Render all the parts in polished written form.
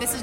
This is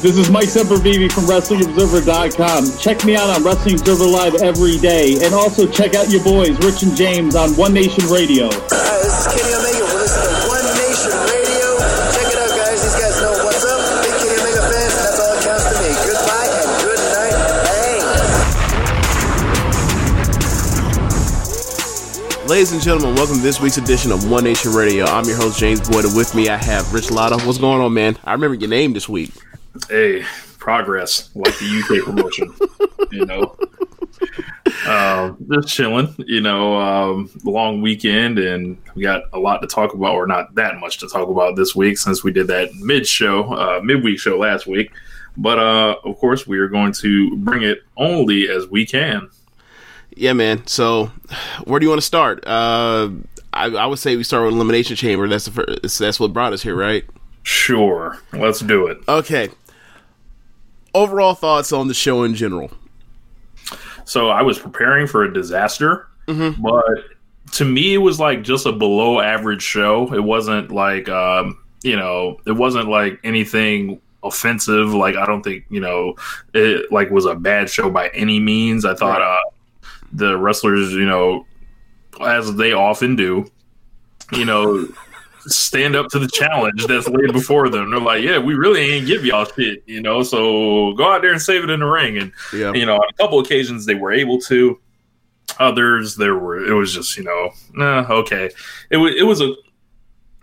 This is Mike Sempervivi from WrestlingObserver.com. Check me out on Wrestling Observer Live every day. And also check out your boys, Rich and James, on One Nation Radio. This is Kenny Omega. We're listening to One Nation Radio. Check it out, guys. These guys know what's up. Big Kenny Omega fans, and that's all that counts to me. Goodbye and good night. Thanks. Ladies and gentlemen, welcome to this week's edition of One Nation Radio. I'm your host, James Boyd, and with me I have Rich Latta. What's going on, man? I remember your name this week. Hey, progress, like the UK promotion, you know, just chilling, you know, long weekend, and we got a lot to talk about, or not that much to talk about this week since we did that midweek show last week, but of course we are going to bring it only as we can. Yeah, man. So where do you want to start? I would say we start with Elimination Chamber. That's what brought us here, right? Sure. Let's do it. Okay. Overall thoughts on the show in general. So I was preparing for a disaster, but to me it was like just a below average show. It wasn't like, it wasn't like anything offensive. Like, I don't think, it like was a bad show by any means. I thought the wrestlers, as they often do, stand up to the challenge that's laid before them. They're like, yeah, we really ain't give y'all shit, so go out there and save it in the ring. And, on a couple occasions they were able to. Others, it was just, okay. It was a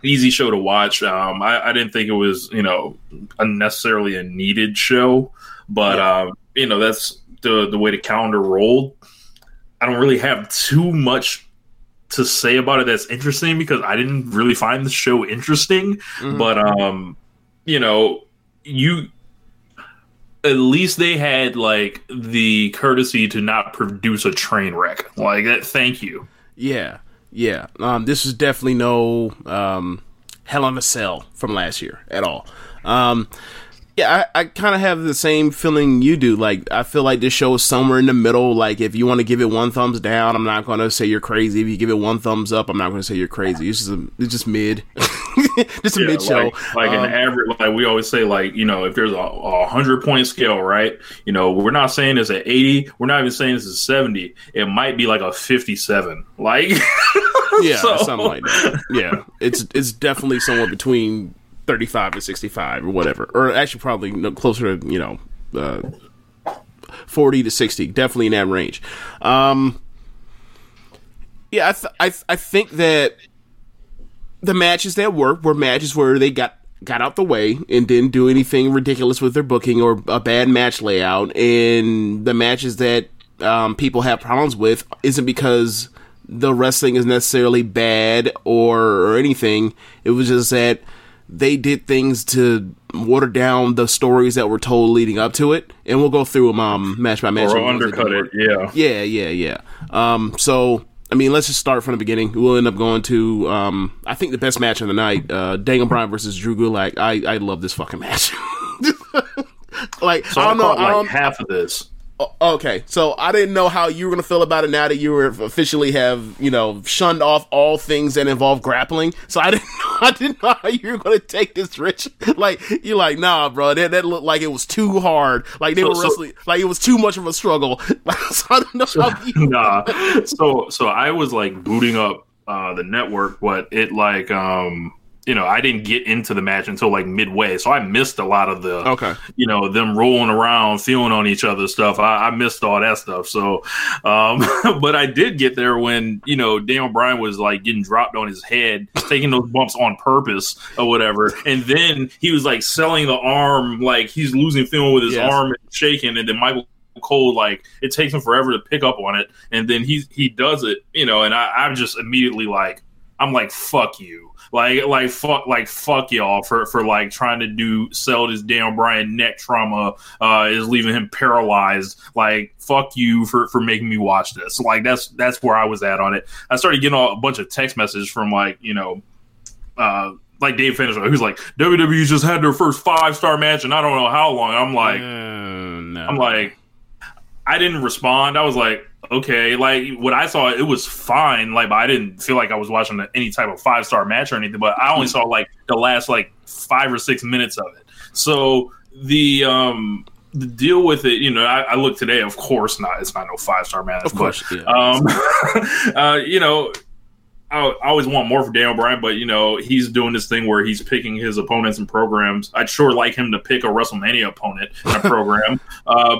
easy show to watch. I didn't think it was, unnecessarily a needed show. But, that's the way the calendar rolled. I don't really have too much to say about it that's interesting because I didn't really find the show interesting, but at least they had like the courtesy to not produce a train wreck like that. Thank you. Yeah. This is definitely no Hell in a Cell from last year at all. Yeah, I kind of have the same feeling you do. Like, I feel like this show is somewhere in the middle. Like, if you want to give it one thumbs down, I'm not going to say you're crazy. If you give it one thumbs up, I'm not going to say you're crazy. It's just mid. Just a mid show. Like an average, like we always say, like, if there's a 100-point scale, right? We're not saying it's an 80. We're not even saying it's a 70. It might be like a 57. Like, yeah, so. Something like that. Yeah, it's definitely somewhere between 35 to 65 or whatever, or actually probably closer to 40 to 60, definitely in that range. I think that the matches that were matches where they got got out the way and didn't do anything ridiculous with their booking or a bad match layout. And the matches that people have problems with isn't because the wrestling is necessarily bad or anything. It was just that they did things to water down the stories that were told leading up to it. And we'll go through them match by match. Or undercut it, yeah. Yeah. Let's just start from the beginning. We'll end up going to, I think, the best match of the night, Daniel Bryan versus Drew Gulak. I love this fucking match. Half of this. Okay, so I didn't know how you were going to feel about it now that you were officially shunned off all things that involve grappling. So I didn't know how you were going to take this, Rich. You're like, nah, bro, that looked like it was too hard. Wrestling, like it was too much of a struggle. So I don't know how you... Nah. So I was like booting up the network, but it I didn't get into the match until like midway, so I missed a lot of the, them rolling around, feeling on each other stuff. I missed all that stuff. So, but I did get there when Daniel Bryan was like getting dropped on his head, taking those bumps on purpose or whatever, and then he was like selling the arm, like he's losing feeling with his arm and shaking, and then Michael Cole, it takes him forever to pick up on it, and then he does it, and I'm just immediately I'm like, fuck you. Fuck y'all for trying to sell this damn Bryan neck trauma is leaving him paralyzed. Fuck you for making me watch this. That's where I was at on it. I started getting a bunch of text messages from Dave Fincher, who's like, WWE just had their first 5-star match and I don't know how long. I'm like, no. I'm like, I didn't respond. I was like, okay, what I saw, it was fine. But I didn't feel like I was watching any type of 5-star match or anything. But I only saw the last 5 or 6 minutes of it. So the deal with it, I look today. Of course not. It's not no 5-star match. Of course, I always want more for Daniel Bryan, but he's doing this thing where he's picking his opponents and programs. I'd sure like him to pick a WrestleMania opponent and a program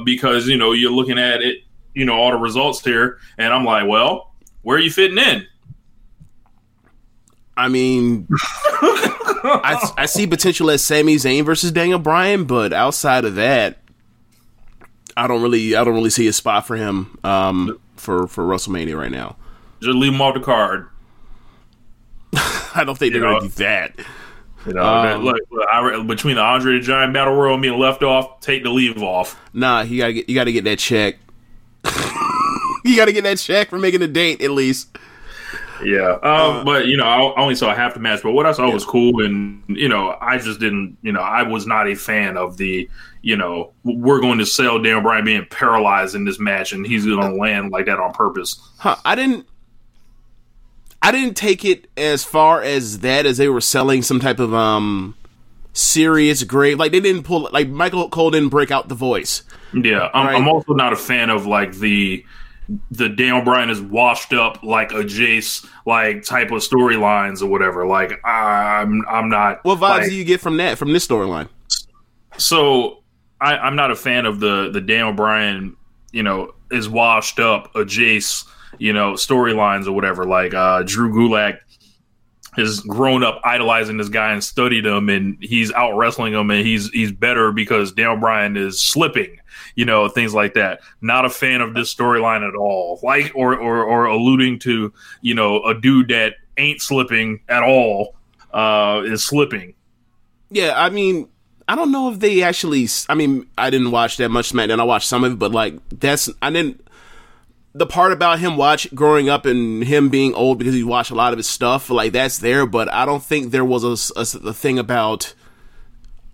because you're looking at it. All the results here, and I'm like, well, where are you fitting in? I mean, I see potential as Sami Zayn versus Daniel Bryan, but outside of that, I don't really see a spot for him for WrestleMania right now. Just leave him off the card. I don't think they're gonna do that. Between the Andre the Giant Battle Royal being left off, take the leave off. Nah, you gotta get that check. You got to get that check for making a date, at least. Yeah. I only saw half the match, but what I saw was cool. And, I just didn't, I was not a fan of the, we're going to sell Daniel Bryan being paralyzed in this match and he's going to land like that on purpose. Huh. I didn't take it as far as that as they were selling some type of serious grave. They didn't pull, Michael Cole didn't break out the voice. Yeah. I'm also not a fan of the Daniel Bryan is washed up like a Jace type of storylines or whatever. I'm not. What vibes do you get from this storyline? So I'm not a fan of the Daniel Bryan is washed up a Jace storylines or whatever. Drew Gulak has grown up idolizing this guy and studied him, and he's out wrestling him, and he's better because Daniel Bryan is slipping. Things like that. Not a fan of this storyline at all. Or alluding to, a dude that ain't slipping at all is slipping. Yeah, I mean, I don't know if they actually... I mean, I didn't watch that much SmackDown. I watched some of it, but, that's... I didn't... The part about him growing up and him being old because he watched a lot of his stuff, that's there, but I don't think there was a thing about...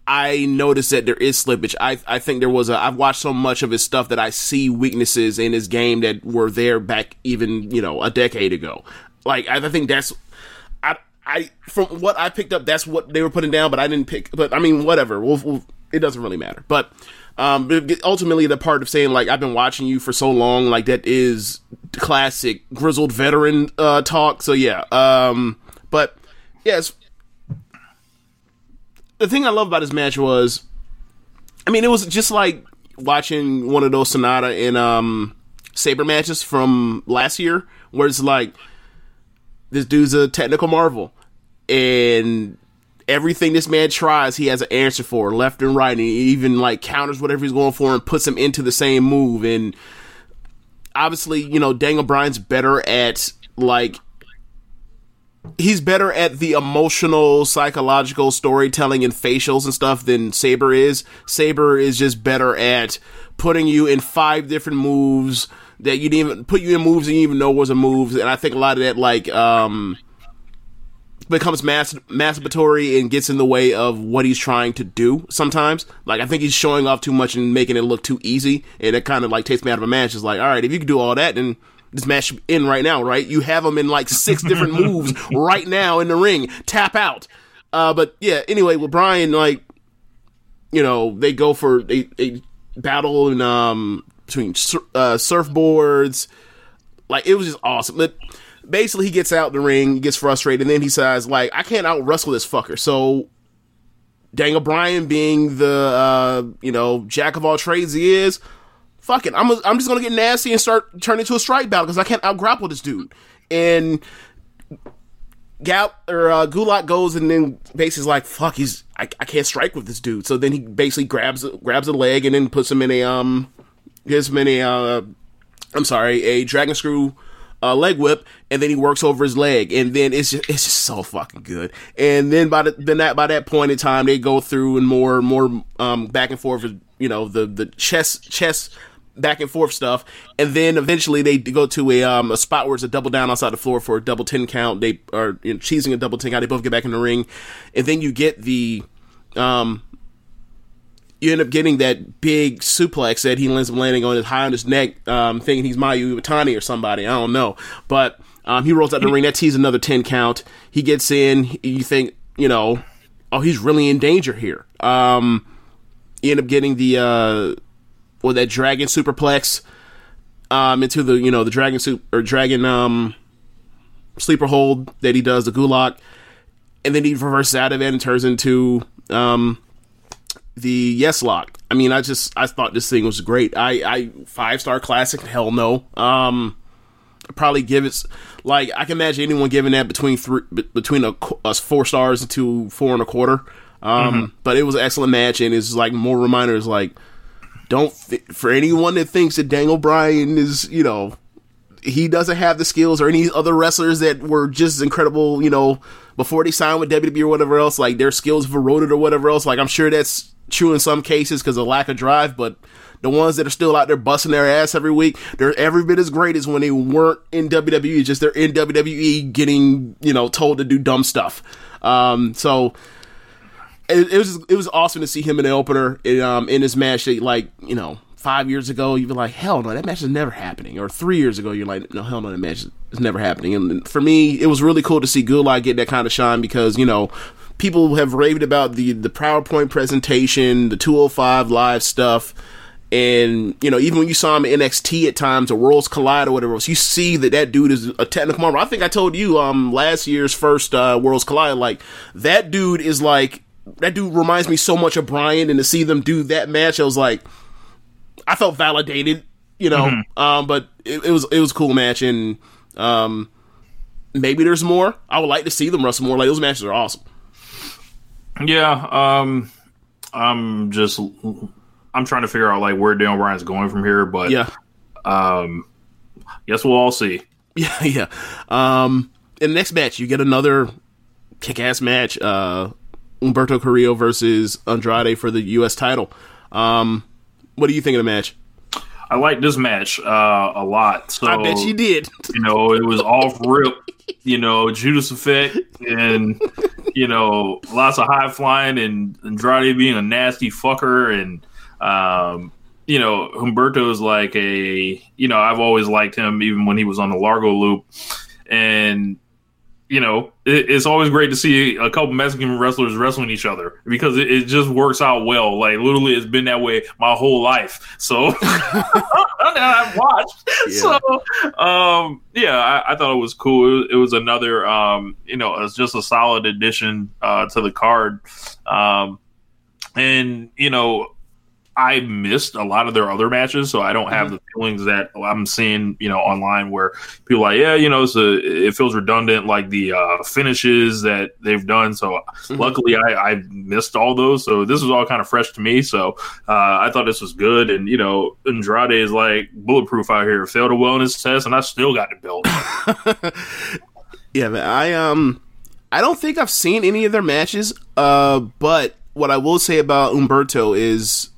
I noticed that there is slippage. I think there was I've watched so much of his stuff that I see weaknesses in his game that were there back even, a decade ago. I think that's... I from what I picked up, that's what they were putting down, but I didn't pick... But, I mean, whatever. We'll, it doesn't really matter. But ultimately, the part of saying, I've been watching you for so long, that is classic grizzled veteran talk. So, yeah. But, yeah, it's... The thing I love about this match was, it was just like watching one of those Sonata and Sabre matches from last year, where it's this dude's a technical marvel, and everything this man tries, he has an answer for, left and right, and he even like counters whatever he's going for and puts him into the same move. And obviously, you know, Daniel Bryan's better at like, he's better at the emotional, psychological storytelling and facials and stuff than Sabre is. Sabre is just better at putting you in five different moves that you didn't even, put you in moves that you didn't even know was a move. And I think a lot of that, like, becomes masturbatory and gets in the way of what he's trying to do sometimes. Like, I think he's showing off too much and making it look too easy, and it kind of like takes me out of a match. It's like, all right, if you can do all that, then this match should end right now, right? You have him in like six different moves right now in the ring. Tap out. But yeah, anyway, with Bryan, like, you know, they go for a battle in, between surfboards. Like, it was just awesome. But basically, he gets out the ring, gets frustrated, and then he says, like, I can't out-wrestle this fucker. So, Daniel Bryan, being the, you know, jack of all trades he is, fuck it, I'm just gonna get nasty and start turning into a strike battle, because I can't out-grapple this dude. And Gulak goes and then basically is like, fuck, I can't strike with this dude. So then he basically grabs a leg and then puts him in a, a dragon screw leg whip, and then he works over his leg, and then it's just so fucking good. And then by that point in time, they go through and more back and forth, you know, the chess back and forth stuff, and then eventually they go to a spot where it's a double down outside the floor for a double 10 count. They are cheesing a double 10 count. They both get back in the ring, and then you get the you end up getting that big suplex that he ends up landing on his high on his neck, thinking he's Mayu Iwatani or somebody. I don't know. But he rolls out the ring. That tees another 10 count. He gets in. You think, you know, oh, he's really in danger here. You end up getting the, that dragon superplex into the, you know, the dragon soup or dragon sleeper hold that he does, the Gulak. And then he reverses out of it and turns into the yes lock. I mean, I thought this thing was great. I 5-star classic, hell no. I'd probably give it, like, I can imagine anyone giving that between 4 stars to 4 and a quarter. But it was an excellent match, and it's like more reminders, like, for anyone that thinks that Daniel Bryan is, you know, he doesn't have the skills, or any other wrestlers that were just as incredible, you know, before they signed with WWE or whatever else, like, their skills have eroded or whatever else. Like, I'm sure that's true in some cases because of lack of drive, but the ones that are still out there busting their ass every week, they're every bit as great as when they weren't in WWE. Just they're in WWE getting, you know, told to do dumb stuff. So it was awesome to see him in the opener in this match. That, like, you know, 5 years ago you'd be like, hell no, that match is never happening. Or 3 years ago you're like, no, hell no, that match is never happening. And for me, it was really cool to see Gulak get that kind of shine, because, you know, people have raved about the PowerPoint presentation, the 205 Live stuff, and, you know, even when you saw him in NXT at times, or Worlds Collide or whatever else, you see that dude is a technical marvel. I think I told you last year's first Worlds Collide, like, that dude is like, that dude reminds me so much of Bryan, and to see them do that match, I was like, I felt validated, you know. But it was a cool match, and maybe there's more. I would like to see them wrestle more. Like, those matches are awesome. Yeah, I'm trying to figure out, like, where Daniel Bryan's going from here, but yeah, guess we'll all see. Yeah. In the next match, you get another kick-ass match: Humberto Carrillo versus Andrade for the U.S. title. What do you think of the match? I like this match a lot. So, I bet you did. You know, it was off rip. You know, Judas effect, and, you know, lots of high flying, and Andrade being a nasty fucker, and you know, Humberto's like a, you know, I've always liked him even when he was on the Largo Loop, and, you know, it's always great to see a couple Mexican wrestlers wrestling each other, because it just works out well. Like, literally, it's been that way my whole life. So I've watched. Yeah. So I thought it was cool. It was another, you know, it's just a solid addition to the card. And, you know, I missed a lot of their other matches, so I don't have the feelings that I'm seeing, you know, online where people are like, yeah, you know, it feels redundant, like the finishes that they've done. So luckily I missed all those. So this was all kind of fresh to me. So I thought this was good. And, you know, Andrade is like bulletproof out here. Failed a wellness test, and I still got the belt. Yeah, man, I don't think I've seen any of their matches, but what I will say about Humberto is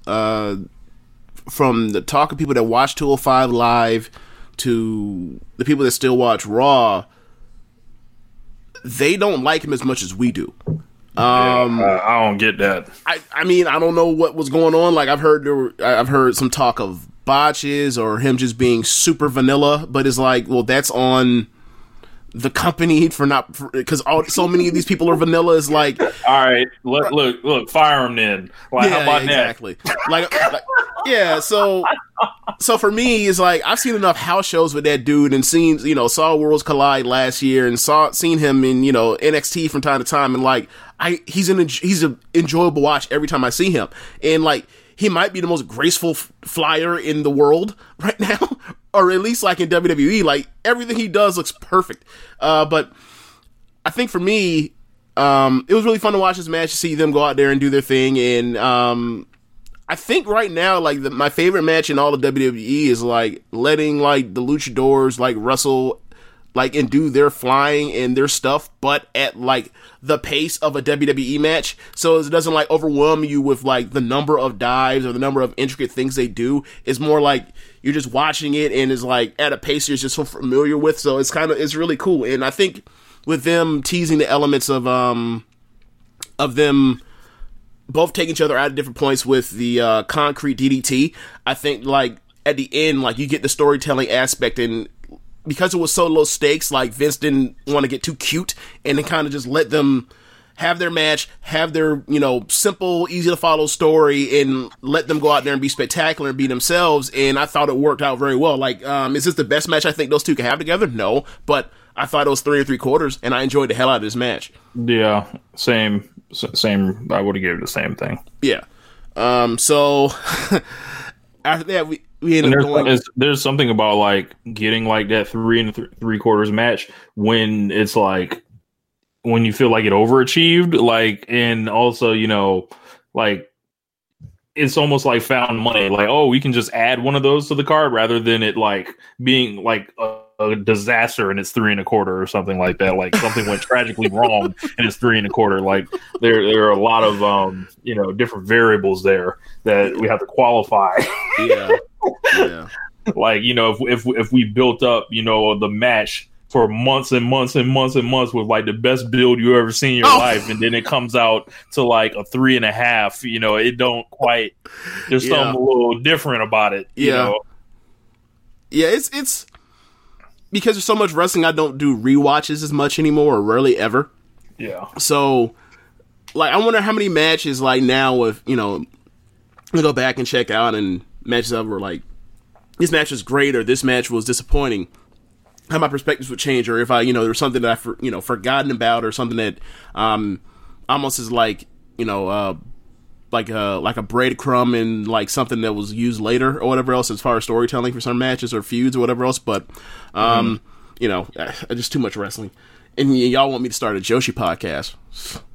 from the talk of people that watch 205 Live to the people that still watch Raw, they don't like him as much as we do. I don't get that. I mean, I don't know what was going on. Like, I've heard some talk of botches or him just being super vanilla, but it's like, well, that's on the company because so many of these people are vanilla. Is like, all right, look, fire them then. Like, yeah, how about exactly. that? Like, yeah. So for me, it's like I've seen enough house shows with that dude, and seen, you know, saw Worlds Collide last year, and seen him in, you know, NXT from time to time, and like he's an enjoyable watch every time I see him, and like he might be the most graceful flyer in the world right now. Or at least like in WWE, like everything he does looks perfect. But I think for me, it was really fun to watch this match, to see them go out there and do their thing. And I think right now, like my favorite match in all of WWE is like letting like the luchadors like wrestle like and do their flying and their stuff, but at like the pace of a WWE match, so it doesn't like overwhelm you with like the number of dives or the number of intricate things they do. It's more like you're just watching it, and it's like at a pace you're just so familiar with. So it's really cool. And I think with them teasing the elements of them both taking each other out at different points with the concrete DDT, I think like at the end, like you get the storytelling aspect. And because it was so low stakes, like Vince didn't want to get too cute and then kind of just let them have their match, have their, you know, simple, easy to follow story, and let them go out there and be spectacular and be themselves. And I thought it worked out very well. Like, is this the best match I think those two can have together? No, but I thought it was 3 3/4, and I enjoyed the hell out of this match. Yeah. Same. I would have given it the same thing. Yeah. So after that, we ended up going. There's something about like getting like that 3 3/4 match when it's like, when you feel like it overachieved, like, and also, you know, like it's almost like found money, like, oh, we can just add one of those to the card rather than it like being like a disaster and it's 3 1/4 or something like that. Like something went tragically wrong and it's 3 1/4. Like there are a lot of, you know, different variables there that we have to qualify. Yeah. Like, you know, if we built up, you know, the match for months and months and months and months with like the best build you ever seen in your life, and then it comes out to like a 3 1/2, you know, it don't quite, there's something a little different about it. Yeah. You know? Yeah. It's because there's so much wrestling. I don't do rewatches as much anymore, or rarely ever. Yeah. So like, I wonder how many matches like now with, you know, we go back and check out and matches up were like, this match was great, or this match was disappointing. How my perspectives would change, or if I, you know, there was something that I, you know, forgotten about, or something that almost is like, you know, like a breadcrumb and like something that was used later or whatever else as far as storytelling for some matches or feuds or whatever else. But, you know, just too much wrestling. And y'all want me to start a Joshi podcast.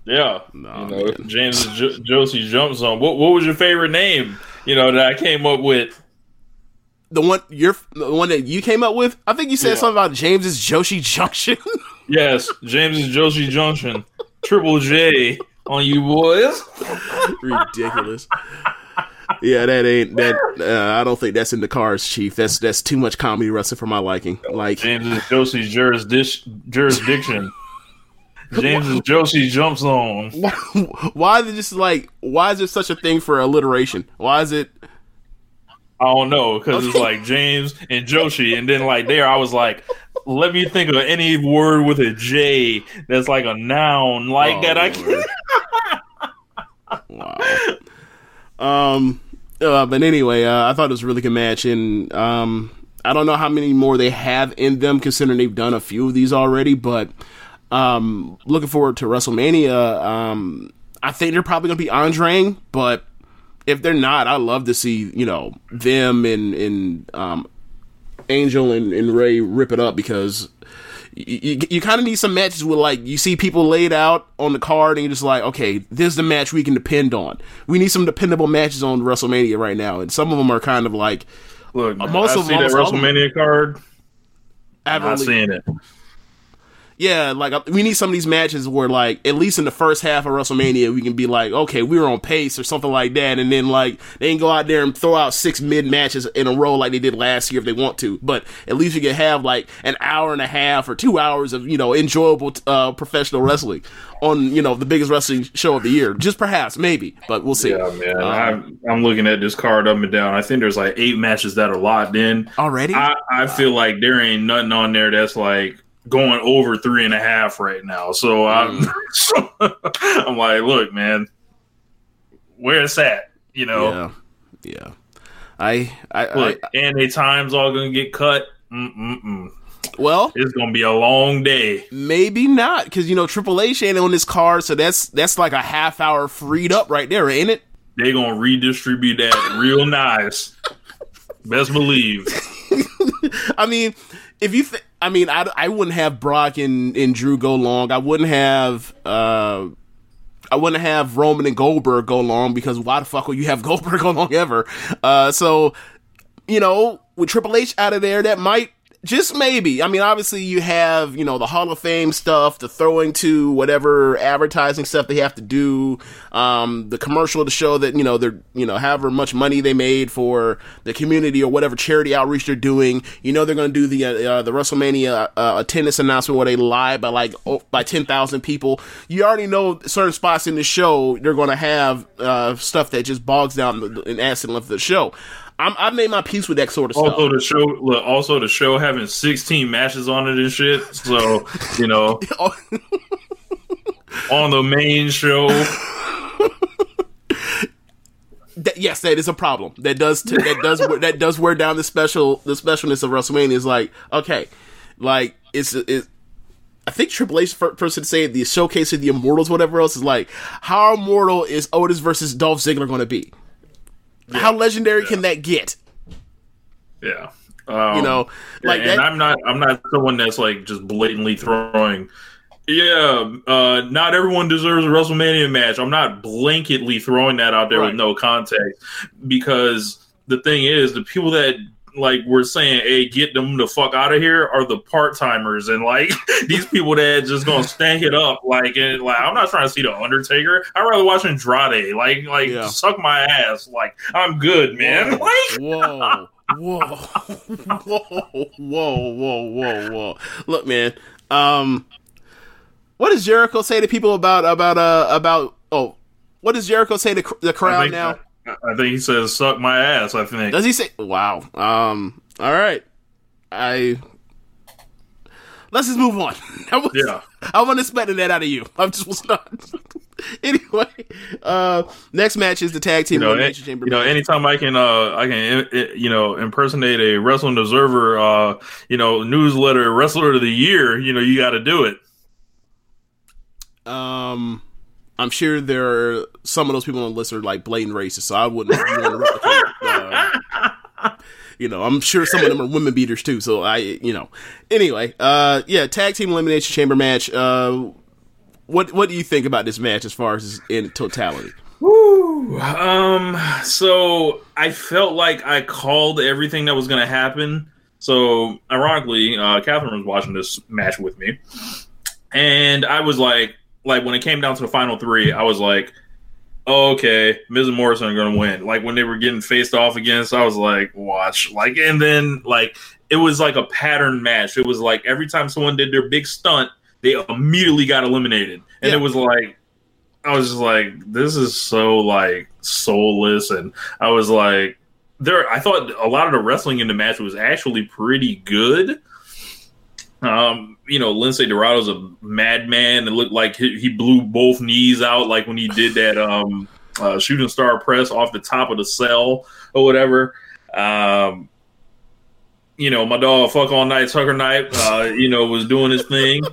Yeah. No, you know, James Joshi jumps on. What was your favorite name, you know, that I came up with? The one that you came up with? I think you said something about James's Joshi Junction. Yes, James's Joshi Junction. Triple J on you boys. Ridiculous. Yeah, that ain't that. I don't think that's in the cards, Chief. That's too much comedy wrestling for my liking. Like James's Joshi's jurisdiction. James's Joshi jumps on. Why is it just like? Why is there such a thing for alliteration? Why is it? I don't know, because it's like James and Joshi, and then like there I was like, let me think of any word with a J that's like a noun like that I can. Wow. But anyway, I thought it was a really good match, and I don't know how many more they have in them, considering they've done a few of these already, but looking forward to WrestleMania. I think they're probably going to be Andrang, but if they're not, I love to see, you know, them and Angel and Ray rip it up, because you kind of need some matches where, like, you see people laid out on the card and you're just like, okay, this is the match we can depend on. We need some dependable matches on WrestleMania right now, and some of them are kind of like, look, man, most I've of seen that WrestleMania card. I've not seen it. Yeah, like, we need some of these matches where, like, at least in the first half of WrestleMania, we can be like, okay, we're on pace or something like that, and then, like, they can go out there and throw out 6 mid-matches in a row like they did last year if they want to, but at least you can have, like, an hour and a half or 2 hours of, you know, enjoyable professional wrestling on, you know, the biggest wrestling show of the year. Just perhaps, maybe, but we'll see. Yeah, man, I'm looking at this card up and down. I think there's, like, 8 matches that are locked in. Already? I feel like there ain't nothing on there that's, like, going over 3.5 right now, so I'm like, look, man, where's that? You know, yeah. I look, and the time's all gonna get cut. Well, it's gonna be a long day. Maybe not, because, you know, Triple H ain't on this card, so that's like a half hour freed up right there, ain't it? They gonna redistribute that real nice. Best believe. I mean, if you think. I mean, I wouldn't have Brock and Drew go long. I wouldn't have Roman and Goldberg go long, because why the fuck would you have Goldberg go long ever? So, you know, with Triple H out of there, that might just maybe. I mean, obviously you have, you know, the Hall of Fame stuff, the throwing to whatever advertising stuff they have to do, the commercial to show that, you know, they're, you know, however much money they made for the community or whatever charity outreach they're doing. You know, they're going to do the WrestleMania attendance announcement where they lie by 10,000 people. You already know certain spots in the show they're going to have stuff that just bogs down and adds to the length of the show. I've made my peace with that sort of stuff. Also, the show having 16 matches on it and shit. So, you know, on the main show. Yes, that is a problem. That does wear down the specialness of WrestleMania. Is like, okay, like it's I think Triple H person said the showcase of the Immortals, whatever else, is like, how immortal is Otis versus Dolph Ziggler going to be? Yeah. How legendary can that get? Yeah, you know, like, and that, I'm not someone that's like just blatantly throwing. Yeah, not everyone deserves a WrestleMania match. I'm not blanketly throwing that out there with no context, because the thing is, the people that like were saying, "Hey, get them the fuck out of here," are the part timers, and like these people that just gonna stank it up. Like, I'm not trying to see the Undertaker. I'd rather watch Andrade. Suck my ass. Like, I'm good, man. Whoa. Look, man. What does Jericho say to people about? Oh, what does Jericho say to the crowd now? I think he says, "Suck my ass." I think. Does he say? Wow. All right. Let's just move on. I wasn't expecting that out of you. I just was not. Anyway, next match is the tag team. You know, anytime I can impersonate a Wrestling Observer, newsletter wrestler of the year. You know, you got to do it. I'm sure there are some of those people on the list are like blatant racists, so I wouldn't want to replicate. You know, I'm sure some of them are women beaters too. So anyway, tag team elimination chamber match. What do you think about this match as far as in totality? Woo. So I felt like I called everything that was going to happen. So ironically, Catherine was watching this match with me, and I was like. Like, when it came down to the final three, I was like, oh, okay, Miz and Morrison are going to win. Like, when they were getting faced off against, I was like, watch. Like, and then, like, it was like a pattern match. It was like every time someone did their big stunt, they immediately got eliminated. And it was like, I was just like, this is so, like, soulless. And I was like, I thought a lot of the wrestling in the match was actually pretty good. You know, Lindsay Dorado's a madman. It looked like he blew both knees out, like when he did that shooting star press off the top of the cell or whatever. You know, my dog, fuck all night, Tucker Knight, was doing his thing.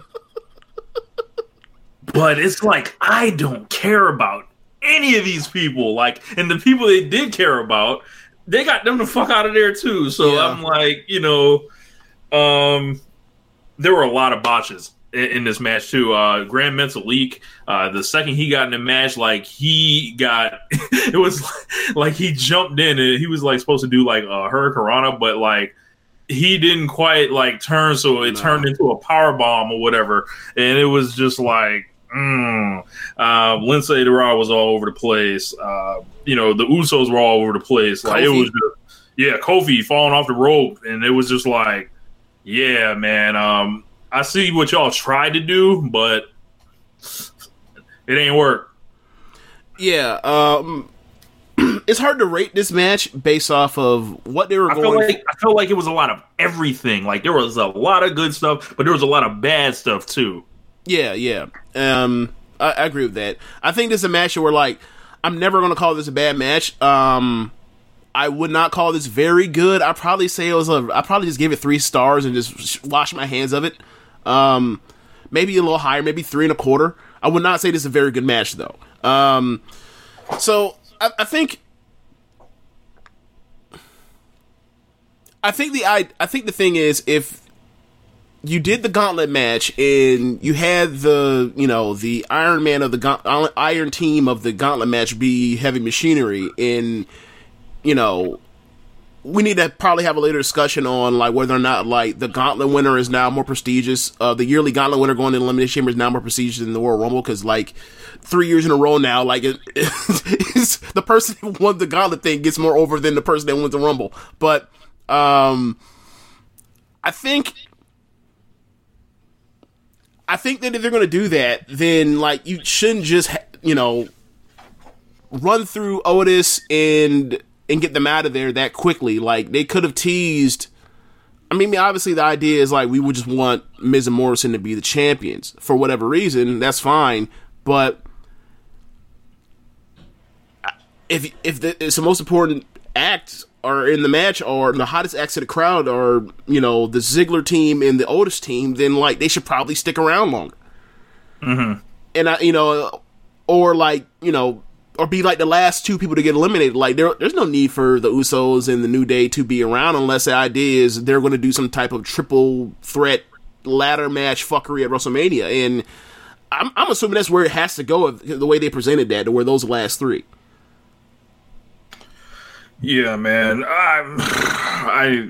But it's like, I don't care about any of these people. Like, and the people they did care about, they got them the fuck out of there too. So yeah. I'm like, you know, there were a lot of botches in this match too. Grand Mental Leak, the second he got in the match, like he got, it was like he jumped in and he was like supposed to do like a Hurricanrana, but like he didn't quite like turn, so it turned into a power bomb or whatever. And it was just like, Lindsay Dorado was all over the place. You know, the Usos were all over the place. Like Kofi. It was just, yeah, Kofi falling off the rope, and it was just like, yeah, man. I see what y'all tried to do, but it ain't work. Yeah, it's hard to rate this match based off of what they were going for. I feel like it was a lot of everything. Like, there was a lot of good stuff, but there was a lot of bad stuff, too. Yeah, yeah. I agree with that. I think this is a match where, like, I'm never going to call this a bad match. I would not call this very good. I probably say it was a... I probably just gave it 3 stars and just wash my hands of it. Maybe a little higher, maybe 3.25. I would not say this is a very good match, though. I think the thing is, if you did the gauntlet match and you had the, you know, the Iron Man of the Iron Team of the gauntlet match be Heavy Machinery, and, you know, we need to probably have a later discussion on, like, whether or not, like, the gauntlet winner is now more prestigious. The yearly gauntlet winner going to Elimination Chamber is now more prestigious than the Royal Rumble, because, like, 3 years in a row now, like, it's the person who won the gauntlet thing gets more over than the person that wins the Rumble. But I think that if they're going to do that, then, like, you shouldn't just, you know, run through Otis and get them out of there that quickly. Like, they could have teased... I mean, obviously the idea is, like, we would just want Miz and Morrison to be the champions. For whatever reason, that's fine. But if the most important acts are in the match, or the hottest acts of the crowd are, you know, the Ziggler team and the Otis team, then, like, they should probably stick around longer. Mm-hmm. And, you know, or, like, you know... Or be like the last two people to get eliminated. Like, there's no need for the Usos and the New Day to be around unless the idea is they're going to do some type of triple threat ladder match fuckery at WrestleMania. And I'm assuming that's where it has to go, the way they presented that, to where those last three. Yeah, man. I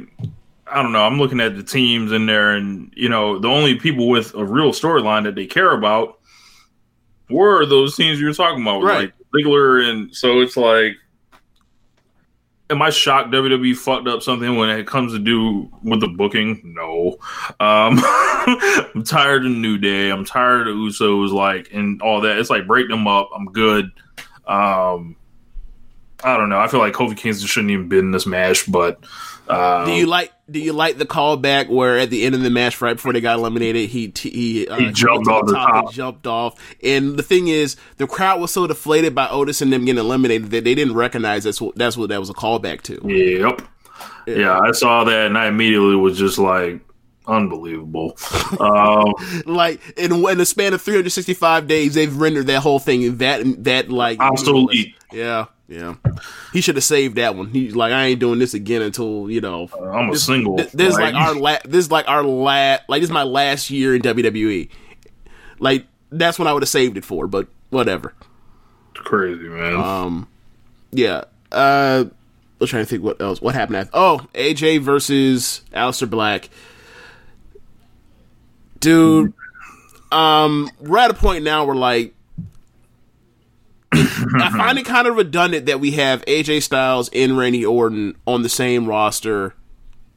don't know. I'm looking at the teams in there, and, you know, the only people with a real storyline that they care about were those teams you were talking about. Right. Like, Ziggler, and so it's like, am I shocked WWE fucked up something when it comes to do with the booking? No. I'm tired of New Day. I'm tired of Usos, like, and all that. It's like, break them up. I'm good. I don't know. I feel like Kofi Kingston shouldn't even been in this match, but do you like the callback where at the end of the match, right before they got eliminated, he jumped off the top. Jumped off, and the thing is, the crowd was so deflated by Otis and them getting eliminated that they didn't recognize that's what that was a callback to. Yep. Yeah, I saw that, and I immediately was just like, unbelievable. Like, in the span of 365 days, they've rendered that whole thing that like obsolete. Yeah. Yeah, he should have saved that one. He's like, I ain't doing this again until, you know, I'm a single. This is my last year in WWE. Like, that's when I would have saved it for, but whatever. It's crazy, man. Yeah. I'm trying to think what else. What happened after? Oh, AJ versus Aleister Black, dude. We're at a point now where, like, I find it kind of redundant that we have AJ Styles and Randy Orton on the same roster,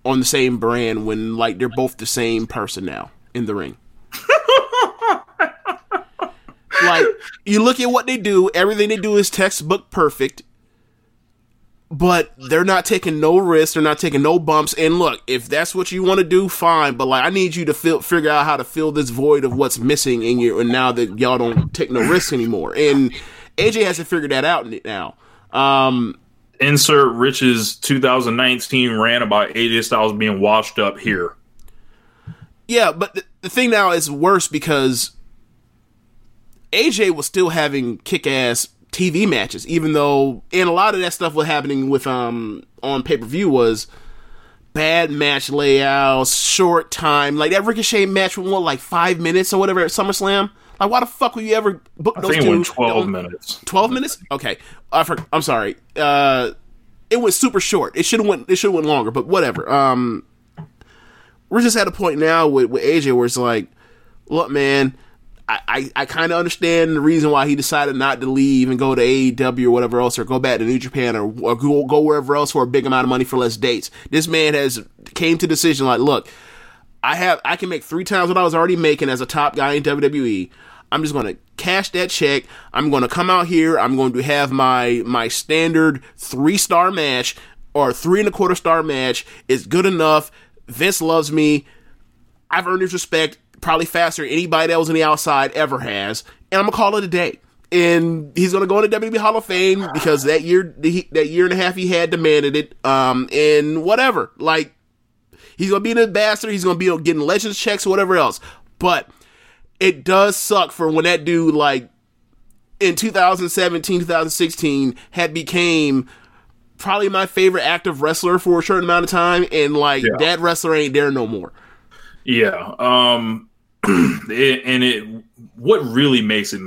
on the same brand, when, like, they're both the same person now in the ring. Like, you look at what they do, everything they do is textbook perfect, but they're not taking no risks, they're not taking no bumps, and look, if that's what you want to do, fine, but, like, I need you to figure out how to fill this void of what's missing in you, and now that y'all don't take no risks anymore, and AJ hasn't figured that out now. Insert Rich's 2019 rant about AJ Styles being washed up here. Yeah, but the thing now is worse because AJ was still having kick-ass TV matches, even though, and a lot of that stuff was happening with on pay-per-view was bad match layouts, short time, like that Ricochet match with what, like 5 minutes or whatever at SummerSlam. Like, why the fuck would you ever book those two? I think it went 12 minutes. 12 minutes? Okay. I'm sorry. It was super short. It should have went longer, but whatever. We're just at a point now with AJ where it's like, look, man, I kind of understand the reason why he decided not to leave and go to AEW or whatever else, or go back to New Japan, or go wherever else for a big amount of money for less dates. This man has came to the decision like, look, I can make 3 times what I was already making as a top guy in WWE. I'm just going to cash that check. I'm going to come out here. I'm going to have my standard 3-star match or 3 1/4-star match. It's good enough. Vince loves me. I've earned his respect probably faster than anybody that was on the outside ever has. And I'm going to call it a day. And he's going to go into WWE Hall of Fame because that year and a half he had demanded it. And whatever. Like, he's going to be an ambassador. He's going to be getting Legends checks or whatever else. But it does suck for when that dude, like, in 2017, 2016, had became probably my favorite active wrestler for a certain amount of time, and, like, that wrestler ain't there no more. Yeah. What really makes it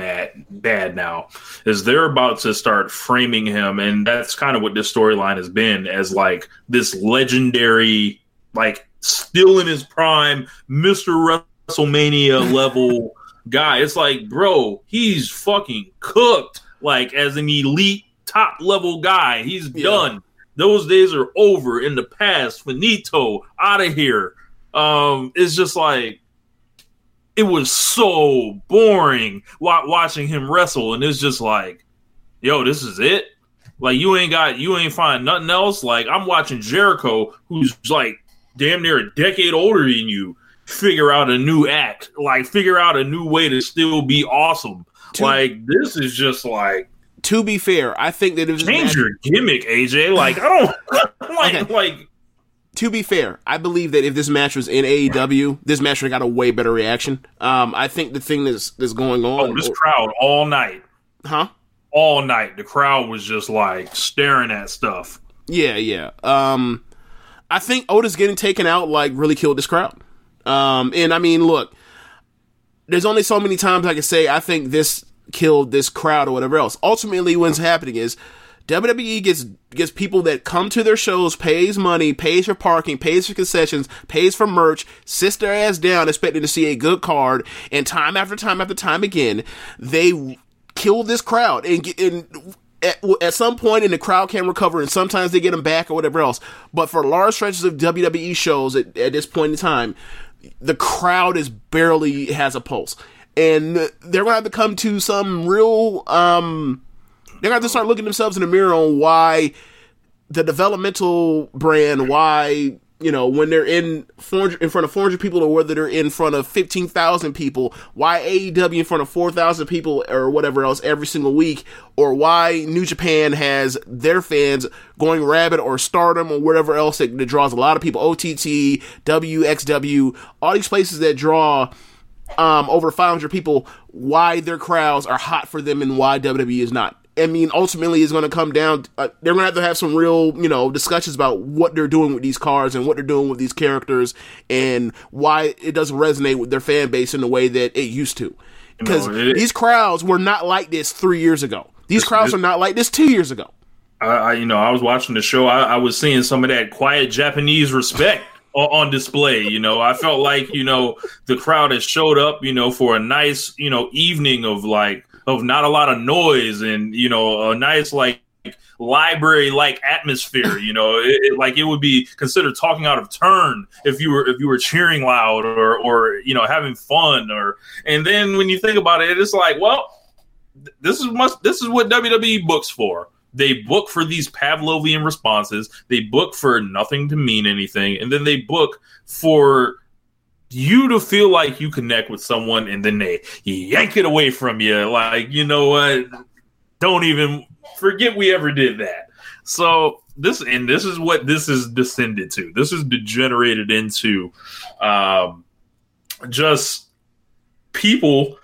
bad now is they're about to start framing him, and that's kind of what this storyline has been, as, like, this legendary, like, still in his prime, Mr. WrestleMania level guy. It's like, bro, he's fucking cooked. Like, as an elite top level guy, he's done. Those days are over, in the past, finito, out of here. It's just like, it was so boring watching him wrestle, and it's just like, yo, this is it. Like, you ain't find nothing else. Like, I'm watching Jericho, who's like damn near a decade older than you, figure out a new act, like figure out a new way to still be awesome. Like, this is just like, to be fair, I think that it was change your gimmick, AJ. Like, I don't like. To be fair, I believe that if this match was in AEW, this match would have got a way better reaction. I think the thing that's going on. Oh, this crowd all night, huh? All night, the crowd was just like staring at stuff. Yeah. I think Otis getting taken out like really killed this crowd. And I mean, look, there's only so many times I can say I think this killed this crowd or whatever else. Ultimately, what's happening is WWE gets people that come to their shows, pays money, pays for parking, pays for concessions, pays for merch, sits their ass down expecting to see a good card, and time after time after time again, they kill this crowd. And at some point, and the crowd can recover, and sometimes they get them back or whatever else. But for large stretches of WWE shows at this point in time, the crowd is barely has a pulse, and they're gonna have to come to some real. They're gonna have to start looking themselves in the mirror on why the developmental brand, why, you know, when they're in front of 400 people, or whether they're in front of 15,000 people, why AEW in front of 4,000 people or whatever else every single week, or why New Japan has their fans going rabid, or Stardom or whatever else that draws a lot of people, OTT, WXW, all these places that draw over 500 people, why their crowds are hot for them and why WWE is not. I mean, ultimately, it's going to come down. They're going to have some real, you know, discussions about what they're doing with these cards and what they're doing with these characters, and why it doesn't resonate with their fan base in the way that it used to. Because these crowds were not like this 3 years ago. These crowds are not like this 2 years ago. I was watching the show. I was seeing some of that quiet Japanese respect on display. You know, I felt like, you know, the crowd has showed up, you know, for a nice, you know, evening of like, of not a lot of noise, and, you know, a nice like library-like atmosphere. You know, it would be considered talking out of turn if you were cheering loud or you know, having fun, or, and then when you think about it, it's like, well, this is what WWE books for. They book for these Pavlovian responses. They book for nothing to mean anything, and then they book for you to feel like you connect with someone, and then they yank it away from you. Like, you know what? Don't even forget we ever did that. So this is what this is descended to. This is degenerated into just people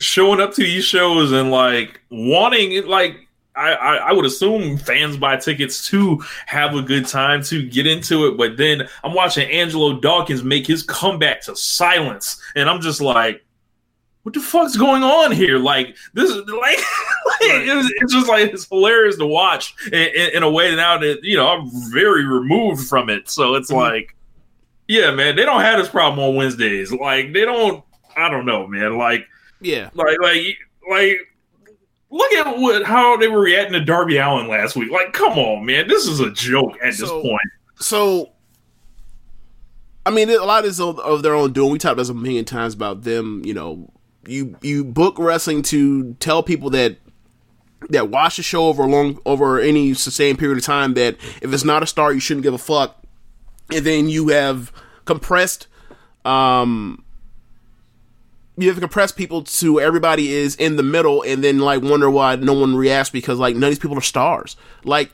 showing up to these shows and like wanting it, like I would assume fans buy tickets to have a good time, to get into it. But then I'm watching Angelo Dawkins make his comeback to silence, and I'm just like, what the fuck's going on here? Like, this is like, it's just like, it's hilarious to watch in a way now that, you know, I'm very removed from it. So it's like, yeah, man, they don't have this problem on Wednesdays. Like, they don't, I don't know, man. Like, yeah, like, look at how they were reacting to Darby Allin last week. Like, come on, man. This is a joke at this point. So, I mean, a lot is of their own doing. We talked about this a million times about them, you know, you book wrestling to tell people that watch the show over any sustained period of time that if it's not a star, you shouldn't give a fuck. And then you have compressed people to everybody is in the middle, and then like wonder why no one reacts because like none of these people are stars. Like,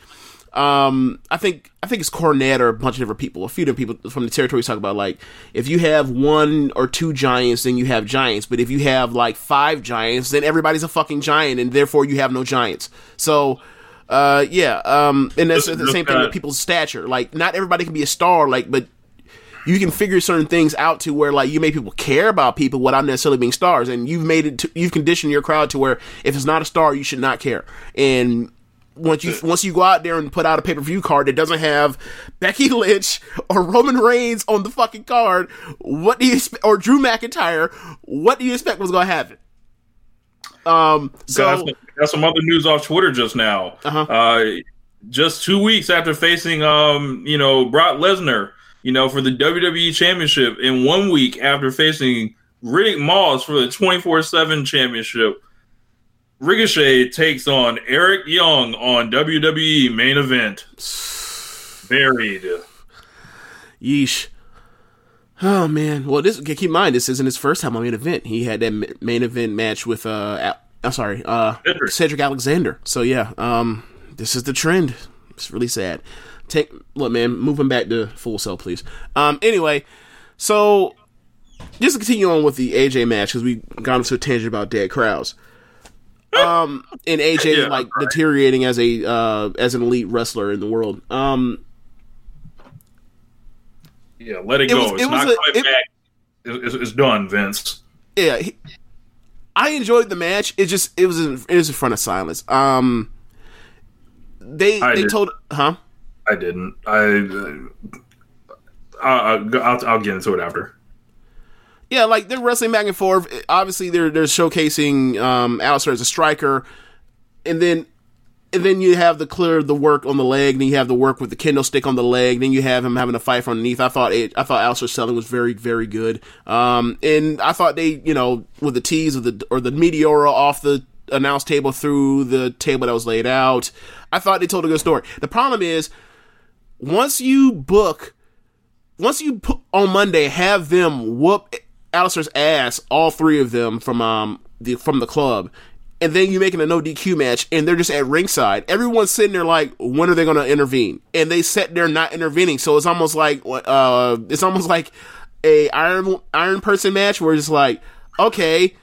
I think it's Cornette or a bunch of different people, a few different people from the territories talk about like if you have one or two giants, then you have giants. But if you have like five giants, then everybody's a fucking giant, and therefore you have no giants. So, and that's the same thing with people's stature. Like, not everybody can be a star. Like, but you can figure certain things out to where, like, you make people care about people without necessarily being stars, and you've conditioned your crowd to where if it's not a star, you should not care. And once you go out there and put out a pay-per-view card that doesn't have Becky Lynch or Roman Reigns on the fucking card, or Drew McIntyre, what do you expect was going to happen? So got some other news off Twitter just now. Just 2 weeks after facing, Brock Lesnar, you know, for the WWE Championship, and 1 week after facing Riddick Moss for the 24/7 Championship, Ricochet takes on Eric Young on WWE Main Event. Buried. Yeesh. Oh, man. Well, keep in mind, this isn't his first time on Main Event. He had that Main Event match with, Cedric Alexander. So, yeah, this is the trend. It's really sad. Look, man, move him back to Full Cell, please. Anyway, so just to continue on with the AJ match, because we got into a tangent about dead crowds. And AJ deteriorating as an elite wrestler in the world. Let it go. It's not coming back. It's done, Vince. Yeah, I enjoyed the match. It was in front of silence. I didn't. I'll get into it after. Yeah, like they're wrestling back and forth. Obviously, they're showcasing Alistair as a striker, and then you have the work on the leg, then you have the work with the Kendo stick on the leg, then you have him having a fight from underneath. I thought Alistair's selling was very, very good, and I thought they, you know, with the tease of the Meteora off the announce table through the table that was laid out, I thought they told a good story. The problem is, once you put on Monday, have them whoop Alistair's ass, all three of them from the club, and then you're making a no DQ match, and they're just at ringside. Everyone's sitting there like, when are they going to intervene? And they sit there not intervening. So it's almost like a iron person match where it's like, okay,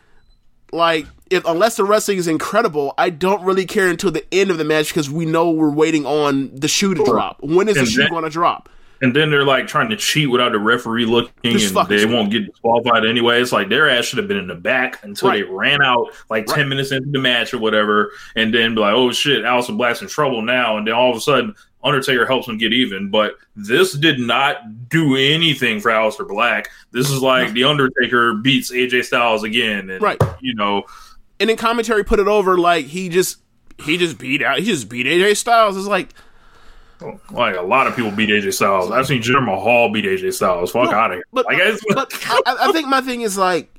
like, unless the wrestling is incredible, I don't really care until the end of the match because we know we're waiting on the shoe to drop. When is the shoe going to drop? And then they're like trying to cheat without the referee looking, and they won't get disqualified anyway. It's like their ass should have been in the back until they ran out like 10 minutes into the match or whatever, and then be like, oh shit, Alistair Black's in trouble now, and then all of a sudden Undertaker helps him get even. But this did not do anything for Alistair Black. This is like the Undertaker beats AJ Styles again, and you know, and then commentary put it over like he just beat AJ Styles. It's like, like a lot of people beat AJ Styles. I've seen Jinder Mahal beat AJ Styles. Fuck out of here. But, I think my thing is like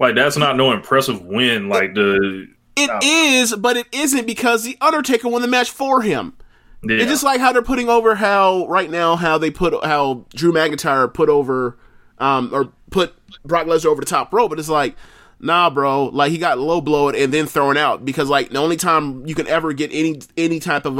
that's not no impressive win. It is, but it isn't because the Undertaker won the match for him. Yeah. It's just like how they're putting over how Drew McIntyre put over or put Brock Lesnar over the top rope. But it's like, nah, bro. Like, he got low blowed and then thrown out because like the only time you can ever get any type of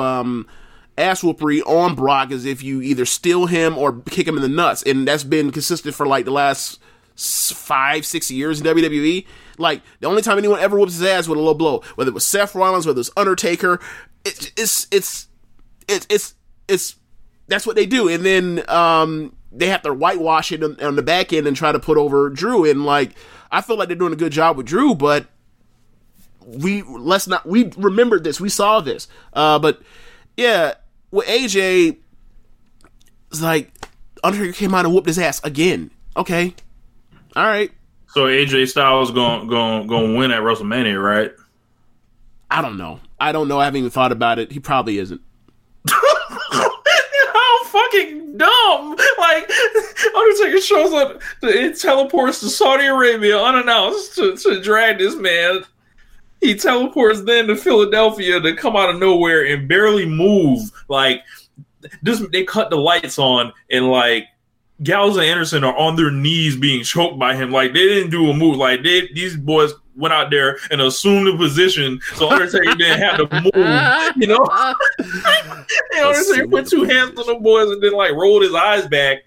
ass whoopery on Brock is if you either steal him or kick him in the nuts, and that's been consistent for like the last 5-6 years in WWE. Like, the only time anyone ever whoops his ass with a low blow, whether it was Seth Rollins, whether it was Undertaker, it's that's what they do. And then they have to whitewash it on the back end and try to put over Drew. And like, I feel like they're doing a good job with Drew, but we remembered this, we saw this. But yeah, with AJ, it's like Undertaker came out and whooped his ass again. Okay, all right. So AJ Styles gonna win at WrestleMania, right? I don't know. I haven't even thought about it. He probably isn't. How fucking dumb! Like, Undertaker shows up, it teleports to Saudi Arabia unannounced to drag this man. He teleports then to Philadelphia to come out of nowhere and barely move. Like, this, they cut the lights on, and like, Gallows and Anderson are on their knees being choked by him. Like, they didn't do a move. Like, these boys went out there and assumed the position, so Undertaker didn't have to move, you know? And Undertaker put two hands on the boys and then, like, rolled his eyes back.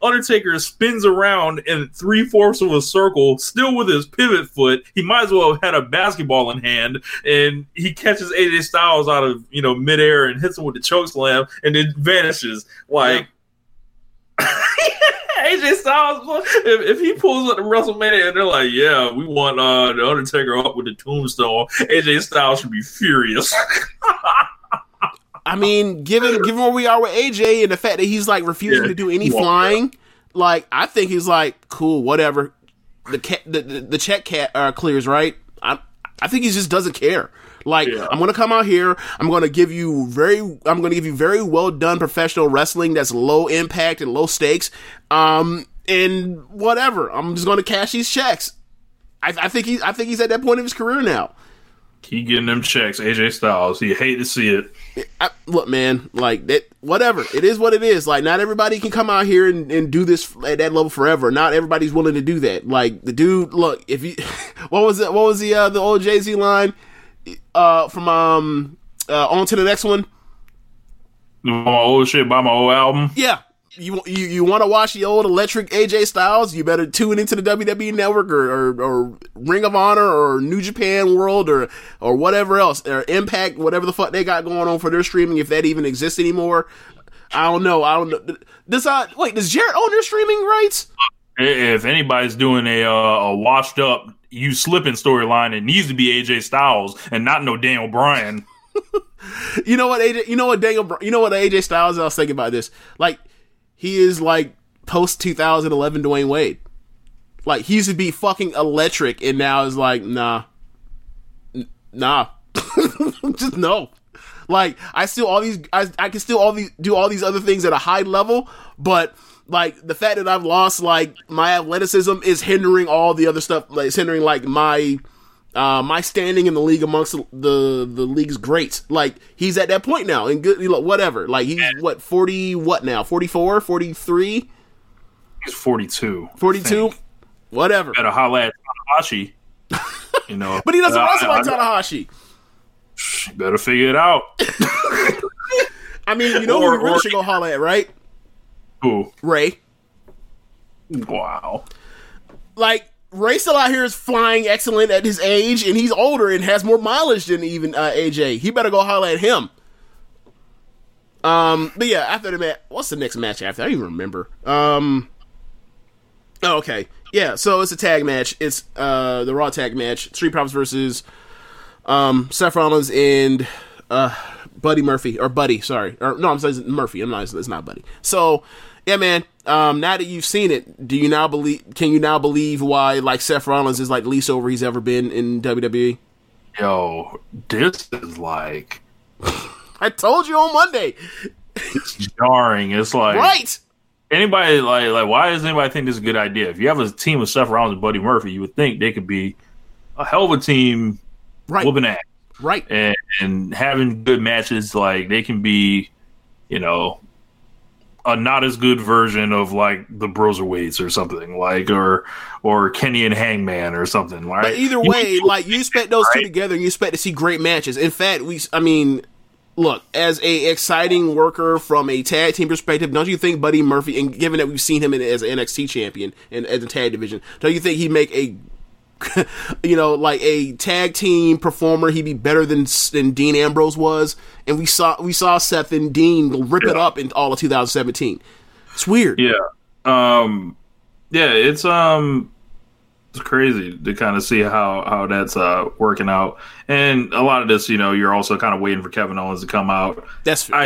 Undertaker spins around in 3/4 of a circle, still with his pivot foot. He might as well have had a basketball in hand, and he catches AJ Styles out of, you know, midair and hits him with the chokeslam, and then vanishes. Like, AJ Styles, if he pulls up to WrestleMania and they're like, yeah, we want the Undertaker up with the tombstone, AJ Styles should be furious. I mean, given where we are with AJ and the fact that he's like refusing to do any flying, like, I think he's like, cool, whatever. The check clears, right? I think he just doesn't care. Like, I'm going to come out here, I'm going to give you very well done professional wrestling that's low impact and low stakes, and whatever. I'm just going to cash these checks. I think he's at that point of his career now. Keep getting them checks, AJ Styles. You hate to see it. Look, man, like, that, whatever. It is what it is. Like, not everybody can come out here and do this at that level forever. Not everybody's willing to do that. Like, the dude, look, what was the old Jay-Z line? From on to the next one. My old shit, buy my old album. Yeah, you want to watch the old electric AJ Styles? You better tune into the WWE Network or Ring of Honor or New Japan World or whatever else, or Impact, whatever the fuck they got going on for their streaming, if that even exists anymore. I don't know. Does Jarrett own their streaming rights? If anybody's doing a washed up you slipping storyline, it needs to be AJ Styles and not no Daniel Bryan. AJ Styles, I was thinking about this. Like, he is like post 2011 Dwayne Wade. Like, he used to be fucking electric, and now is like, nah, just no. Like, I can still do all these other things at a high level, but like, the fact that I've lost, like, my athleticism is hindering all the other stuff. Like, it's hindering, like, my standing in the league amongst the league's greats. Like, he's at that point now, and good, whatever. Like, he's, 44, 43? He's 42. 42? Whatever. Better holla at Tanahashi, you know. But he doesn't wrestle like Tanahashi. Better figure it out. I mean, you know who we really should go holla at, right? Who? Ray. Wow. Like, Ray still out here is flying excellent at his age, and he's older and has more mileage than even AJ. He better go holler at him. But yeah, after the match, what's the next match after? I don't even remember. Okay. Yeah, so it's a tag match. It's the Raw tag match. Street Profits versus Seth Rollins and Buddy Murphy, or Buddy, sorry. Or, no, I'm saying Murphy. It's not Buddy. So, yeah, man, now that you've seen it, can you now believe why, like, Seth Rollins is, like, least over he's ever been in WWE? Yo, this is like... I told you on Monday. It's jarring. It's like... Right! Anybody, like, why does anybody think this is a good idea? If you have a team of Seth Rollins and Buddy Murphy, you would think they could be a hell of a team whooping ass. Right. And having good matches, like, they can be, you know, a not as good version of, like, the Broserweights or something, like, or Kenny and Hangman or something, right? But either way, like, you expect those two together, and you expect to see great matches. In fact, look, as a exciting worker from a tag team perspective, don't you think Buddy Murphy, and given that we've seen him as an NXT champion and as a tag division, don't you think he'd make a you know, like a tag team performer, he'd be better than Dean Ambrose was. And we saw Seth and Dean rip it up in all of 2017. It's weird. Yeah. It's crazy to kind of see how that's working out. And a lot of this, you know, you're also kind of waiting for Kevin Owens to come out. That's fair.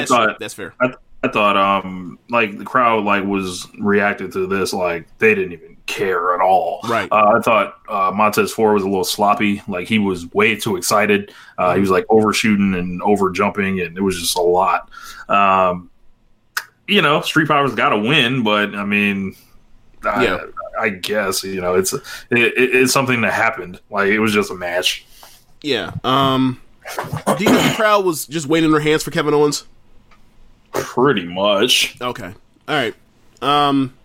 I thought like the crowd like was reacted to this like they didn't even care at all. Right. I thought Montez Ford was a little sloppy. Like he was way too excited. He was like overshooting and over jumping, and it was just a lot. You know, Street Power's got to win, but I mean, I guess you know it's something that happened. Like it was just a match. Yeah. Do you think the crowd was just waiting their hands for Kevin Owens? Pretty much. Okay. All right.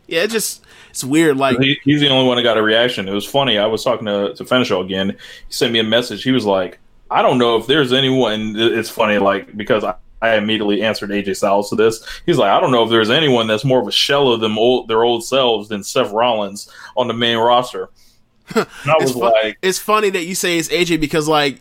It's weird. Like he's the only one that got a reaction. It was funny. I was talking to Finishaw again. He sent me a message. He was like, I don't know if there's anyone. It's funny, like, because I immediately answered AJ Styles to this. He's like, I don't know if there's anyone that's more of a shell of their old selves than Seth Rollins on the main roster. And I was like, it's funny that you say it's AJ because, like,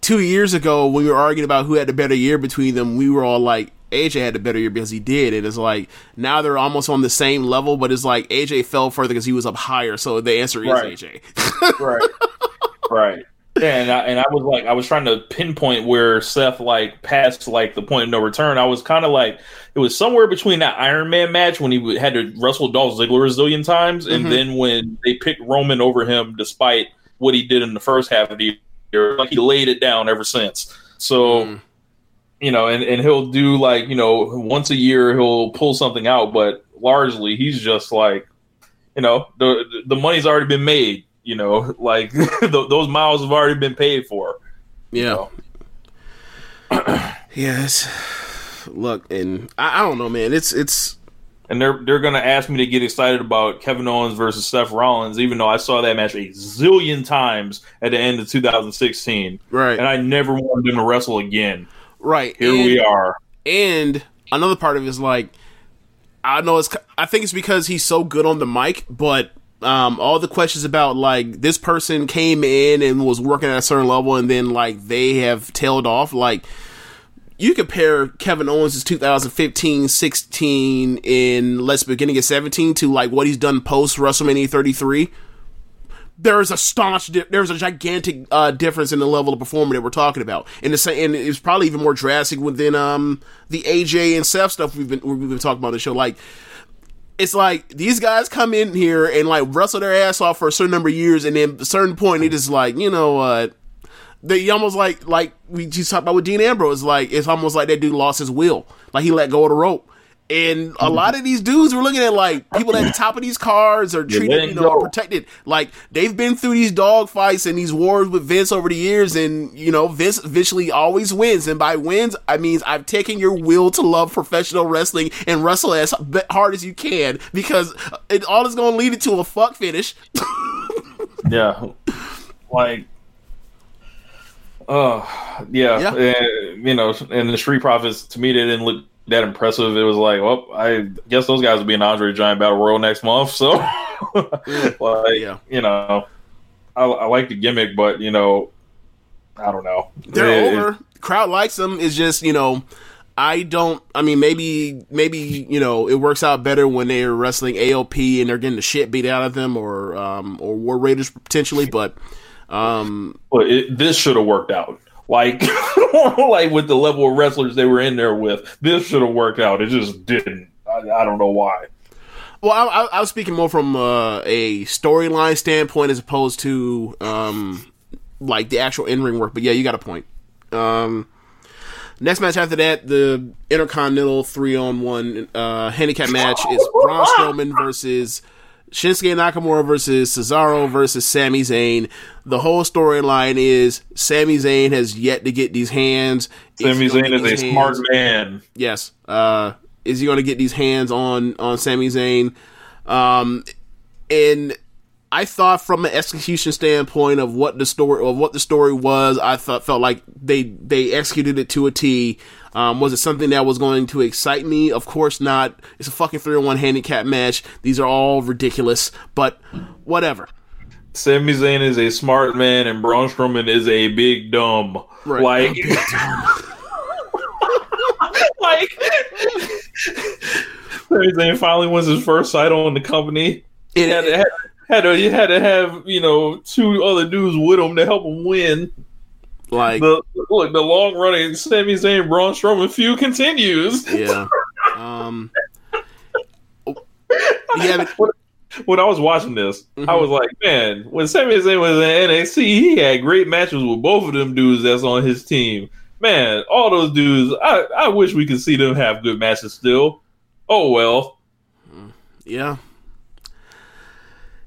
2 years ago when we were arguing about who had the better year between them, we were all like, AJ had a better year because he did. And it's like, now they're almost on the same level, but it's like AJ fell further because he was up higher. So the answer is AJ. Right. And I was like, I was trying to pinpoint where Seth like passed like the point of no return. I was kind of like, it was somewhere between that Iron Man match when he had to wrestle Dolph Ziggler a zillion times. And then when they picked Roman over him, despite what he did in the first half of the year, like he laid it down ever since. So, you know, and he'll do like, you know, once a year he'll pull something out, but largely he's just like, you know, the money's already been made, you know, like those miles have already been paid for. Yeah. You know? Yes. Look, and I don't know, man. It's and they're gonna ask me to get excited about Kevin Owens versus Seth Rollins, even though I saw that match a zillion times at the end of 2016. Right. And I never wanted him to wrestle again. Right. We are. And another part of it is like, I think it's because he's so good on the mic, but all the questions about like this person came in and was working at a certain level and then like they have tailed off. Like you compare Kevin Owens' 2015, 16 in let's beginning at 17 to like what he's done post WrestleMania 33. There's a gigantic difference in the level of performer that we're talking about, and it's probably even more drastic within the AJ and Seth stuff we've been talking about on the show. Like, it's like these guys come in here and like wrestle their ass off for a certain number of years, and then at a certain point, they just like, you know what? They almost like we just talked about with Dean Ambrose. Like, it's almost like that dude lost his will, like he let go of the rope. And a lot of these dudes we're looking at, like, people at the top of these cards are treated, you know, are protected. Like, they've been through these dog fights and these wars with Vince over the years, and, you know, Vince eventually always wins. And by wins, I mean, I've taken your will to love professional wrestling and wrestle as hard as you can, because it all is going to lead it to a fuck finish. Yeah. Like... And, you know, and the Street Profits, to me, they didn't look that impressive. It was like, well, I guess those guys will be in Andre Giant Battle Royal next month. So, you know, I like the gimmick, but, you know, I don't know. They're over. Crowd likes them. It's just, you know, maybe, you know, it works out better when they're wrestling AOP and they're getting the shit beat out of them or War Raiders potentially, but... this should have worked out. Like, like with the level of wrestlers they were in there with, this should have worked out. It just didn't. I don't know why. Well, I was speaking more from a storyline standpoint as opposed to like the actual in-ring work. But yeah, you got a point. Next match after that, the Intercontinental 3-on-1 handicap match is Braun Strowman versus Shinsuke Nakamura versus Cesaro versus Sami Zayn. The whole storyline is Sami Zayn has yet to get these hands. Sami Zayn is a smart man. Yes. Is he going to get these hands on Sami Zayn? And I thought from an execution standpoint of what the story was, I felt like they executed it to a T. Was it something that was going to excite me? Of course not. It's a fucking 3-on-1 handicap match. These are all ridiculous, but whatever. Sami Zayn is a smart man and Braun Strowman is a big dumb. Right. Like, big dumb. Like, Sami Zayn finally wins his first sight on the company. He had to have two other dudes with him to help him win. Like, the long running Sami Zayn Braun Strowman feud continues. Yeah. Yeah. When I was watching this, I was like, man, when Sami Zayn was in NXT, he had great matches with both of them dudes that's on his team. Man, all those dudes, I wish we could see them have good matches still. Oh, well. Yeah.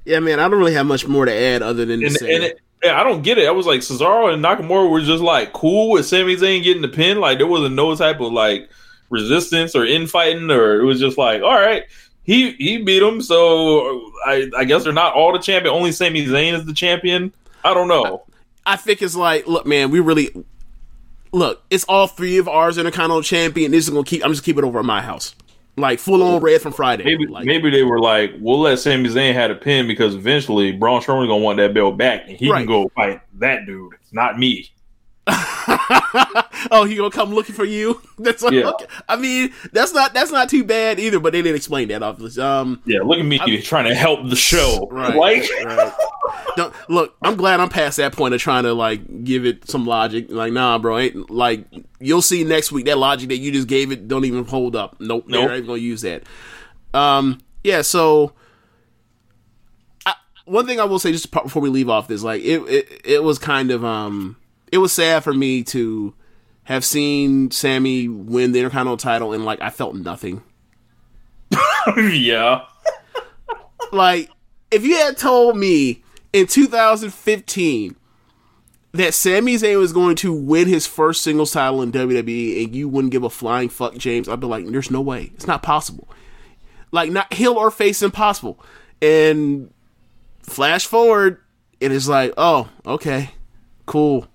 Yeah, man, I don't really have much more to add other than to say. I don't get it. I was like, Cesaro and Nakamura were just like cool with Sami Zayn getting the pin. Like, there wasn't no type of like resistance or infighting, or it was just like, all right. He beat him, so I guess they're not all the champion. Only Sami Zayn is the champion. I don't know. I think it's like, look, man, it's all three of ours Intercontinental champion. This is gonna keep. I'm just keeping it over at my house, like full on red from Friday. Maybe they were like, we'll let Sami Zayn have a pin because eventually Braun Strowman's gonna want that belt back, and he can go fight that dude, not me. Oh, he gonna come looking for you? That's like, yeah. Okay. I mean, that's not too bad either. But they didn't explain that, obviously. Yeah, look at me trying to help the show. Right, right. Look, I'm glad I'm past that point of trying to like give it some logic. Like, nah, bro, ain't like you'll see next week that logic that you just gave it don't even hold up. Nope. They're not gonna use that. Yeah. So, one thing I will say just before we leave off this, like it was kind of It was sad for me to have seen Sammy win the Intercontinental title and, like, I felt nothing. Yeah. Like, if you had told me in 2015 that Sami Zayn was going to win his first singles title in WWE and you wouldn't give a flying fuck, James, I'd be like, there's no way. It's not possible. Like, not heel or face, impossible. And flash forward, it is like, oh, okay, cool.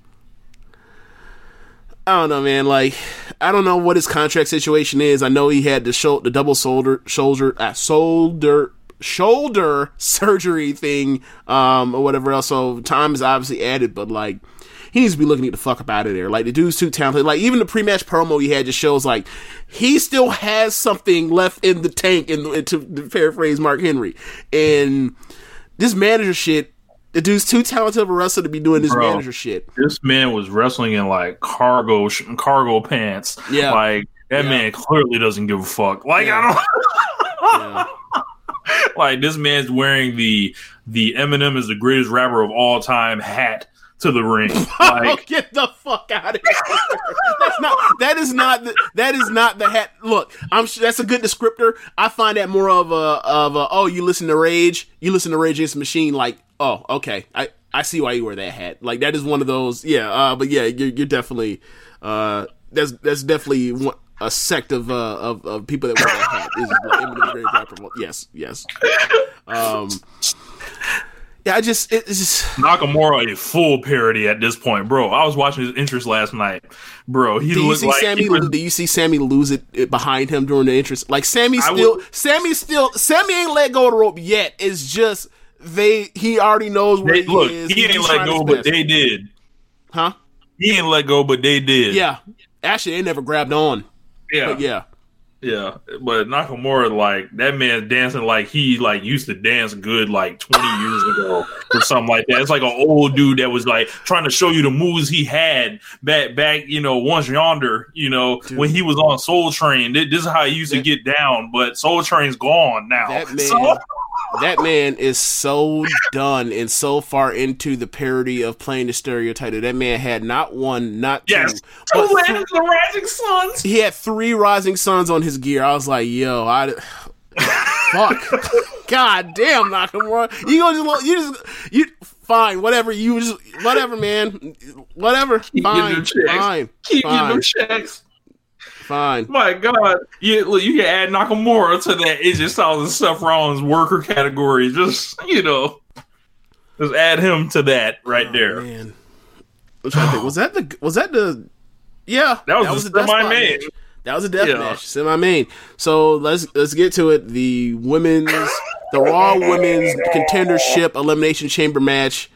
I don't know, man. Like, I don't know what his contract situation is. I know he had the double shoulder surgery thing, or whatever else. So time is obviously added, but like, he needs to be looking at the fuck up out of there. Like, the dude's too talented. Like, even the pre-match promo he had just shows like he still has something left in the tank. And to paraphrase Mark Henry, and this manager shit. The dude's too talented of a wrestler to be doing this manager shit. This man was wrestling in like cargo pants. Yeah, like that man clearly doesn't give a fuck. Like I don't. Yeah. Like this man's wearing the Eminem is the greatest rapper of all time hat to the ring. Like, get the fuck out of here! That is not the hat. Look, I'm sure that's a good descriptor. I find that more of a you listen to Rage, Against the Machine, like. Oh, okay. I see why you wear that hat. Like that is one of those, yeah. But yeah, you're definitely that's definitely a sect of people that wear that hat. Is like, yes. Yeah, it's just Nakamura a full parody at this point, bro. I was watching his entrance last night, bro. Do you see Sammy lose it behind him during the entrance? Like Sammy ain't let go of the rope yet. It's just. He already knows where he is. He ain't let go, but they did. Huh? He ain't let go, but they did. Yeah. Actually, they never grabbed on. Yeah. But yeah. Yeah. But Nakamura, like, that man's dancing like he, like, used to dance good, like, 20 years ago or something like that. It's like an old dude that was, like, trying to show you the moves he had back once yonder, dude. When he was on Soul Train. This is how he used to get down, but Soul Train's gone now. That man is so done and so far into the parody of playing the stereotype. That man had not one, not two. Two rising suns. He had 3 rising suns on his gear. I was like, yo, fuck. God damn, Nakamura. Fine, whatever. Whatever, man. Whatever. Keep getting them checks. Fine. My God, you can add Nakamura to that. It just all the Seth Rollins worker category. Just add him to that there. Man. Was that the? Yeah, that was the semi-main. That was a death match, semi-main. So let's get to it. The women's, the Raw women's contendership elimination chamber match.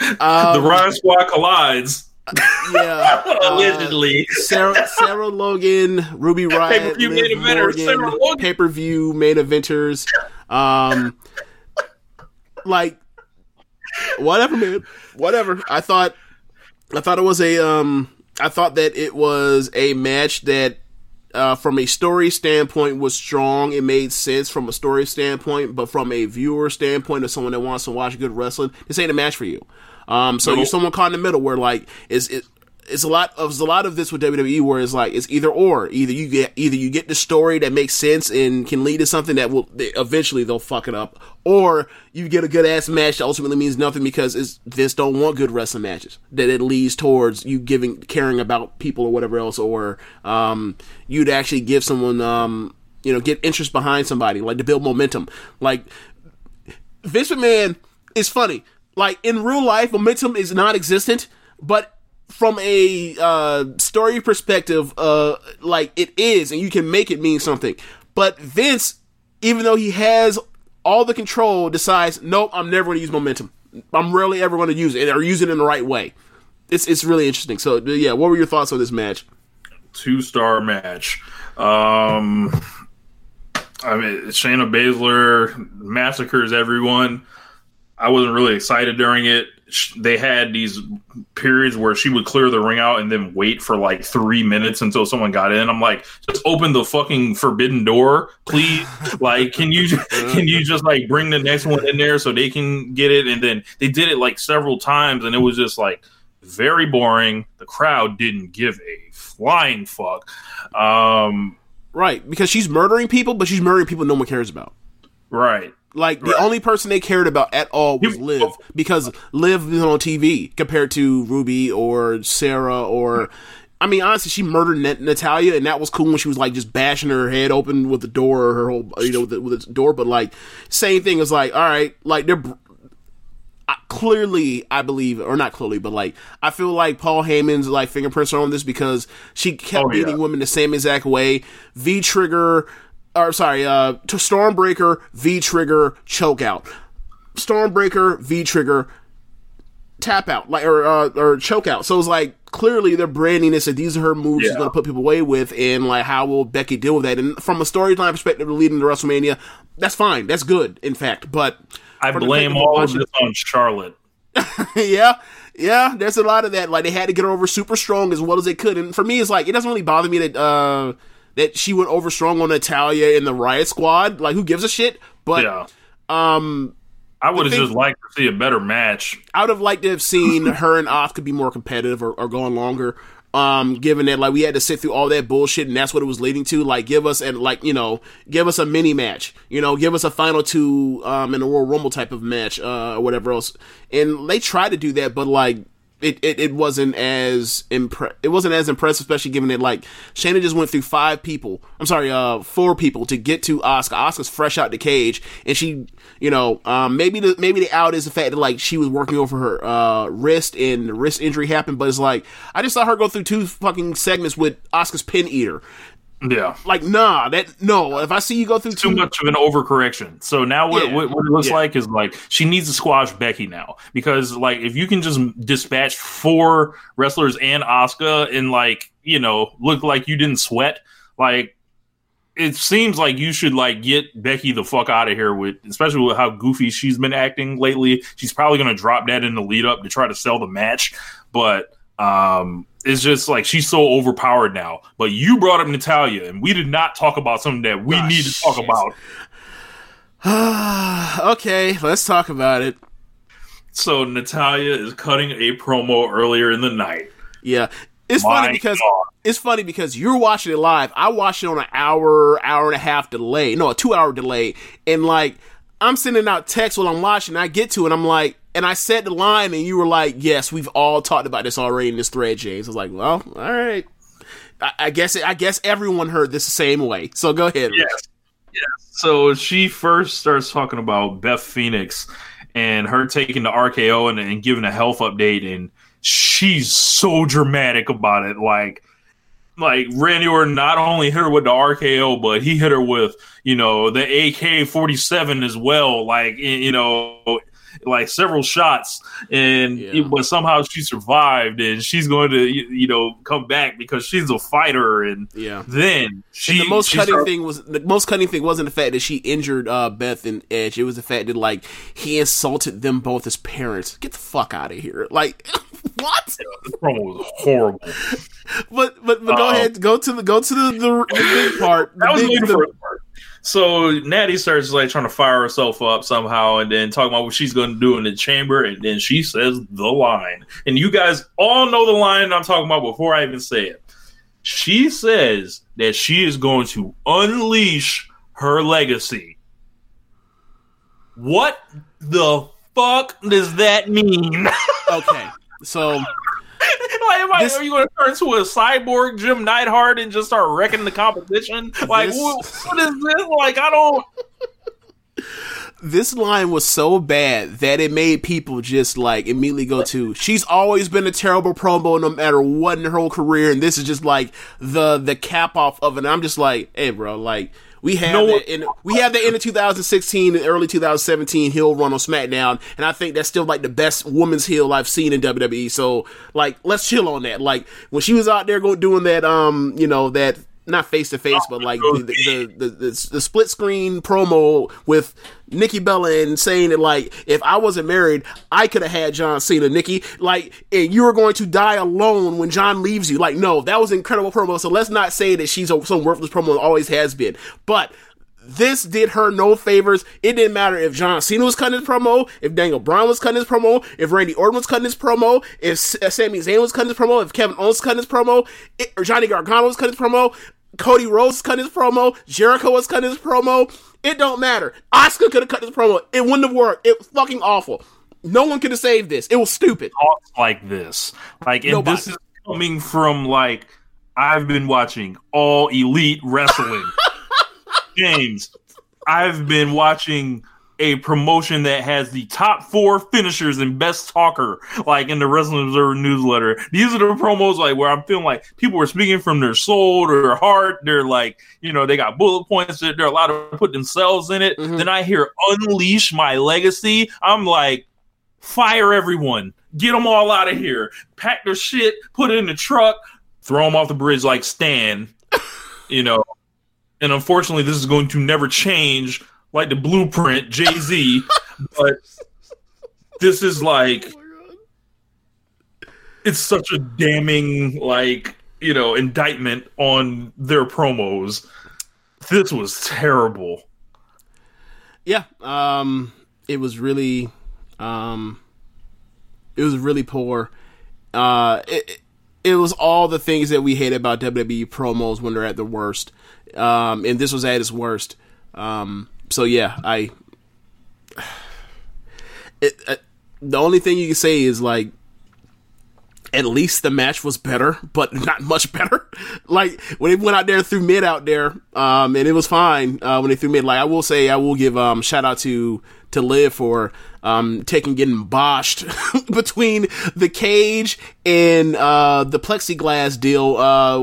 The Raw Squad collides. Yeah, allegedly. Sarah Logan, Ruby Riott, pay-per-view main eventers. Like whatever, man. Whatever. I thought it was a I thought that it was a match that, from a story standpoint, was strong. It made sense from a story standpoint, but from a viewer standpoint, or someone that wants to watch good wrestling, this ain't a match for you. So you're someone caught in the middle, where like it's a lot of this with WWE, where it's like it's either or. Either you get the story that makes sense and can lead to something that will eventually they'll fuck it up, or you get a good ass match that ultimately means nothing because this don't want good wrestling matches, that it leads towards you caring about people or whatever else, or you'd actually give someone get interest behind somebody, like to build momentum. Like Vince McMahon is funny. Like in real life, momentum is non-existent, but from a story perspective, like it is, and you can make it mean something. But Vince, even though he has all the control, decides, nope, I'm never going to use momentum. I'm rarely ever going to use it, or use it in the right way. It's really interesting. So yeah, what were your thoughts on this match? 2-star match. I mean, Shayna Baszler massacres everyone. I wasn't really excited during it. They had these periods where she would clear the ring out and then wait for like 3 minutes until someone got in. I'm like, just open the fucking forbidden door, please. Like, can you just like bring the next one in there so they can get it? And then they did it like several times, and it was just like very boring. The crowd didn't give a flying fuck. Right. Because she's murdering people, but she's murdering people no one cares about. Right. Like, the only person they cared about at all was Liv, because Liv was on TV compared to Ruby or Sarah or... I mean, honestly, she murdered Natalia, and that was cool when she was, like, just bashing her head open with the door, or her whole, with the door, but, like, same thing is, like, all right, like, they're... I feel like Paul Heyman's like fingerprints are on this, because she kept beating women the same exact way. Stormbreaker, V-Trigger, chokeout. Stormbreaker, V-Trigger, tap out, like, or chokeout. So it's like, clearly they're branding this, and these are her moves she's going to put people away with, and like, how will Becky deal with that? And from a storyline perspective leading to WrestleMania, that's fine. That's good, in fact. But I blame all of this on Charlotte. Yeah, there's a lot of that. Like, they had to get her over super strong as well as they could. And for me, it's like, it doesn't really bother me that she went over strong on Natalia in the Riot Squad. Like, who gives a shit? But I would have just liked to see a better match. I would have liked to have seen her and Asuka be more competitive, or going longer. Given that, like, we had to sit through all that bullshit, and that's what it was leading to. Like, give us a mini match. You know, give us a final two in the Royal Rumble type of match, or whatever else. And they tried to do that, but like, It wasn't as impressive, especially given that like Shayna just went through 4 people to get to Asuka. Asuka's fresh out the cage, and she, maybe the out is the fact that like she was working over her wrist, and the wrist injury happened. But it's like, I just saw her go through 2 fucking segments with Asuka's pin eater. Yeah, like no. If I see you go through too much of an overcorrection, so now what it looks like is like she needs to squash Becky now, because like if you can just dispatch 4 wrestlers and Asuka and like look like you didn't sweat, like it seems like you should like get Becky the fuck out of here with, especially with how goofy she's been acting lately. She's probably gonna drop that in the lead up to try to sell the match, but. It's just like she's so overpowered now. But you brought up Natalia, and we did not talk about something that we need to talk about. Okay, let's talk about it. So Natalia is cutting a promo earlier in the night. Yeah, it's funny because you're watching it live. I watched it on an hour and a half delay. No, a 2-hour delay. And like I'm sending out texts while I'm watching. I get to it, and I'm like. And I said the line, and you were like, yes, we've all talked about this already in this thread, James. I was like, well, all right. I guess everyone heard this the same way. So go ahead. Yes. So she first starts talking about Beth Phoenix and her taking the RKO and giving a health update, and she's so dramatic about it. Like, like Randy Orton not only hit her with the RKO, but he hit her with, you know, the AK-47 as well. Like, you know, like several shots, and but somehow she survived, and she's going to, you know, come back because she's a fighter. And then she, and the most cutting thing wasn't the fact that she injured Beth and Edge. It was the fact that, like, he insulted them both as parents. Get the fuck out of here! Like, what? The promo was horrible. But go to the part. That was the first part. So Natty starts like trying to fire herself up somehow, and then talking about what she's going to do in the chamber, and then she says the line, and you guys all know the line I'm talking about before I even say it. She says that she is going to unleash her legacy. What the fuck does that mean? Okay, so are you going to turn to a cyborg Jim Neidhart and just start wrecking the competition? Like, what is this? Like, I don't... This line was so bad that it made people just, like, immediately go to, she's always been a terrible promo no matter what in her whole career, and this is just, like, the cap off of it. And I'm just like, hey, bro, like... We have that in the 2016 and early 2017 heel run on SmackDown, and I think that's still like the best women's heel I've seen in WWE. So, like, let's chill on that. Like, when she was out there doing that, you know, that not face to face, but like the split screen promo with Nikki Bella, and saying that, like, if I wasn't married, I could have had John Cena, Nikki, like, and you were going to die alone when John leaves you. Like, no, that was an incredible promo. So let's not say that she's some worthless promo, always has been. But this did her no favors. It didn't matter if John Cena was cutting his promo, if Daniel Bryan was cutting his promo, if Randy Orton was cutting his promo, if Sami Zayn was cutting his promo, if Kevin Owens was cutting his promo, or Johnny Gargano was cutting his promo, Cody Rhodes was cutting his promo, Jericho was cutting his promo. It don't matter. Asuka could have cut this promo. It wouldn't have worked. It was fucking awful. No one could have saved this. It was stupid. Like this. Like, and nobody. This is coming from, like, I've been watching All Elite Wrestling. James, I've been watching a promotion that has the top 4 finishers and best talker, like, in the Wrestling Observer newsletter. These are the promos, like, where I'm feeling like people are speaking from their soul or their heart. They're like, you know, they got bullet points. They're allowed to put themselves in it. Mm-hmm. Then I hear unleash my legacy. I'm like, fire everyone. Get them all out of here. Pack their shit. Put it in the truck. Throw them off the bridge like Stan. You know. And unfortunately, this is going to never change, like the blueprint, Jay-Z. But this is like, it's such a damning, like, you know, indictment on their promos. This was terrible. Yeah, it was really poor. It was all the things that we hate about WWE promos when they're at their worst. And this was at its worst. So yeah, the only thing you can say is, like, at least the match was better, but not much better. Like, when they went out there and threw Mid out there, and it was fine when they threw Mid. Like, I will give shout out to Liv for getting boshed between the cage and the plexiglass deal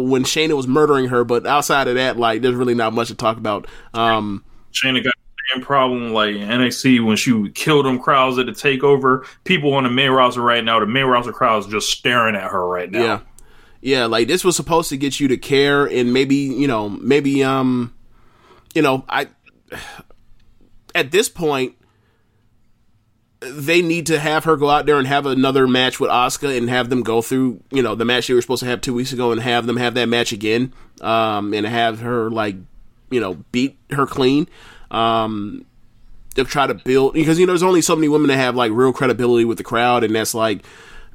when Shayna was murdering her. But outside of that, like, there's really not much to talk about. Shayna got the same problem like NXT when she killed them crowds at the Takeover. People on the main roster right now, the main roster crowd's just staring at her right now. Yeah, like, this was supposed to get you to care, and at this point, they need to have her go out there and have another match with Asuka, and have them go through, you know, the match they were supposed to have 2 weeks ago, and have them have that match again, and have her, like, you know, beat her clean. They'll try to build, because, you know, there's only so many women that have, like, real credibility with the crowd, and that's, like,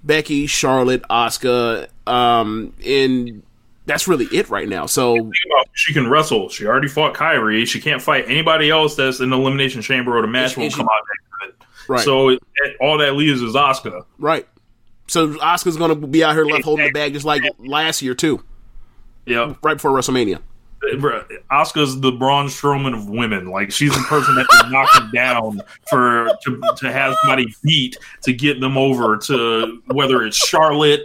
Becky, Charlotte, Asuka, and that's really it right now. So she can wrestle. She already fought Kyrie. She can't fight anybody else that's in the Elimination Chamber, or the match won't come out that good. Right. So all that leaves is Asuka. Right. So Asuka's going to be out here left holding the bag, just like last year too. Yeah. Right before WrestleMania. Bro, Asuka's the Braun Strowman of women. Like, she's the person that can knock them down to have somebody beat to get them over to, whether it's Charlotte,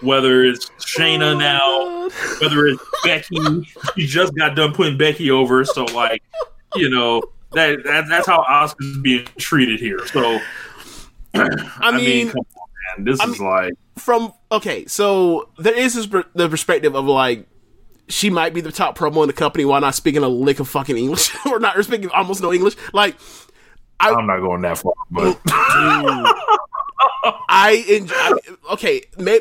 whether it's Shayna now, whether it's Becky. She just got done putting Becky over, so like, you know, that's how Asuka's being treated here. So I mean come on, man. So there is the perspective of like, she might be the top promo in the company while not speaking a lick of fucking English, or not speaking almost no English. Like, I'm not going that far, but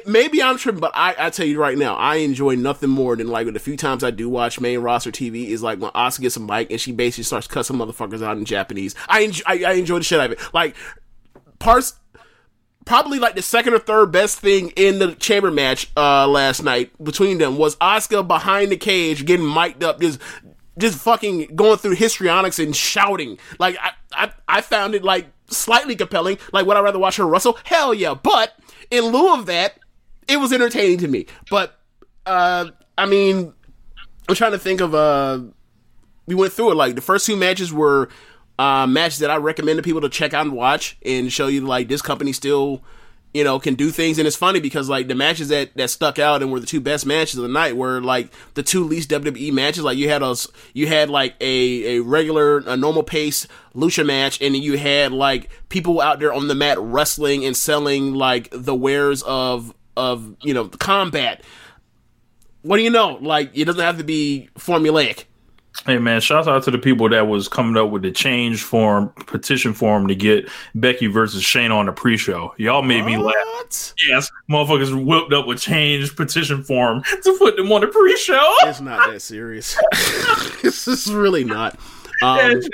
maybe I'm tripping, but I tell you right now, I enjoy nothing more than like the few times I do watch main roster TV is like when Asuka gets a mic and she basically starts cussing motherfuckers out in Japanese. I enjoy the shit out of it. Like, probably like the second or third best thing in the chamber match last night between them was Asuka behind the cage getting mic'd up, just fucking going through histrionics and shouting. Like, I found it like slightly compelling. Like, would I rather watch her wrestle? Hell yeah. But in lieu of that, it was entertaining to me. But I mean, I'm trying to think of we went through it. Like, the first two matches were matches that I recommend to people to check out and watch and show you like this company still, you know, can do things. And it's funny because like the matches that stuck out and were the two best matches of the night were like the two least WWE matches. Like, you had like a regular, a normal pace lucha match, and then you had like people out there on the mat wrestling and selling like the wares of you know, combat. What do you know? Like, it doesn't have to be formulaic. Hey man, shout out to the people that was coming up with the petition form to get Becky versus Shayna on the pre-show. Y'all made me laugh. Yes, motherfuckers whipped up with change petition form to put them on the pre-show. It's not that serious. This is really not. That shit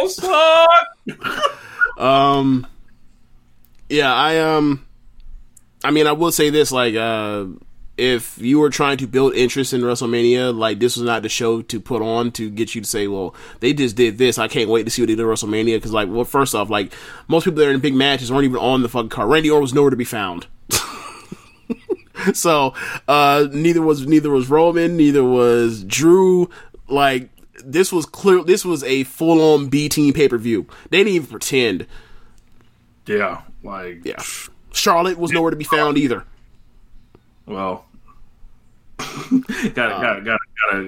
goes suck. Yeah, I mean, I will say this, like, if you were trying to build interest in WrestleMania, like, this was not the show to put on to get you to say, well, they just did this, I can't wait to see what they did at WrestleMania. Because, like, well, first off, like, most people that are in big matches weren't even on the fucking card. Randy Orton was nowhere to be found. So, neither was Roman, neither was Drew. Like, this was a full-on B-team pay-per-view. They didn't even pretend. Yeah, like... Yeah. Charlotte was nowhere to be found either. Well... gotta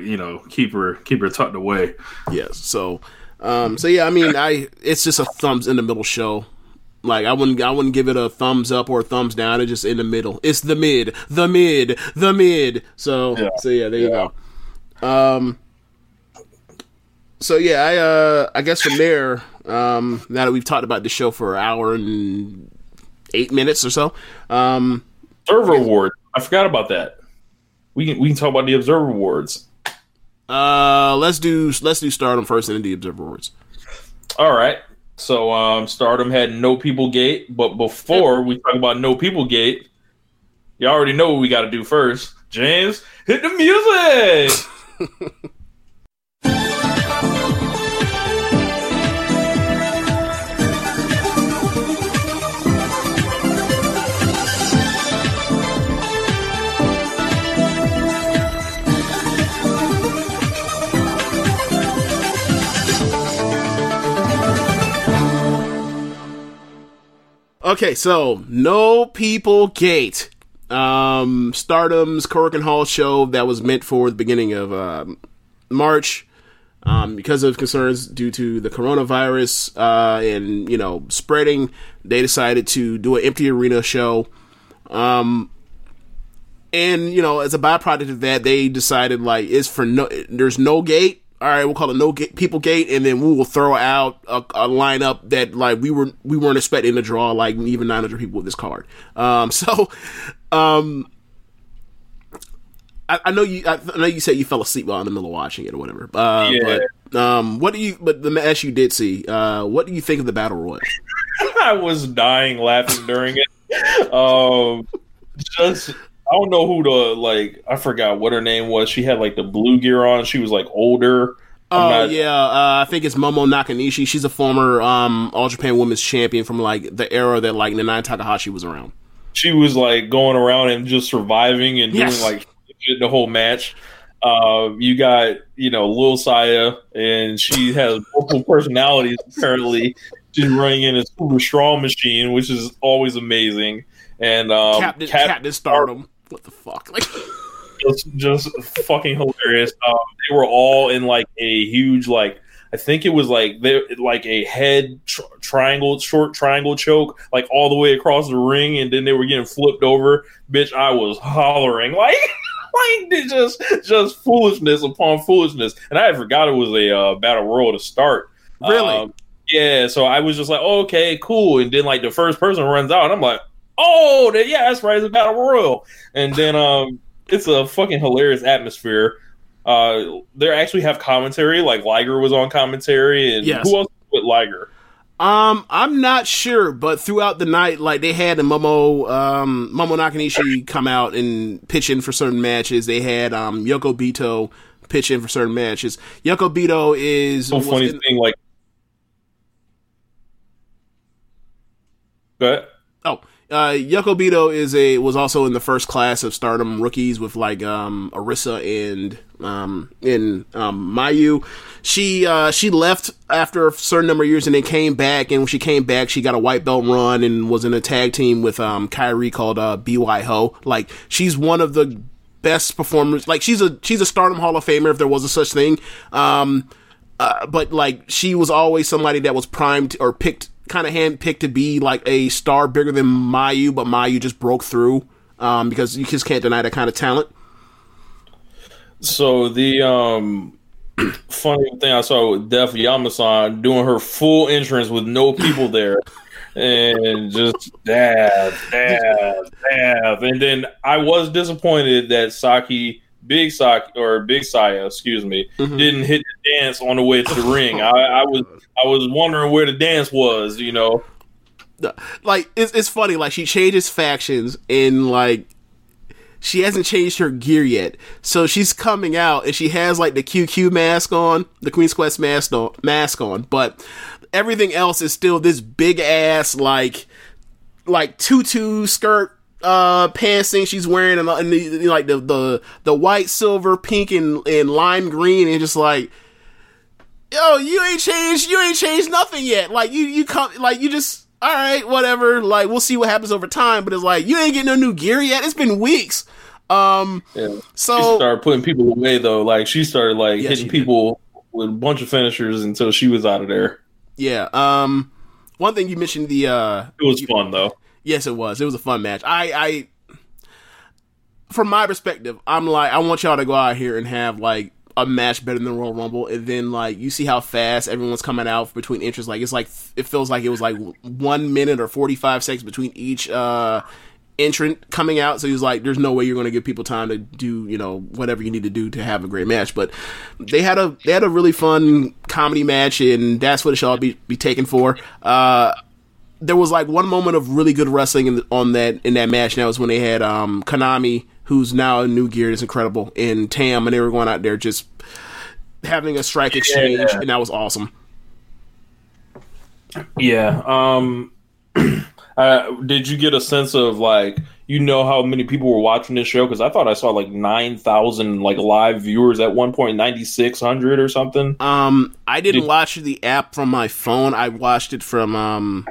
you know, keep her tucked away. Yes. So yeah, I mean, it's just a thumbs in the middle show. Like, I wouldn't give it a thumbs up or a thumbs down. It's just in the middle. It's the mid. So yeah, there you go. So yeah, I guess from there, now that we've talked about the show for an hour and 8 minutes or so, Observer Awards. I forgot about that. We can talk about the Observer Awards. Let's do Stardom first and then the Observer Awards. All right. So Stardom had No People Gate, but before we talk about No People Gate, you already know what we got to do first. James, hit the music. Okay, so No People Gate, Stardom's Korakuen Hall show that was meant for the beginning of March, because of concerns due to the coronavirus and, you know, spreading, they decided to do an empty arena show, and, you know, as a byproduct of that, they decided, like, there's no gate. All right, we'll call it No People Gate, and then we will throw out a lineup that, like, we weren't expecting to draw, like, even 900 people with this card. I know you said you fell asleep while in the middle of watching it or whatever. Yeah. But But the match you did see, what do you think of the Battle Royal? I was dying laughing during it. I don't know who I forgot what her name was. She had, like, the blue gear on. She was, like, older. I think it's Momo Nakanishi. She's a former All Japan Women's Champion from, like, the era that, like, Nanai Takahashi was around. She was, like, going around and just surviving and doing, like, the whole match. You got, you know, Lil Saya, and she has multiple personalities apparently. She's running in a super strong machine, which is always amazing. And Captain Stardom. What the fuck? Like just fucking hilarious. They were all in like a huge like I think it was like they like a head triangle, short triangle choke, like all the way across the ring, and then they were getting flipped over. Bitch, I was hollering like just foolishness upon foolishness. And I had forgot it was a battle royal to start. Really? Yeah. So I was just like, oh, okay, cool. And then like the first person runs out, and I'm like, oh, yeah, that's right, it's a battle royal. And then it's a fucking hilarious atmosphere. They actually have commentary. Like Liger was on commentary, and yes. Who else was with Liger? I'm not sure, but throughout the night, like they had Momo Nakanishi come out and pitch in for certain matches. They had Yoko Bito pitch in for certain matches. Yoko Bito is so funny thing. Like, go ahead. Oh. Yoko Bito was also in the first class of Stardom rookies with like Arisa and Mayu. She left after a certain number of years and then came back, and when she came back she got a white belt run and was in a tag team with Kairi called BY Ho. Like she's one of the best performers. Like she's a Stardom Hall of Famer if there was a such thing. But like she was always somebody that was primed or picked, kind of handpicked to be like a star bigger than Mayu, but Mayu just broke through because you just can't deny that kind of talent. So the funny thing I saw with Def Yamasan doing her full entrance with no people there and just dab. And then I was disappointed that Big Saya, excuse me, mm-hmm. didn't hit the dance on the way to the ring. I was wondering where the dance was, you know. Like it's funny. Like she changes factions, and like she hasn't changed her gear yet. So she's coming out, and she has like the QQ mask on, the Queen's Quest mask on, but everything else is still this big ass like tutu skirt. Pants thing she's wearing, and the white, silver, pink, and lime green, and just like, yo, you ain't changed nothing yet. Like you come, like you just all right, whatever. Like we'll see what happens over time, but it's like you ain't getting no new gear yet. It's been weeks. Yeah. So she started putting people away though. Like she started hitting people with a bunch of finishers until she was out of there. Yeah. One thing you mentioned it was fun though. Yes, it was. It was a fun match. I from my perspective, I'm like, I want y'all to go out here and have like a match better than Royal Rumble, and then like you see how fast everyone's coming out between entries. Like it's like it feels like it was like 1 minute or 45 seconds between each entrant coming out. So he was like, "There's no way you're going to give people time to do whatever you need to do to have a great match." But they had a really fun comedy match, and that's what it should all be taken for. There was like one moment of really good wrestling in that match. And that was when they had Konami, who's now in new gear, is incredible, and Tam, and they were going out there just having a strike exchange, and that was awesome. Yeah. Did you get a sense of how many people were watching this show? Because I thought I saw like 9,000 live viewers at one point, 9,600 or something. I didn't watch the app from my phone. I watched it from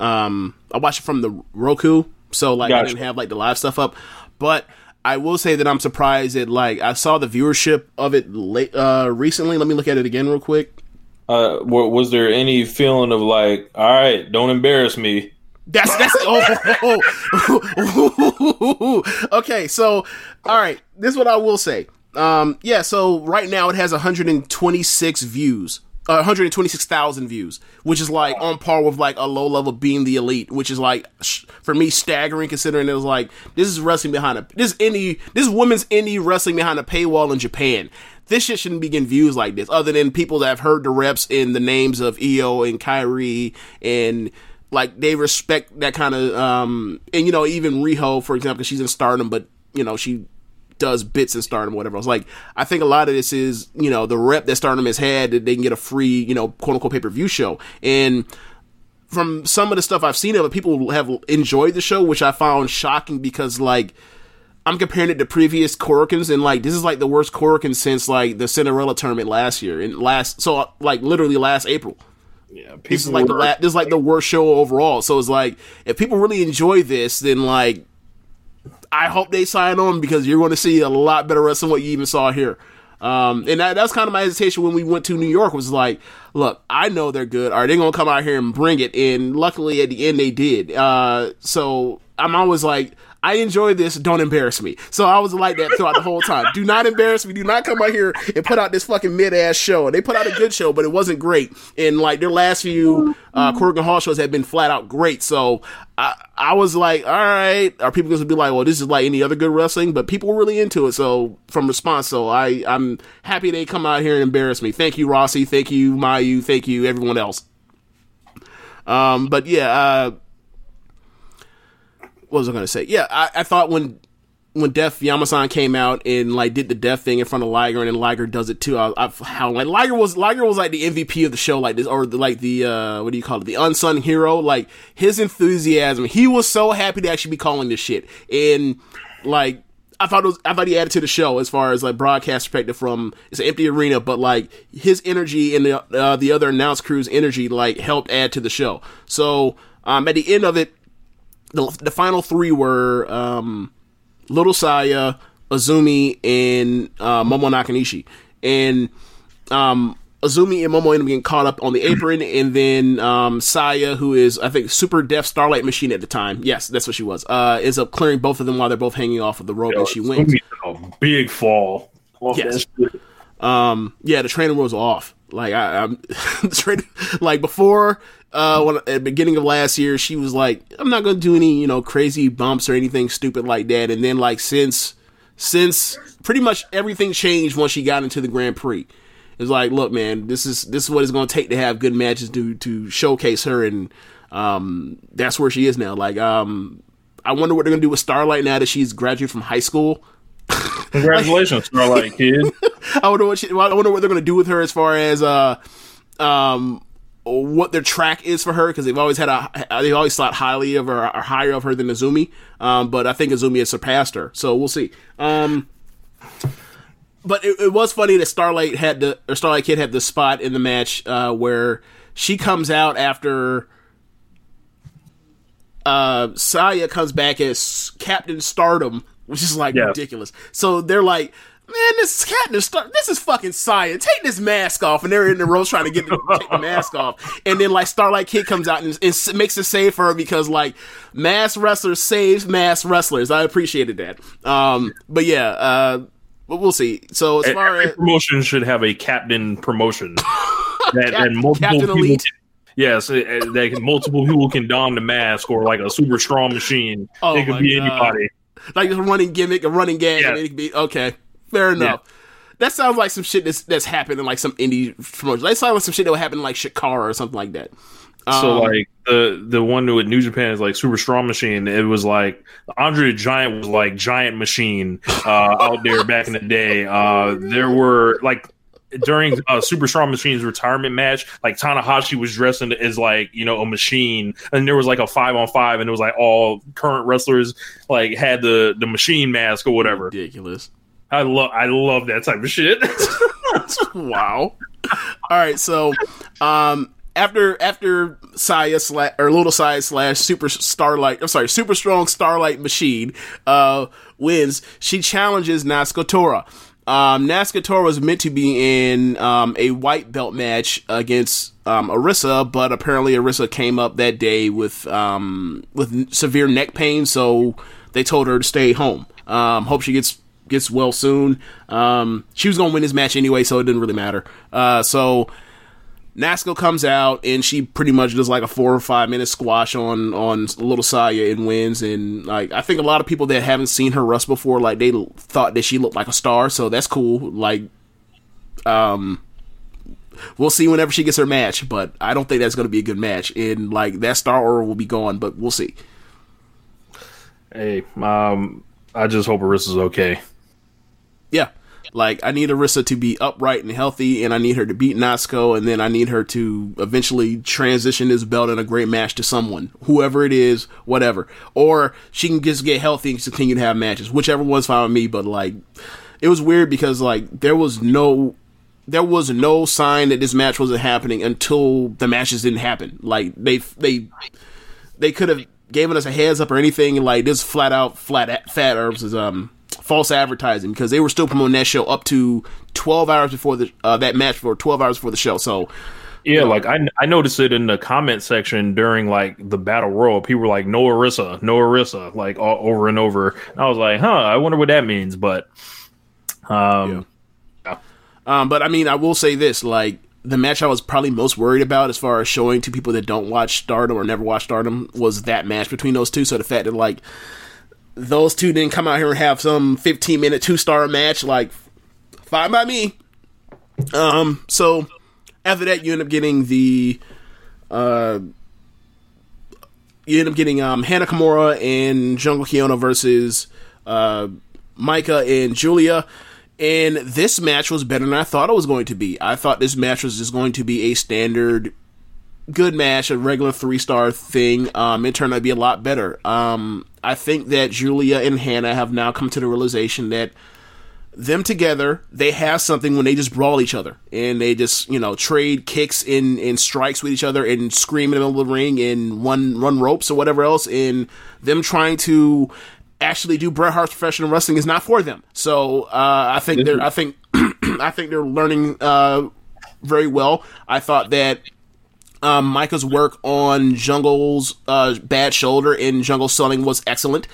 I watched it from the Roku, so gotcha. I didn't have the live stuff up, but I will say that I'm surprised that I saw the viewership of it late recently. Let me look at it again real quick. Was there any feeling of all right, don't embarrass me? That's oh. Okay, so all right, this is what I will say. So right now it has 126 views. 126,000 views, which is on par with a low level Being the Elite, which is for me staggering, considering it was this is wrestling behind this is women's indie wrestling behind a paywall in Japan. This shit shouldn't be getting views like this, other than people that have heard the reps in the names of Io and Kairi, and they respect that kind of and even Riho, for example, because she's in Stardom, but she does bits in Stardom, whatever. I was I think a lot of this is the rep that Stardom has had, that they can get a free quote unquote pay per view show. And from some of the stuff I've seen of it, people have enjoyed the show, which I found shocking because I'm comparing it to previous Korakuen, and like this is like the worst Korakuen since like the Cinderella Tournament last year and literally last April. Yeah, this is like this is like the worst show overall. So it's like if people really enjoy this, then like I hope they sign on because you're going to see a lot better wrestling than what you even saw here. And that's kind of my hesitation when we went to New York was like, look, I know they're good. Are they going to come out here and bring it? And luckily at the end they did. So I'm always like, I enjoy this. Don't embarrass me. So I was like that throughout the whole time. Do not embarrass me. Do not come out here and put out this fucking mid-ass show. And they put out a good show, but it wasn't great. And like their last few Korakuen Hall shows have been flat out great. So I was like, all right, are people going to be like, well, this is like any other good wrestling? But people were really into it. So from response, so I'm happy they come out here and embarrass me. Thank you, Rossi. Thank you, Mayu. Thank you, everyone else. But yeah, what was I going to say? Yeah, I thought when Def Yamasan came out and like did the Def thing in front of Liger and then Liger does it too. Liger was like the MVP of the show, like this, or like the what do you call it? The unsung hero. Like his enthusiasm, he was so happy to actually be calling this shit. And like I thought he added to the show as far as like broadcast perspective. From it's an empty arena, but like his energy and the other announce crew's energy like helped add to the show. So at the end of it. The final three were Little Saya, Azumi, and Momo Nakanishi. And Azumi and Momo ended up getting caught up on the apron, and then Saya, who is, I think, super deaf Starlight Machine at the time. Yes, that's what she was. Ends up clearing both of them while they're both hanging off of the rope, and she wins. Big fall. Yes. Yeah, the training wheels were off. Like I'm like before at the beginning of last year, she was like, I'm not gonna do any, crazy bumps or anything stupid like that. And then like since pretty much everything changed once she got into the Grand Prix. It's like, look, man, this is what it's gonna take to have good matches to showcase her, and that's where she is now. Like, I wonder what they're gonna do with Starlight now that she's graduated from high school. Congratulations, Starlight Kid. I wonder what they're going to do with her as far as what their track is for her, because they've always thought highly of her, or higher of her than Azumi. But I think Azumi has surpassed her, so we'll see. But it was funny that Starlight Kid had the spot in the match where she comes out after Saya comes back as Captain Stardom, which is like ridiculous. So they're like, man, this is fucking science. Take this mask off. And they're in the rows trying to take the mask off. And then, like, Starlight Kid comes out and makes a save for her because, like, mass wrestlers saves mass wrestlers. I appreciated that. But yeah, but we'll see. So as far as... promotion should have a captain promotion. and multiple Captain people Elite. Yes, that multiple people can don the mask or, like, a super strong machine. Oh, it could be anybody. Like, it's a running gimmick, a running game. Yeah. It could be... Okay. Fair enough. Yeah. That sounds like some shit that's happened in like some indie promotion. That sounds like some shit that would happen in like Shikara or something like that. So like the one with New Japan is like Super Strong Machine. It was like Andre the Giant was like Giant Machine out there back in the day. There were like during Super Strong Machine's retirement match, like Tanahashi was dressed as like a machine, and there was like a 5-on-5, and it was like all current wrestlers like had the machine mask or whatever. Ridiculous. I love that type of shit. Wow. All right, so after Saya or Little Saya / Super Strong Starlight Machine wins, she challenges Natsuko Tora. Natsuko Tora was meant to be in a white belt match against Arisa, but apparently Arisa came up that day with severe neck pain, so they told her to stay home. Hope she gets well soon. She was gonna win this match anyway, so it didn't really matter. So Natsuko comes out and she pretty much does like a 4 or 5 minute squash on Little Saya and wins. And like I think a lot of people that haven't seen her wrestle before, like they thought that she looked like a star, so that's cool. Like we'll see whenever she gets her match, but I don't think that's gonna be a good match, and like that star aura will be gone, but we'll see. Hey, I just hope Arissa's okay. Yeah, Like, I need Arisa to be upright and healthy, and I need her to beat Natsuko, and then I need her to eventually transition this belt in a great match to someone, whoever it is, whatever. Or she can just get healthy and continue to have matches, whichever one's fine with me. But, like, it was weird because, like, there was no sign that this match wasn't happening until the matches didn't happen. Like, they could have given us a heads up or anything. Like, this flat out false advertising, because they were still promoting that show up to 12 hours before the that match, for 12 hours before the show. So yeah, like I noticed it in the comment section during like the battle royal. People were like, no Arisa, like all over and over. And I was like, huh, I wonder what that means. But yeah. But I mean, I will say this, like, the match I was probably most worried about as far as showing to people that don't watch Stardom or never watch Stardom was that match between those two. So the fact that, like, those two didn't come out here and have some 15-minute 2-star match, like, fine by me. So after that, you end up getting Hana Kimura and Jungle Kiona versus Micah and Julia. And this match was better than I thought it was going to be. I thought this match was just going to be a standard good match, a regular 3-star thing. It turned out to be a lot better. I think that Julia and Hannah have now come to the realization that them together, they have something when they just brawl each other. And they just, you know, trade kicks and strikes with each other and scream in the middle of the ring and run ropes or whatever else. And them trying to actually do Bret Hart's professional wrestling is not for them. So I think they're learning very well. I thought that Micah's work on Jungle's bad shoulder and Jungle selling was excellent,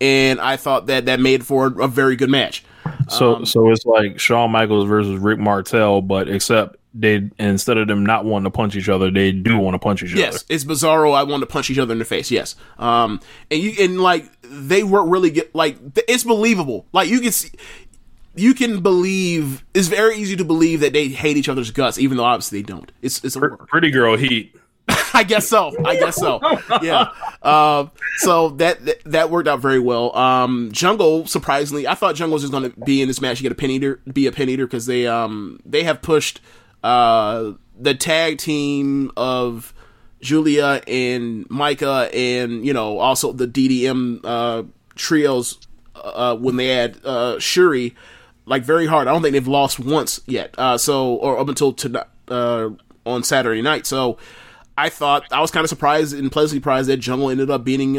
and I thought that made for a very good match. So it's like Shawn Michaels versus Rick Martel, but except they, instead of them not wanting to punch each other, they do want to punch each other. Yes, it's bizarro. I want to punch each other in the face. Yes, and they were really good. Like, it's believable. Like, you can see, you can believe. It's very easy to believe that they hate each other's guts, even though obviously they don't. It's a pretty girl heat. I guess so. Yeah. So that worked out very well. Jungle, surprisingly, I thought Jungle was just going to be in this match to get a pin eater because they have pushed the tag team of Julia and Micah, and, you know, also the DDM trios when they had Shuri, like, very hard. I don't think they've lost once yet. Or up until tonight, on Saturday night. So I was kind of surprised and pleasantly surprised that Jungle ended up beating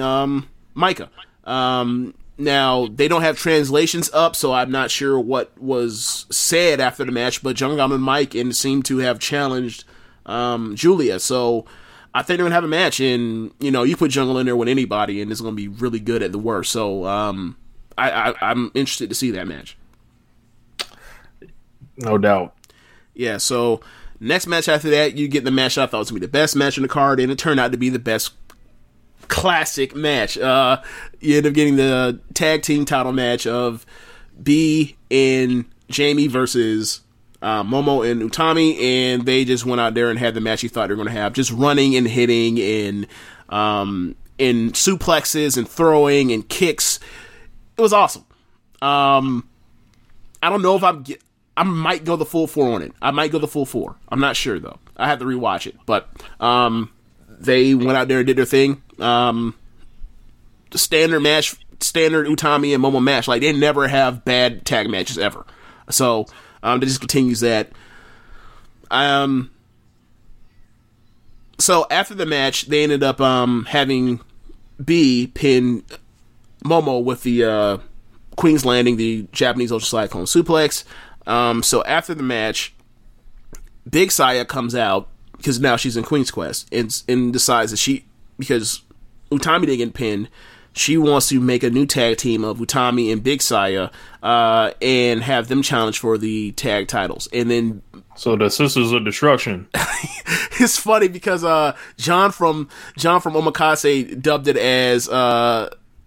Micah. Now, they don't have translations up, so I'm not sure what was said after the match, but Jungle and Mike and seemed to have challenged Julia. So I think they're going to have a match, and, you know, you put Jungle in there with anybody, and it's going to be really good at the worst. So I'm interested to see that match. No doubt. Yeah, so next match after that, you get the match I thought was going to be the best match in the card, and it turned out to be the best classic match. You end up getting the tag team title match of B and Jamie versus Momo and Utami, and they just went out there and had the match you thought they were going to have, just running and hitting and suplexes and throwing and kicks. It was awesome. I don't know if I might go the full 4 on it. I might go the full 4. I'm not sure, though. I have to rewatch it, but they went out there and did their thing. Standard Utami and Momo match. Like, they never have bad tag matches ever. So it just continues that. So after the match, they ended up having B pin Momo with the Queen's Landing, the Japanese Ultra Cyclone Suplex. So after the match, Big Saya comes out, because now she's in Queen's Quest, and decides that because Utami didn't get pinned, she wants to make a new tag team of Utami and Big Saya, and have them challenge for the tag titles. And then, so the Sisters of Destruction. It's funny because John from Omakase dubbed it as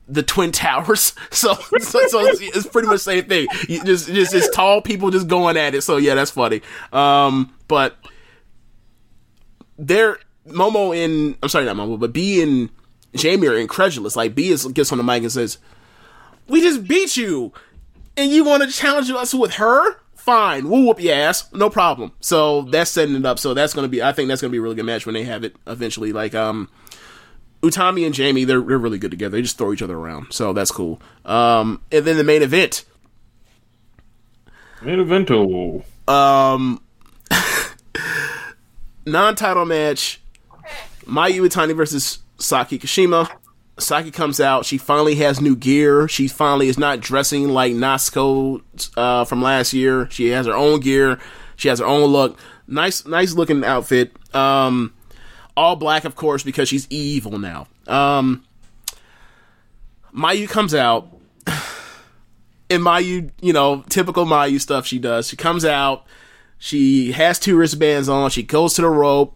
the Twin Towers. So it's pretty much the same thing. You just tall people just going at it. So yeah, that's funny. But they're but B and Jamie are incredulous. Like, B gets on the mic and says, "We just beat you." and you want to challenge us with her? Fine, we'll whoop your ass, no problem. So that's setting it up. So that's going to be, I think that's going to be a really good match when they have it eventually. Like, Utami and Jamie, they're really good together. They just throw each other around, so that's cool. And then the main event. Main evento. Non-title match. Mayu Itani versus Saki Kashima. Saki comes out. She finally has new gear. She finally is not dressing like Natsuko from last year. She has her own gear. She has her own look. Nice looking outfit. All black, of course, because she's evil now. Mayu comes out. And Mayu, you know, typical Mayu stuff she does. She comes out. She has two wristbands on. She goes to the rope.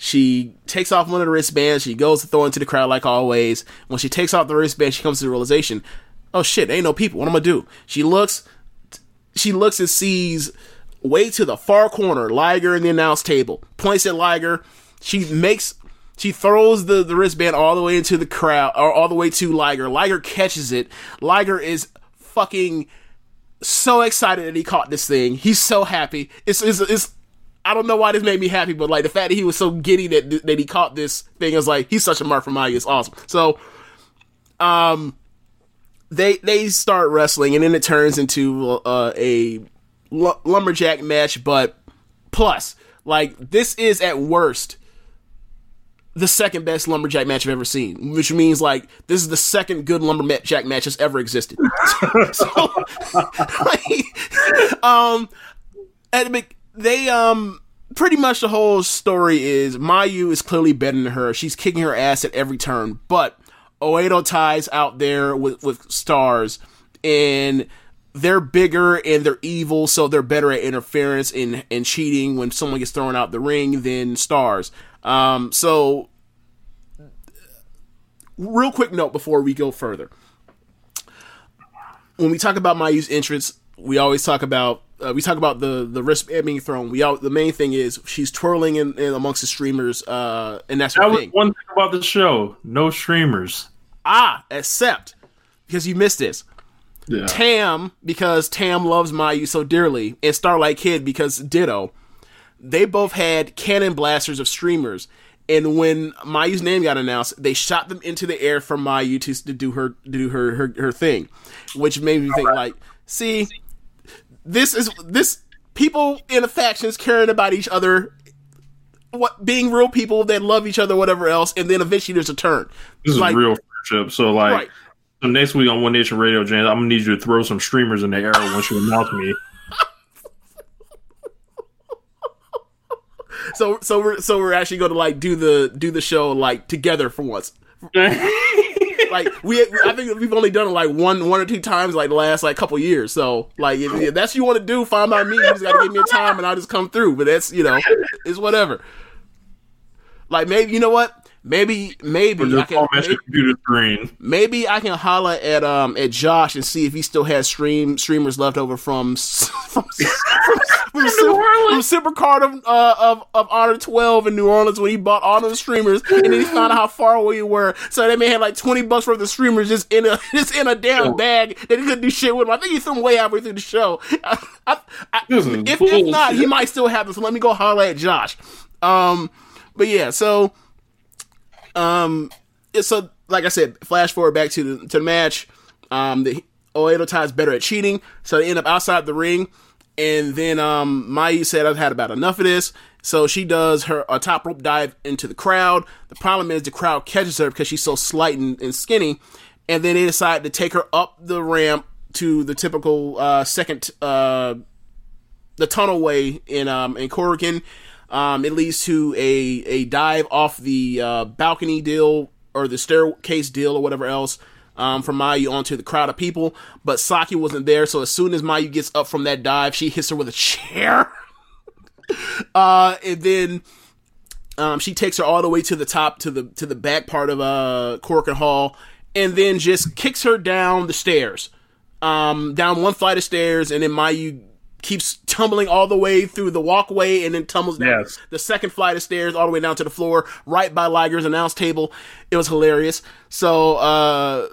She takes off one of the wristbands. She goes to throw into the crowd like always. When she takes off the wristband, she comes to the realization, oh shit, ain't no people. What am I gonna do? She looks and sees way to the far corner, Liger in the announce table. Points at Liger. She throws the wristband all the way into the crowd, or all the way to Liger. Liger catches it. Liger is fucking so excited that he caught this thing. He's so happy. It's I don't know why this made me happy, but like the fact that he was so giddy that he caught this thing is like, he's such a mark for Mayu. It's awesome. So, they start wrestling, and then it turns into a lumberjack match. But plus, like, this is at worst the second best lumberjack match I've ever seen, which means like this is the second good lumberjack match that's ever existed. Pretty much the whole story is Mayu is clearly better than her. She's kicking her ass at every turn, but Oedo Tai's out there with stars, and they're bigger and they're evil, so they're better at interference and cheating when someone gets thrown out the ring than stars. So real quick note before we go further. When we talk about Mayu's entrance, we always talk about the wristband being thrown. The main thing is she's twirling in amongst the streamers, and that's that was thing. One thing about the show: no streamers. Except because you missed this. Yeah. Tam, because Tam loves Mayu so dearly, and Starlight Kid, because ditto. They both had cannon blasters of streamers, and when Mayu's name got announced, they shot them into the air for Mayu to do her thing, which made me think like, see. This people in the factions caring about each other, being real people that love each other, whatever else, and then eventually there's a turn. This is like, real friendship. So like, right. So next week on One Nation Radio, James, I'm gonna need you to throw some streamers in the air once you announce me. So we're actually gonna like do the show like together for once. Like I think we've only done it like one or two times, like the last like couple years. So like, if that's what you want to do, fine by me. You just gotta give me a time, and I'll just come through. But that's, you know, it's whatever. Like maybe, you know what? Maybe I can holler at Josh and see if he still has streamers left over from Supercard of Honor 12 in New Orleans when he bought all those streamers, and then he found out how far away you were. So they may have like $20 worth of streamers just in a damn bag that he couldn't do shit with them. I think he threw them way halfway through the show. If not, he might still have them. So let me go holler at Josh. But yeah, so. So like I said, flash forward back to the match. The Oedo Tai's better at cheating, so they end up outside the ring, and then Mayu said, "I've had about enough of this." So she does a top rope dive into the crowd. The problem is the crowd catches her because she's so slight and skinny, and then they decide to take her up the ramp to the typical the tunnel way in Korakuen. It leads to a dive off the balcony deal, or the staircase deal, or whatever else, from Mayu onto the crowd of people. But Saki wasn't there, so as soon as Mayu gets up from that dive, she hits her with a chair. And then she takes her all the way to the top, to the back part of Korakuen Hall, and then just kicks her down the stairs, down one flight of stairs, and then Mayu keeps tumbling all the way through the walkway, and then tumbles down the second flight of stairs all the way down to the floor, right by Liger's announce table. It was hilarious. So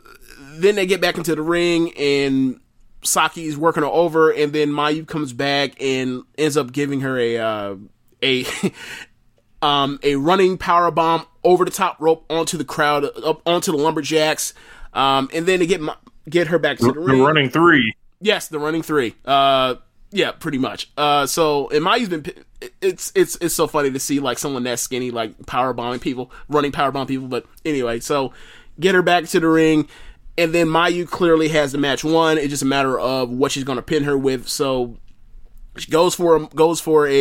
then they get back into the ring, and Saki is working her over, and then Mayu comes back and ends up giving her a running power bomb over the top rope onto the crowd, up onto the lumberjacks, and then to get her back to the ring. The running three. Yes, the running three. Yeah, pretty much. So, and Mayu's been. It's so funny to see like someone that skinny like running power bomb people. But anyway, so get her back to the ring, and then Mayu clearly has the match won. It's just a matter of what she's going to pin her with. So she goes for a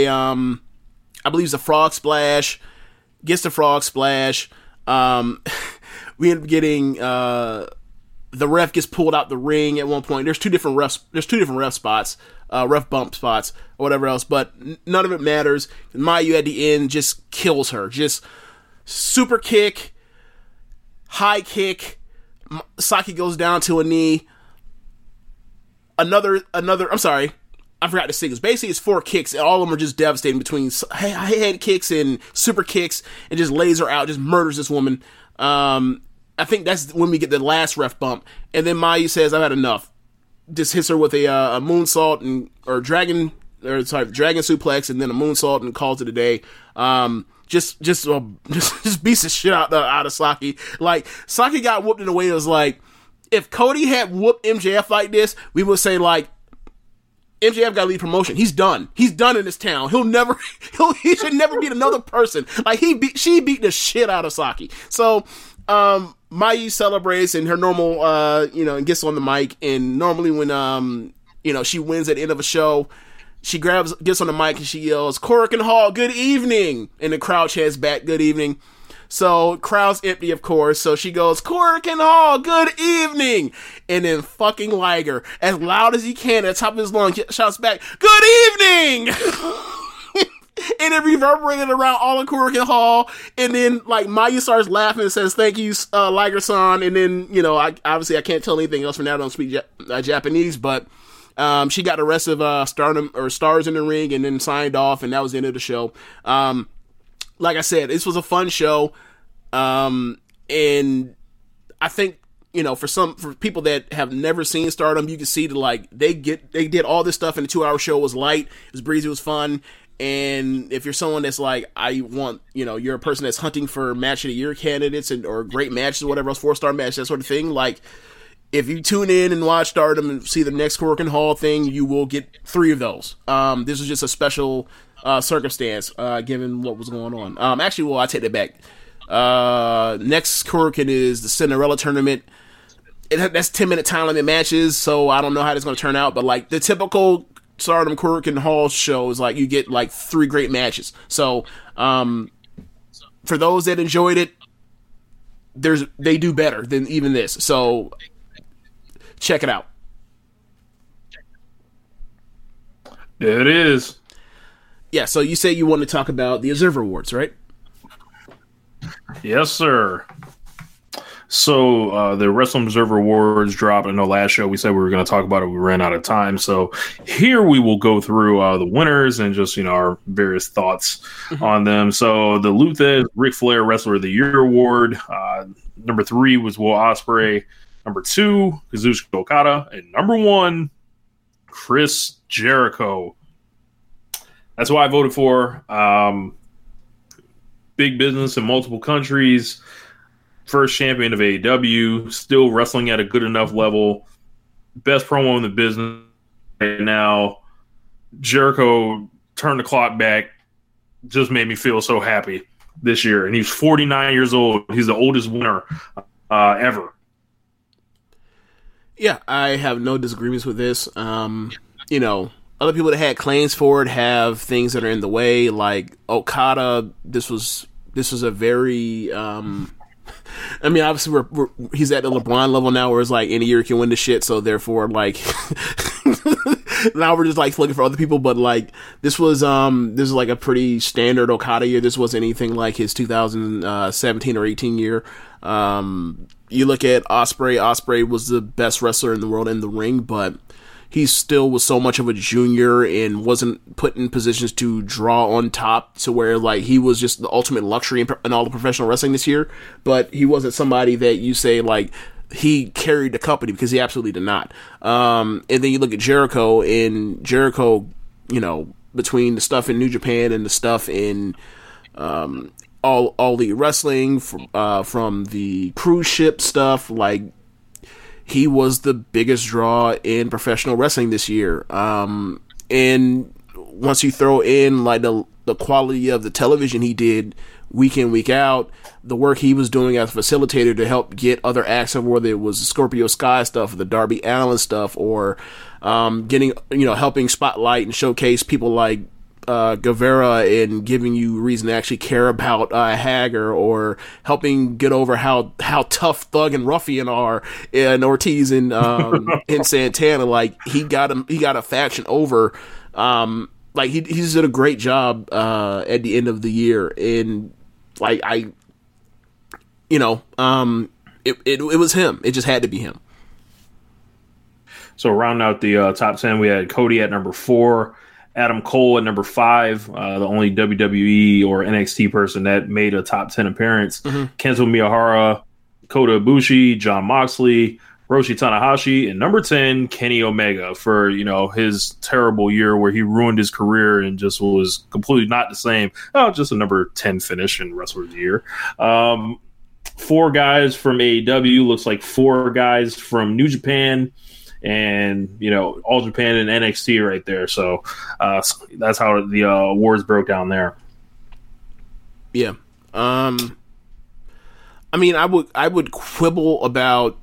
I believe it's a frog splash. Gets the frog splash. We end up getting the ref gets pulled out the ring at one point. There's two different ref spots. Ref bump spots, or whatever else, but none of it matters. Mayu at the end just kills her. Just super kick, high kick. Saki goes down to a knee. Another. I'm sorry, I forgot to say this. Basically, it's four kicks, and all of them are just devastating between head kicks and super kicks, and just lays her out, just murders this woman. I think that's when we get the last ref bump, and then Mayu says, "I've had enough." Just hits her with a moonsault dragon suplex, and then a moonsault, and calls it a day. Just beats the shit out of Saki. Like, Saki got whooped in a way that was like, if Cody had whooped MJF like this, we would say like, MJF got to leave promotion. He's done. He's done in this town. He should never beat another person. Like she beat the shit out of Saki. So, Mayu celebrates in her normal, and gets on the mic. And normally when, she wins at the end of a show, she gets on the mic and she yells, "Korakuen Hall, good evening." And the crowd chants back, "Good evening." So crowd's empty, of course. So she goes, "Korakuen Hall, good evening." And then fucking Liger, as loud as he can at the top of his lungs, shouts back, "Good evening." And it reverberated around all of Korakuen Hall, and then like Mayu starts laughing and says, "Thank you, Liger-san." And then I can't tell anything else from now. I don't speak Japanese, but she got the rest of Stardom or Stars in the ring, and then signed off, and that was the end of the show. Like I said, this was a fun show, and I think for people that have never seen Stardom, you can see that like they did all this stuff, and the 2-hour show was light, it was breezy, it was fun. And if you're someone that's like, you're a person that's hunting for match of the year candidates or great matches or whatever else, 4-star match, that sort of thing, like, if you tune in and watch Stardom and see the next Korakuen Hall thing, you will get 3 of those. This was just a special circumstance, given what was going on. I take that back. Next Korakuen is the Cinderella Tournament. That's 10-minute time limit matches, so I don't know how that's going to turn out, but like, the typical Stardom Korakuen Hall shows, like, you get like 3 great matches. So for those that enjoyed it, they do better than even this. So check it out. There it is. Yeah. So you say you want to talk about the Observer Awards, right? Yes, sir. So, the Wrestling Observer Awards dropped. I know last show we said we were going to talk about it. We ran out of time. So, here we will go through the winners and just, our various thoughts on them. So, the Luthes Ric Flair Wrestler of the Year Award. Number 3 was Will Ospreay. Number 2, Kazuchika Okada. And number 1, Chris Jericho. That's who I voted for. Big business in multiple countries. First champion of AEW, still wrestling at a good enough level. Best promo in the business right now. Jericho turned the clock back. Just made me feel so happy this year. And he's 49 years old. He's the oldest winner ever. Yeah, I have no disagreements with this. Other people that had claims for it have things that are in the way. Like Okada, this was a very... obviously, he's at the LeBron level now, where it's like any year he can win the shit. So therefore, like now we're just like looking for other people. But like this was like a pretty standard Okada year. This wasn't anything like his 2017 or 18 year. You look at Ospreay. Ospreay was the best wrestler in the world in the ring, but he still was so much of a junior and wasn't put in positions to draw on top to where, like, he was just the ultimate luxury in all the professional wrestling this year. But he wasn't somebody that you say, like, he carried the company, because he absolutely did not. And then you look at Jericho, and Jericho, you know, between the stuff in New Japan and the stuff in All Elite Wrestling, from the cruise ship stuff, like, he was the biggest draw in professional wrestling this year. And once you throw in, like, the quality of the television he did week in, week out, the work he was doing as a facilitator to help get other acts of, whether it was the Scorpio Sky stuff, or the Darby Allin stuff, or getting, you know, helping spotlight and showcase people like Guevara, and giving you reason to actually care about Hager, or helping get over how tough Thug and Ruffian are, and Ortiz and and Santana. Like, he got a faction over. Like, he just did a great job at the end of the year, and like, it was him. It just had to be him. So round out the top 10, we had Cody at number 4. Adam Cole at number 5, the only WWE or NXT person that made a top 10 appearance. Mm-hmm. Kento Miyahara, Kota Ibushi, Jon Moxley, Hiroshi Tanahashi, and number 10, Kenny Omega, for, you know, his terrible year where he ruined his career and just was completely not the same. Oh, just a number 10 finish in Wrestler of the Year. 4 guys from AEW, looks like 4 guys from New Japan, and, you know, All Japan and NXT right there. So that's how the awards broke down there. Yeah. I mean, I would quibble about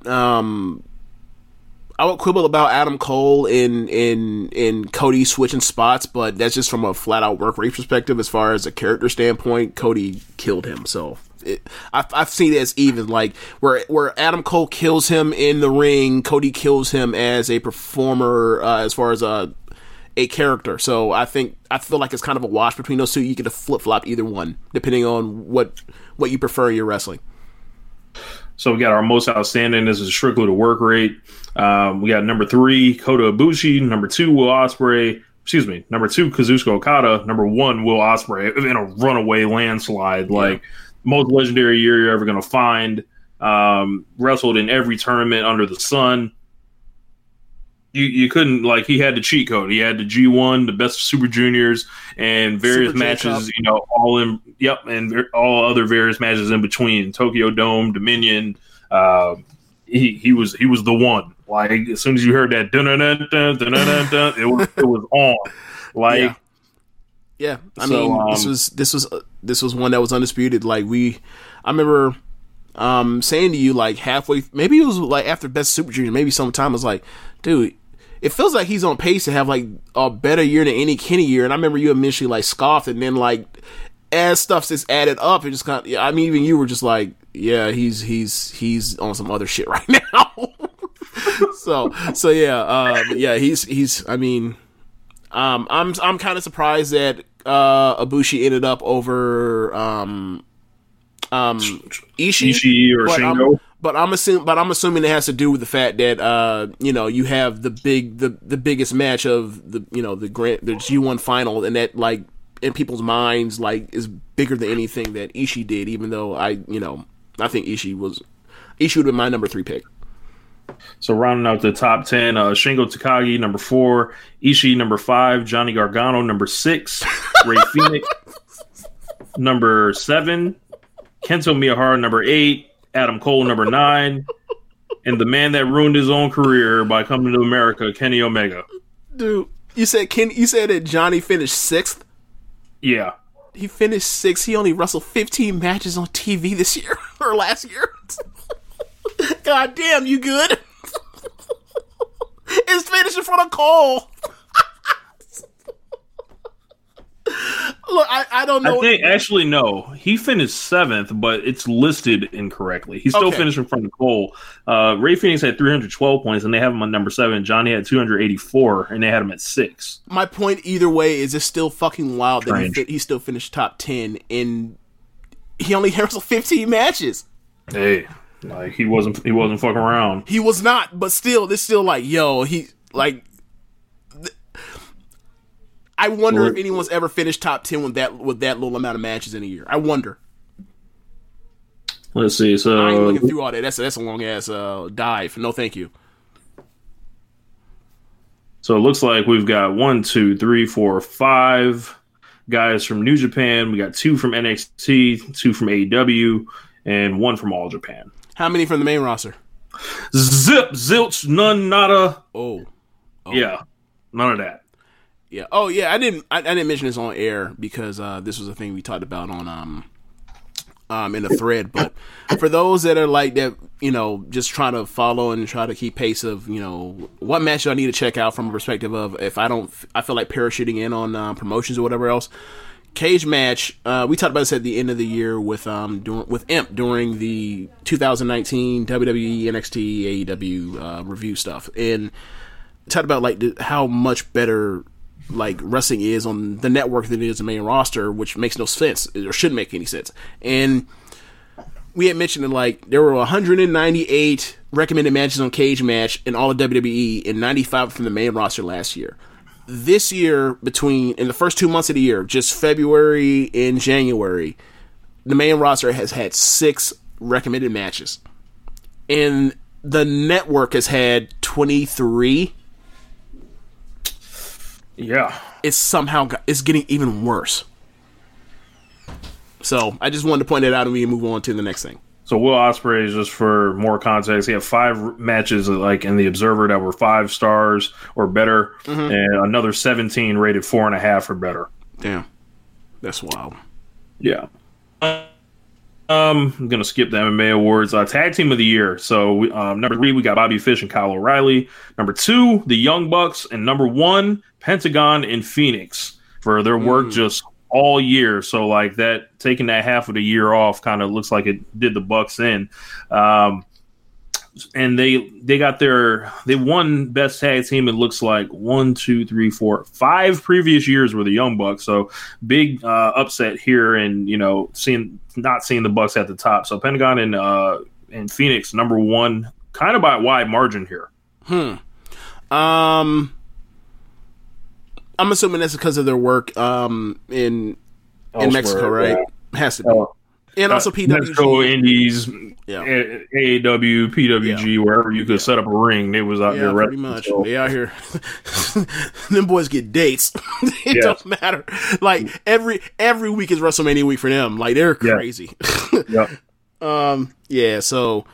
Adam Cole in Cody switching spots, but that's just from a flat out work rate perspective. As far as a character standpoint, Cody killed him. So I've seen it as even, like, where Adam Cole kills him in the ring, Cody kills him as a performer, as far as a character. So I feel like it's kind of a wash between those two. You could flip-flop either one depending on what you prefer in your wrestling. So we got our most outstanding. This is strictly the work rate. We got number 3, Kota Ibushi. Number 2, Will Ospreay. Excuse me, number 2, Kazuchika Okada. Number 1, Will Ospreay in a runaway landslide. Yeah. Like, most legendary year you're ever going to find. Wrestled in every tournament under the sun. You couldn't, like, he had the cheat code. He had the G1, the Best Super Juniors, and various matches, you know, all in, yep, and all other various matches in between. Tokyo Dome, Dominion. He was the one. Like, as soon as you heard that, it was on. Like, yeah. Yeah, I mean, this was one that was undisputed. Like, I remember saying to you, like, halfway, maybe it was like after Best Super Junior, maybe sometime, I was like, dude, it feels like he's on pace to have like a better year than any Kenny year. And I remember you initially like scoffed, and then like as stuff's just added up, it just kind of, I mean, even you were just like, yeah, he's on some other shit right now. so yeah, yeah, he's. I mean, I'm kind of surprised that Ibushi ended up over Ishii or Shingo. But I'm assuming it has to do with the fact that you know, you have the biggest match of the, you know, the G1 final, and that, like, in people's minds, like, is bigger than anything that Ishii did. Even though I think Ishii would be my number 3 pick. So rounding out the top 10, Shingo Takagi, number 4, Ishii, number 5, Johnny Gargano, number 6, Rey Fenix, number 7, Kento Miyahara, number 8, Adam Cole, number 9, and the man that ruined his own career by coming to America, Kenny Omega. Dude, you said that Johnny finished 6th? Yeah. He finished 6th. He only wrestled 15 matches on TV this year, or last year. God damn, you good? It's finishing for the Cole. Look, I don't know. I think, actually, no. He finished 7th, but it's listed incorrectly. He's still finishing from the Cole. Rey Fenix had 312 points, and they have him on number 7. Johnny had 284, and they had him at 6. My point either way is it's still fucking wild that he still finished top 10, and he only wrestled 15 matches. Hey. Like, he wasn't fucking around. He was not, but still, it's still like, yo, he, like, I wonder if anyone's ever finished top 10 with that little amount of matches in a year. I wonder. Let's see. So I ain't looking through all that. That's a long ass dive. No, thank you. So it looks like we've got 5 guys from New Japan. We got 2 from NXT, 2 from AEW, and 1 from All Japan. How many from the main roster? Zip, zilch, none, nada. Oh. Yeah, none of that. Yeah. Oh, yeah. I didn't mention this on air because this was a thing we talked about on in the thread. But for those that are like that, you know, just trying to follow and try to keep pace of, you know, what match do I need to check out from a perspective of if I feel like parachuting in on promotions or whatever else. Cage match. We talked about this at the end of the year with Imp during the 2019 WWE, NXT, AEW review stuff, and talked about like how much better like wrestling is on the network than it is the main roster, which makes no sense or shouldn't make any sense. And we had mentioned that like there were 198 recommended matches on Cage Match in all of WWE and 95 from the main roster last year. This year, in the first 2 months of the year, just February and January, the main roster has had 6 recommended matches. And the network has had 23. Yeah. It's getting even worse. So I just wanted to point that out and we can move on to the next thing. So Will Ospreay, just for more context, he had 5 matches like in the Observer that were 5 stars or better, and another 17 rated 4.5 or better. Damn, that's wild. Yeah, I'm gonna skip the MMA awards. Tag Team of the Year. So number 3, we got Bobby Fish and Kyle O'Reilly. Number 2, the Young Bucks, and number 1, Pentagon and Phoenix for their work just all year. So like that, taking that half of the year off kind of looks like it did the Bucks in. And they won best tag team. It looks like 5 previous years were the Young Bucks. So big upset here, and you know, not seeing the Bucks at the top. So Pentagon and Phoenix number 1, kind of by a wide margin here. I'm assuming that's because of their work in Mexico, right? Yeah. Has to be. And also PWG. Mexico, Indies, AEW, PWG, wherever you could set up a ring, they was out there. Pretty much. So. They out here. Them boys get dates. It don't matter. Like, every week is WrestleMania week for them. Like, they're crazy. So,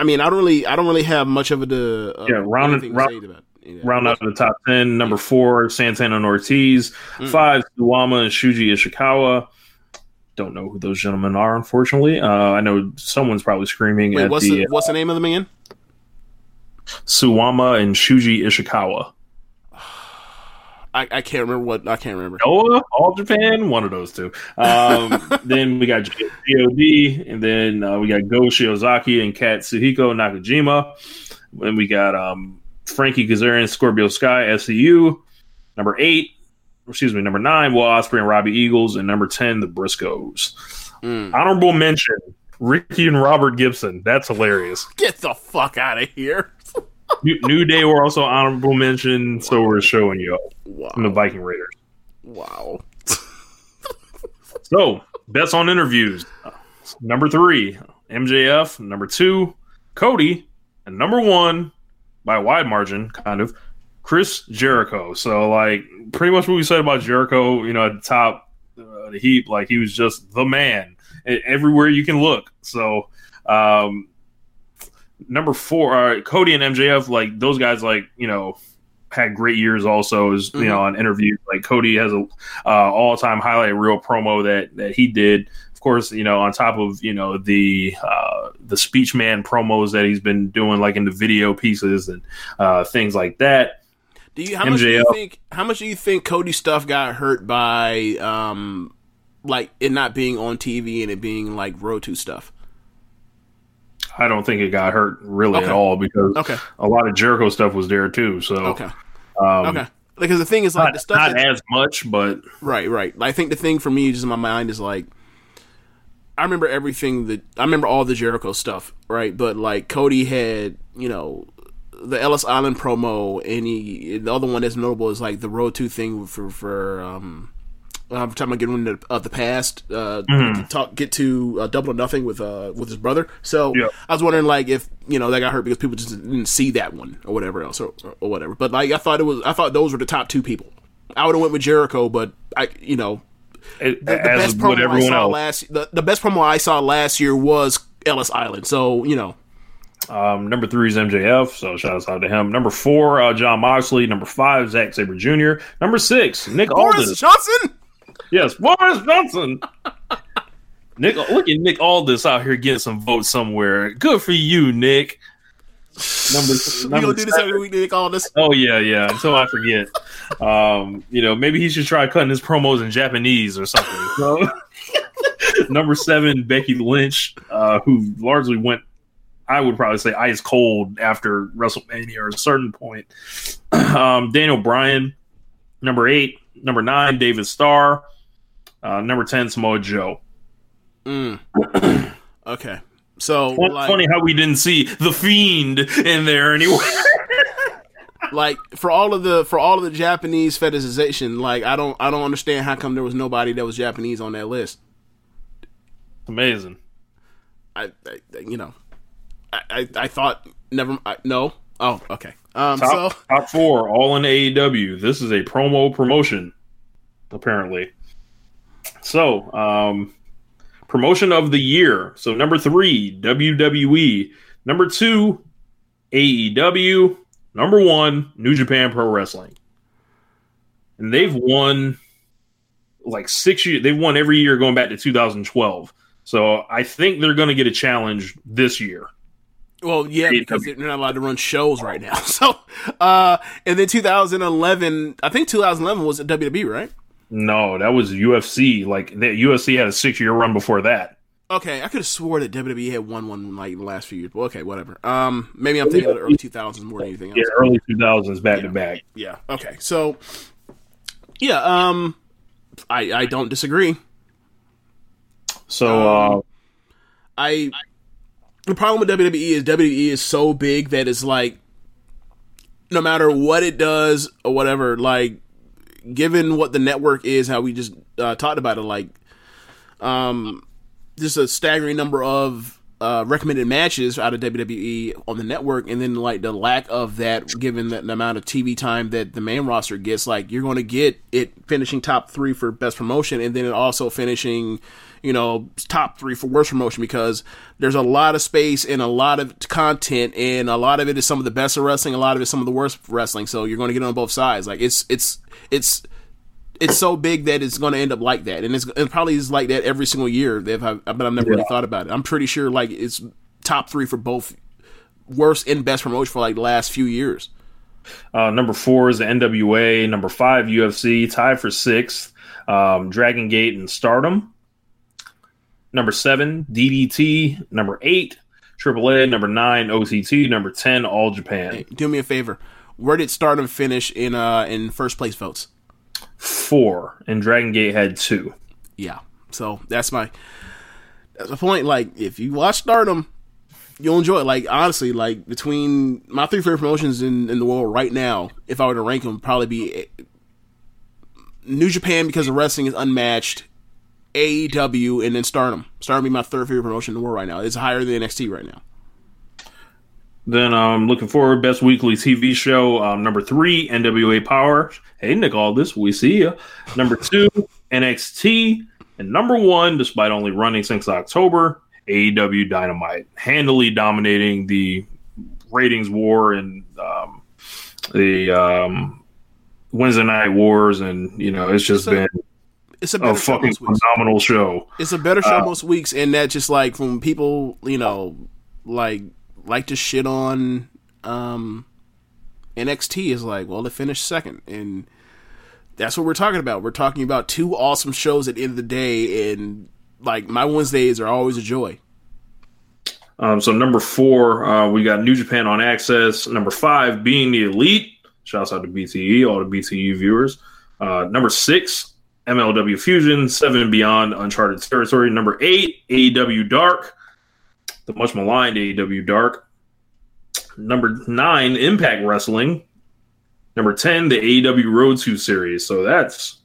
I mean, I don't really have much of to say about it. Yeah. Round out of the top 10, number 4, Santana and Ortiz. 5, Suwama and Shuji Ishikawa. Don't know who those gentlemen are, unfortunately. I know someone's probably screaming. Wait, what's the name of them again? Suwama and Shuji Ishikawa. I can't remember what I can't remember. Noah, All Japan, one of those two. Then we got G.O.D. and then we got Go Shiozaki and Katsuhiko Nakajima. And we got Frankie Kazarian, Scorpio Sky, SCU. Number 9, Will Ospreay and Robbie Eagles. And number 10, the Briscoes. Honorable mention, Ricky and Robert Gibson. That's hilarious. Get the fuck out of here. New Day were also honorable mention, so we're showing you up. Wow. From the Viking Raiders. Wow. So, best on interviews. Number 3, MJF. Number 2, Cody. And number 1, by a wide margin, kind of, Chris Jericho. So, like, pretty much what we said about Jericho, you know, at the top of the heap, like, he was just the man everywhere you can look. So, number 4, Cody and MJF, like, those guys, like, you know, had great years also, as, you know, on interviews. Like, Cody has a all-time highlight reel promo that he did. Of course, you know, on top of, you know, the speech man promos that he's been doing, like in the video pieces and things like that. How much do you think Cody's stuff got hurt by like it not being on TV and it being like Road to stuff? I don't think it got hurt really at all because a lot of Jericho stuff was there too. So because the thing is like the stuff not as much, but right. I think the thing for me just in my mind is like. I remember all the Jericho stuff, right? But like Cody had, you know, the Ellis Island promo, and the other one that's notable is like the Road 2 thing for I'm talking about getting rid of the past. Get to Double or Nothing with his brother. So yeah. I was wondering, like, if that got hurt because people just didn't see that one or whatever else or whatever. But like, I thought those were the top two people. I would have went with Jericho, but the best promo I saw last year was Ellis Island. So number three is MJF, so shout out to him. Number four, John Moxley. Number five, Zack Sabre Jr. Number six, Nick Aldis. Johnson? Yes, Boris Johnson. Look at Nick Aldis out here getting some votes somewhere. Good for you, Nick. Number we gonna do this every week, Nick Aldis. Oh yeah. Until I forget. Maybe he should try cutting his promos in Japanese or something. So, number seven, Becky Lynch, who largely went, I would probably say, ice cold after WrestleMania or a certain point. Daniel Bryan, number eight. Number nine, David Starr. Number 10, Samoa Joe. Okay. So it's funny how we didn't see The Fiend in there anyway. Like, for all of the Japanese fetishization, like, I don't understand how come there was nobody that was Japanese on that list. Amazing. I thought. Oh, okay. Top four, All In AEW. This is a promo promotion, apparently. So, promotion of the year. So, number three, WWE. Number two, AEW. Number one, New Japan Pro Wrestling. And they've won like 6 years. They've won every year going back to 2012. So, I think they're going to get a challenge this year. Well, yeah, because they're not allowed to run shows right now. So, and then 2011, I think 2011 was at WWE, right? No, that was UFC. Like, UFC had a 6-year run before that. Okay, I could have swore that WWE had won one like in the last few years. Well, okay, whatever. Maybe I'm thinking of the early 2000s more than anything else. Yeah, early 2000s back to back. Yeah. Okay. So, yeah. I don't disagree. So, the problem with WWE is so big that it's like, no matter what it does or whatever, like, given what the network is, how we just talked about it, like, just a staggering number of recommended matches out of WWE on the network, and then like the lack of that, given the amount of TV time that the main roster gets, like, you're going to get it finishing top three for best promotion, and then it also finishing, top three for worst promotion, because there's a lot of space and a lot of content, and a lot of it is some of the best of wrestling, a lot of it is some of the worst wrestling. So you're going to get on both sides. Like, it's so big that it's going to end up like that, and it probably is like that every single year. But I've never really thought about it. I'm pretty sure like it's top three for both worst and best promotion for like the last few years. Number four is the NWA. Number five, UFC. Tied for sixth, Dragon Gate and Stardom. Number seven, DDT. Number eight, AAA. Number nine, OTT. Number 10, All Japan. Hey, do me a favor. Where did Stardom finish in first place votes? 4, and Dragon Gate had 2. Yeah, so that's the point. Like, if you watch Stardom, you'll enjoy it. Like, honestly, like, between my three favorite promotions in the world right now, if I were to rank them, probably be New Japan, because the wrestling is unmatched, AEW, and then Stardom. Stardom be my third favorite promotion in the world right now. It's higher than NXT right now. Then I'm looking forward, best weekly TV show. Number three, NWA Power. Hey, Nick Aldis, we see you. Number two, NXT. And number one, despite only running since October, AEW Dynamite. Handily dominating the ratings war and the Wednesday night wars. And, it's just been... It's a fucking phenomenal show. It's a better show most weeks, and that just like from people, like to shit on NXT is like, well, they finished second, and that's what we're talking about. We're talking about two awesome shows at the end of the day, and like my Wednesdays are always a joy. So number four, we got New Japan on Access. Number five, Being the Elite. Shouts out to BTE, all the BTE viewers. Number six, MLW Fusion. 7, Beyond Uncharted Territory. Number 8, AEW Dark, the much maligned AEW Dark. Number 9, Impact Wrestling. Number 10, the AEW Road 2 series. So that's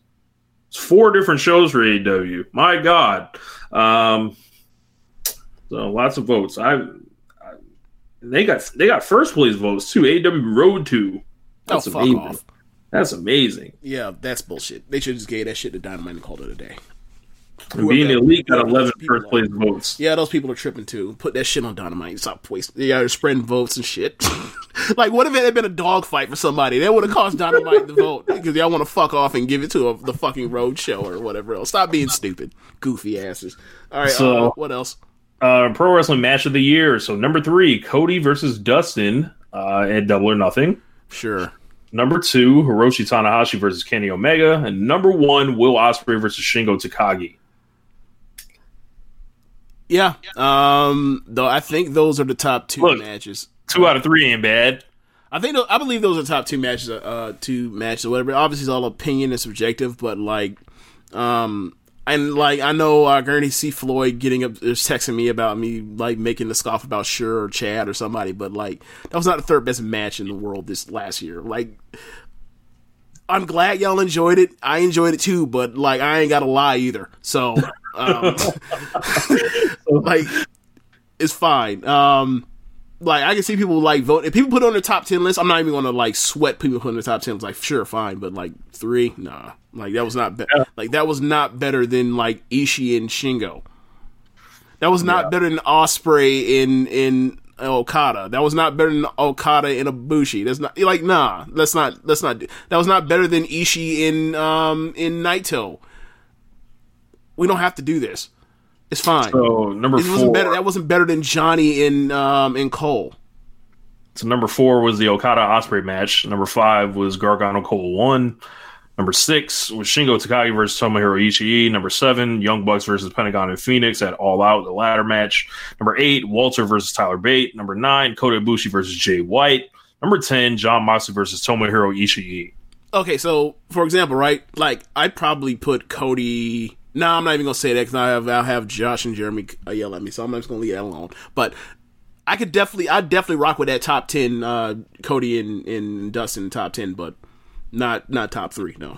It's four different shows for AEW. My God. So lots of votes. They got first place votes too. AEW Road to. That's amazing. Fuck off. That's amazing. Yeah, that's bullshit. They should just gave that shit to Dynamite and called it a day. Being the Elite got 11 first place votes. Yeah, those people are tripping too. Put that shit on Dynamite. Stop wasting. Yeah, they're spreading votes and shit. Like, what if it had been a dogfight for somebody? That would have cost Dynamite the vote because y'all want to fuck off and give it to the fucking road show or whatever else. Stop being stupid, goofy asses. All right. So what else? Pro Wrestling Match of the Year. So number 3, Cody versus Dustin at Double or Nothing. Sure. Number 2, Hiroshi Tanahashi versus Kenny Omega, and number 1, Will Ospreay versus Shingo Takagi. Yeah, though I think those are the top two matches. 2 out of 3 ain't bad. I believe those are the top two matches. Whatever. Obviously, it's all opinion and subjective, but I know I can already see Floyd texting me about me making the scoff about Sure or Chad or somebody, but that was not the third best match in the world this last year. I'm glad y'all enjoyed it. I enjoyed it too, but I ain't gotta lie either. So. It's fine. I can see people vote. If people put it on their top 10 list, I'm not even gonna sweat people putting the top 10 list. Sure, fine, but 3, nah. That was not better. That was not better than Ishii and Shingo. That was not better than Ospreay in Okada. That was not better than Okada and Ibushi. That's not nah. Let's not. That was not better than Ishii in Naito. We don't have to do this. It's fine. So number 4 that wasn't better than Johnny in Cole. So number 4 was the Okada Ospreay match. Number 5 was Gargano Cole 1. Number 6 was Shingo Takagi versus Tomohiro Ishii. Number 7, Young Bucks versus Pentagon and Phoenix at All Out, the ladder match. Number 8, Walter versus Tyler Bate. Number 9, Kota Ibushi versus Jay White. Number 10, Jon Moxley versus Tomohiro Ishii. Okay, so for example, right? I probably put Cody. No, I'm not even going to say that because I'll have Josh and Jeremy yell at me, so I'm just going to leave that alone. But I definitely rock with that top 10, Cody and Dustin top 10, but not top 3, no.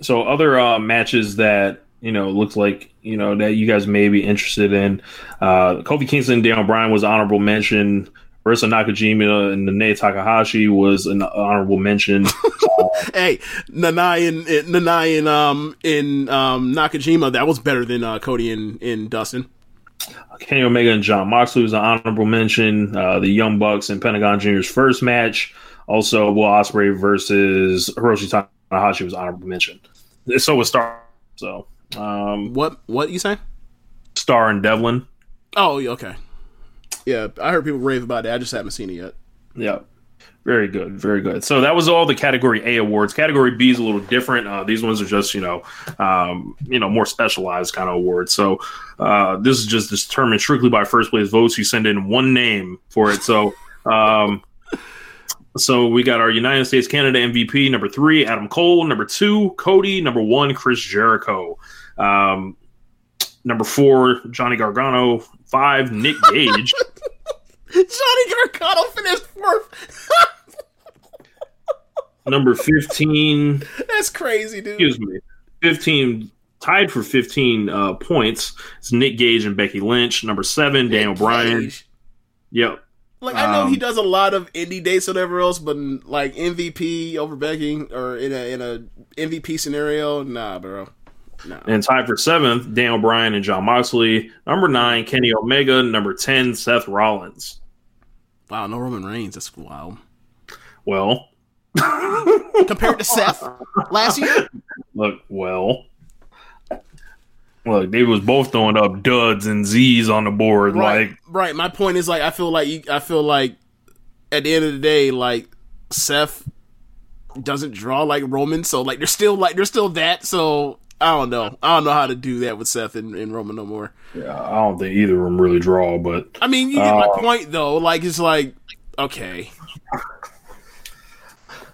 So other matches that, looks like, that you guys may be interested in, Kofi Kingston and Daniel Bryan was honorable mention. Marisa Nakajima and Nanae Takahashi was an honorable mention. Hey, Nanae and Nakajima, that was better than Cody and Dustin. Kenny Omega and Jon Moxley was an honorable mention. The Young Bucks and Pentagon Jr.'s first match. Also, Will Ospreay versus Hiroshi Tanahashi was honorable mention. So was Star. So, what you say? Star and Devlin. Oh, okay. Yeah, I heard people rave about it. I just haven't seen it yet. Yeah, very good, very good. So that was all the Category A awards. Category B is a little different. These ones are just more specialized kind of awards. So this is just determined strictly by first place votes. You send in one name for it. So so we got our United States Canada MVP, number 3, Adam Cole, number 2, Cody, number 1, Chris Jericho, number 4, Johnny Gargano. 5, Nick Gage. Johnny Gargano finished 4th. Number 15. That's crazy, dude. Excuse me. 15, tied for 15 points. It's Nick Gage and Becky Lynch. Number 7, Daniel Bryan. Yep. I know he does a lot of indie dates or whatever else, but MVP over Becky or in a MVP scenario, nah, bro. No. And tied for 7th, Daniel Bryan and Jon Moxley. Number 9, Kenny Omega. Number 10, Seth Rollins. Wow, no Roman Reigns. That's wild. Well. Compared to Seth last year? Look, they was both throwing up duds and Z's on the board. Right, right. My point is, I feel like at the end of the day, Seth doesn't draw like Roman, so there's still that, so... I don't know how to do that with Seth and Roman no more. Yeah, I don't think either of them really draw, but... I mean, you get my point, though. Okay.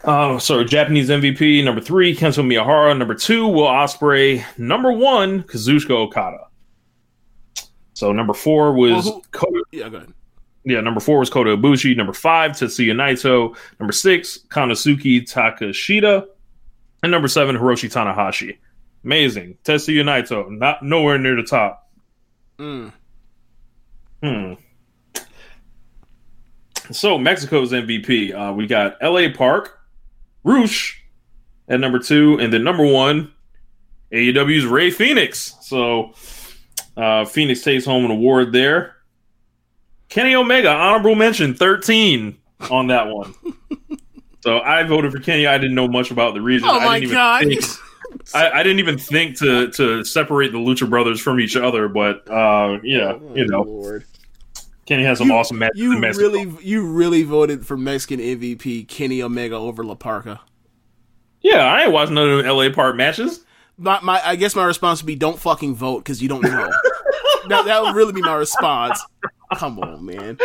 So, Japanese MVP, number 3, Kento Miyahara. Number 2, Will Ospreay. Number 1, Kazuchika Okada. So, number 4 was... Kota. Yeah, go ahead. Yeah, number 4 was Kota Ibushi. Number 5, Tetsuya Naito. Number 6, Konosuke Takeshita. And number 7, Hiroshi Tanahashi. Amazing. Tetsuya Naito, not nowhere near the top. So Mexico's MVP. We got L.A. Park, Rush at number 2, and then number 1, AEW's Rey Fénix. So Fénix takes home an award there. Kenny Omega, honorable mention, 13 on that one. So I voted for Kenny. I didn't know much about the region. Oh, my God. I didn't even think to separate the Lucha Brothers from each other, but Lord. Kenny has some awesome matches. You really voted for Mexican MVP Kenny Omega over La Parca. Yeah, I ain't watching none of them LA Park matches. I guess my response would be don't fucking vote because you don't know. That would really be my response. Come on, man.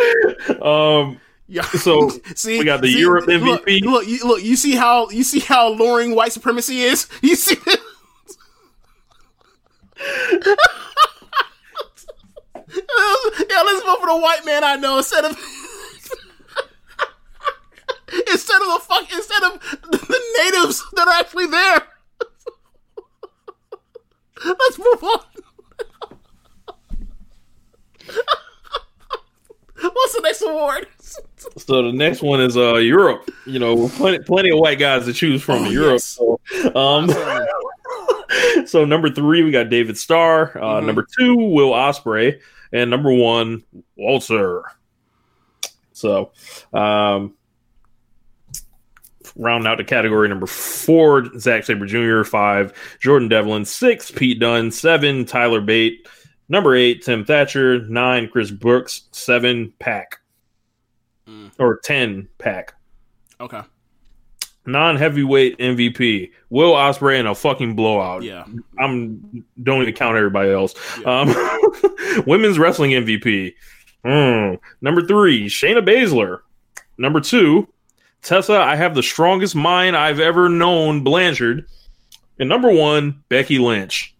Yeah. So we got the Europe MVP. Look, you see how luring white supremacy is? You see Yeah, let's vote for the white man I know instead of the natives that are actually there. Let's move on. What's the next award? So the next one is Europe. You know, plenty of white guys to choose from in Europe. Yes. So number 3, we got David Starr. Number 2, Will Ospreay, and number 1, Walter. So, rounding out the category, number 4, Zack Sabre Jr., 5, Jordan Devlin, 6, Pete Dunne, 7, Tyler Bate, number 8, Tim Thatcher, 9, Chris Brooks, 7, Pac. Or 10, Pac. Okay. Non-heavyweight MVP, Will Ospreay in a fucking blowout. Yeah. Don't even count everybody else. Yeah. Women's wrestling MVP. Number 3, Shayna Baszler. Number 2, Tessa, I have the strongest mind I've ever known, Blanchard. And number 1, Becky Lynch.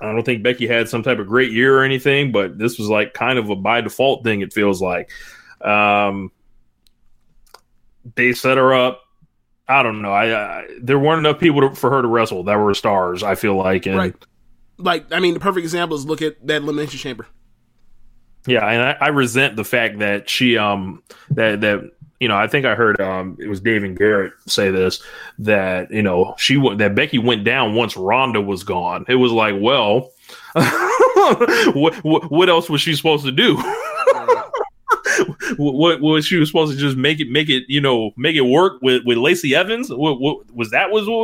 I don't think Becky had some type of great year or anything, but this was like kind of a by default thing, it feels like. They set her up. I don't know. There weren't enough people for her to wrestle that were stars, I feel like. And, right. Like, I mean, the perfect example is look at that Elimination Chamber. Yeah, and I resent the fact that she you know, I think I heard it was Dave and Garrett say this, that, you know, that Becky went down once Ronda was gone. It was like, well, what else was she supposed to do? What was she supposed to just make it, you know, make it work with Lacey Evans? What was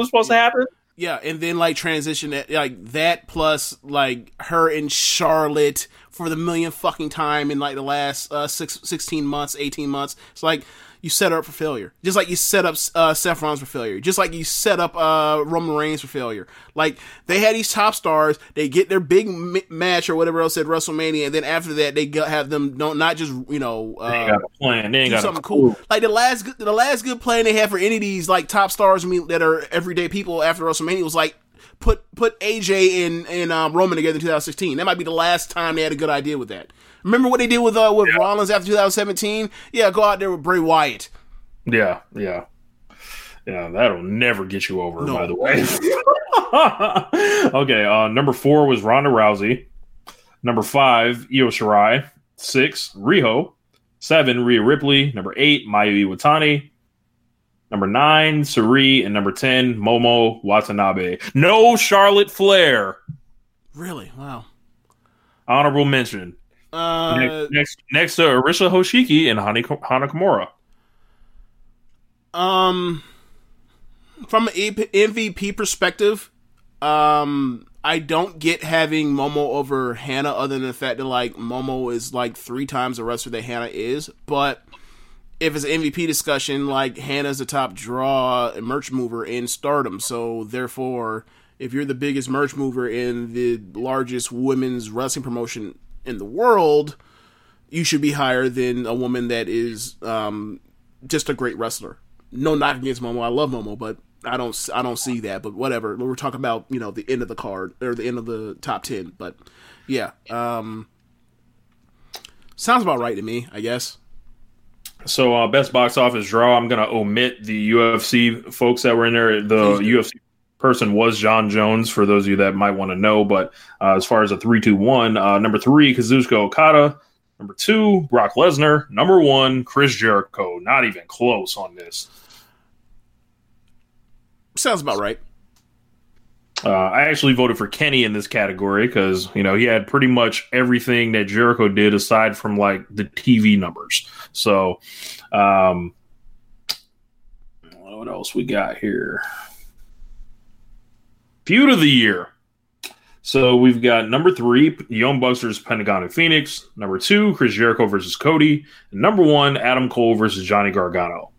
supposed to happen? Yeah, and then like transition at, like that plus like her and Charlotte for the millionth fucking time in like the last 18 months. It's like you set her up for failure. Just like you set up Seth Rollins for failure. Just like you set up Roman Reigns for failure. Like they had these top stars, they get their big match or whatever else at WrestleMania, and then after that they have them they ain't got a plan. They ain't got something cool. Like the last good plan they had for any of these like top stars that are everyday people after WrestleMania was like put AJ and Roman together in 2016. That might be the last time they had a good idea with that. Remember what they did with Rollins after 2017? Yeah, go out there with Bray Wyatt. Yeah, that'll never get you over, by the way. Okay, number 4 was Ronda Rousey. Number 5, Io Shirai. 6, Riho. 7, Rhea Ripley. Number 8, Mayu Iwatani. Number 9, Suri, and number 10, Momo Watanabe. No Charlotte Flair. Really? Wow. Honorable mention. Next to Arisa Hoshiki and Hana Kimura. From an MVP perspective, I don't get having Momo over Hana, other than the fact that like Momo is like 3 times the wrestler that Hana is, but if it's an MVP discussion, like Hannah's the top draw and merch mover in Stardom. So therefore, if you're the biggest merch mover in the largest women's wrestling promotion in the world, you should be higher than a woman that is just a great wrestler. No knock against Momo. I love Momo, but I don't see that. But whatever. We're talking about, you know, the end of the card or the end of the top 10. But yeah, sounds about right to me, I guess. So, best box office draw. I'm going to omit the UFC folks that were in there. The UFC person was John Jones, for those of you that might want to know. But as far as a 3-2-1, number 3, Kazuchika Okada. Number 2, Brock Lesnar. Number 1, Chris Jericho. Not even close on this. Sounds about right. I actually voted for Kenny in this category because, you know, he had pretty much everything that Jericho did aside from, like, the TV numbers. So, what else we got here? Feud of the year. So we've got number 3, Young Bucks versus Pentagon and Phoenix. Number 2, Chris Jericho versus Cody. And number 1, Adam Cole versus Johnny Gargano.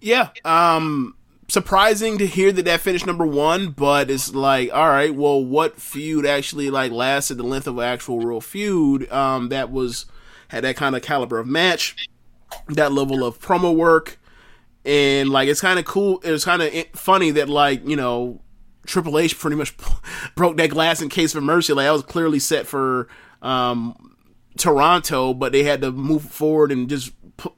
Yeah, surprising to hear that finished number 1, but it's like, all right, well, what feud actually like lasted the length of an actual real feud that was had that kind of caliber of match, that level of promo work, and like it's kind of cool. It's kind of funny that like you know. Triple H pretty much broke that glass in case for mercy. Like, I was clearly set for Toronto, but they had to move forward and just,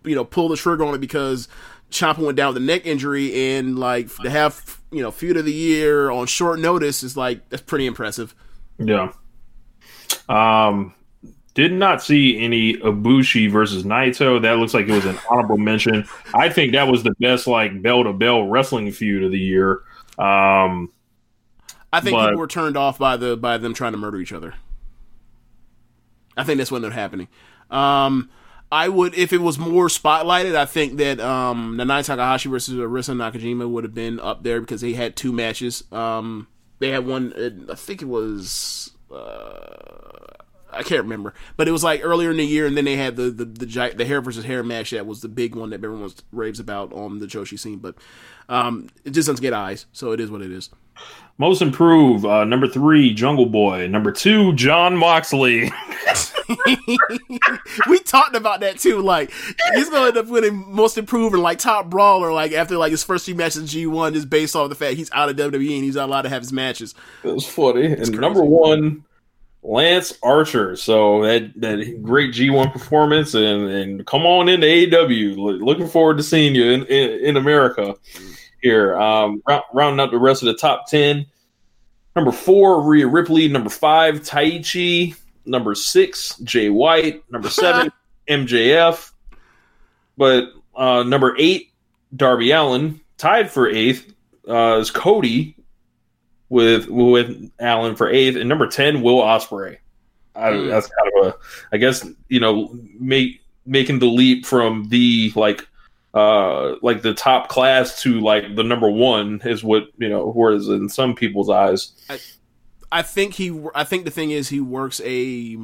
you know, pull the trigger on it because Ciampa went down with a neck injury. And, like, to have, you know, feud of the year on short notice is, like, that's pretty impressive. Yeah. Did not see any Ibushi versus Naito. That looks like it was an honorable mention. I think that was the best, like, bell-to-bell wrestling feud of the year. I think people were turned off by them trying to murder each other. I think that's what ended up happening. I would, if it was more spotlighted, I think that Nanai Takahashi versus Arisa Nakajima would have been up there because they had 2 matches. They had one, I think it was, I can't remember, but it was like earlier in the year, and then they had the hair versus hair match that was the big one that everyone raves about on the Joshi scene. But it just doesn't get eyes, so it is what it is. Most improved, number 3, Jungle Boy. Number 2, John Moxley. We talked about that too. Like he's gonna end up winning most improved and like top brawler. Like after like his first 3 matches in G1, just based off the fact he's out of WWE and he's not allowed to have his matches. It was funny. It's and crazy. Number 1. Lance Archer, so that great G1 performance, and come on into AEW. Looking forward to seeing you in America here. Rounding up the rest of the top 10. Number 4, Rhea Ripley. Number 5, Taichi. Number 6, Jay White. Number 7, MJF. But number 8, Darby Allin. Tied for 8th is Cody. With Allen for 8th, and number 10, Will Ospreay. That's kind of a, I guess you know, making the leap from the like the top class to like the number 1 is what you know, whereas in some people's eyes, I think the thing is he works a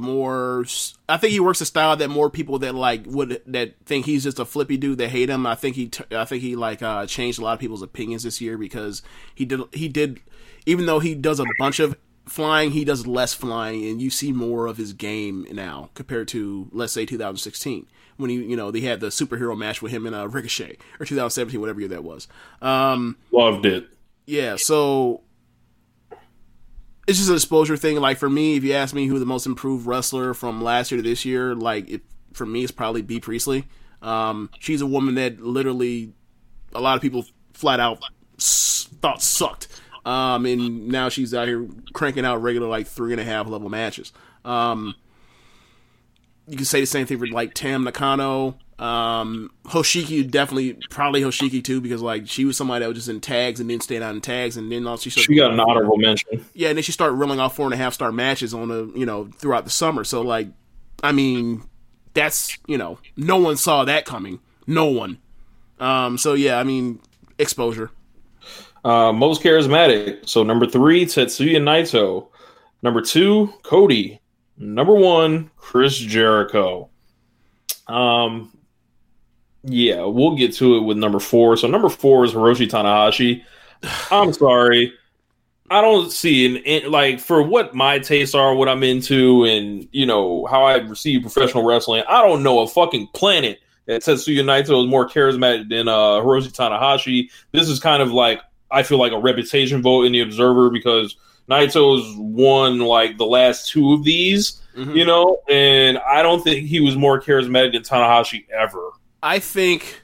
style that more people that like would that think he's just a flippy dude that hate him. I think he like changed a lot of people's opinions this year because he did. Even though he does a bunch of flying, he does less flying, and you see more of his game now compared to, let's say, 2016 when he, you know, they had the superhero match with him in Ricochet or 2017, whatever year that was. Loved it. Yeah, so it's just an exposure thing. Like for me, if you ask me who the most improved wrestler from last year to this year, like for me, it's probably Bea Priestley. She's a woman that literally a lot of people flat out thought sucked. And now she's out here cranking out regular, like, 3.5 level matches. You can say the same thing for, like, Tam Nakano. Hoshiki, definitely, probably Hoshiki, too, because, like, she was somebody that was just in tags and then stayed out in tags, and then all she got an honorable mention. Yeah, and then she started reeling off 4.5-star matches on the, you know, throughout the summer. So, like, I mean, that's, you know, no one saw that coming. No one. So, yeah, I mean, exposure. Most charismatic. So number 3, Tetsuya Naito. Number 2, Cody. Number 1, Chris Jericho. Yeah, we'll get to it with number 4. So number 4 is Hiroshi Tanahashi. I'm sorry, I don't see an like for what my tastes are, what I'm into, and you know how I receive professional wrestling. I don't know a fucking planet that Tetsuya Naito is more charismatic than Hiroshi Tanahashi. This is kind of like. I feel like a reputation vote in the Observer because Naito's won like the last 2 of these, you know, and I don't think he was more charismatic than Tanahashi ever. I think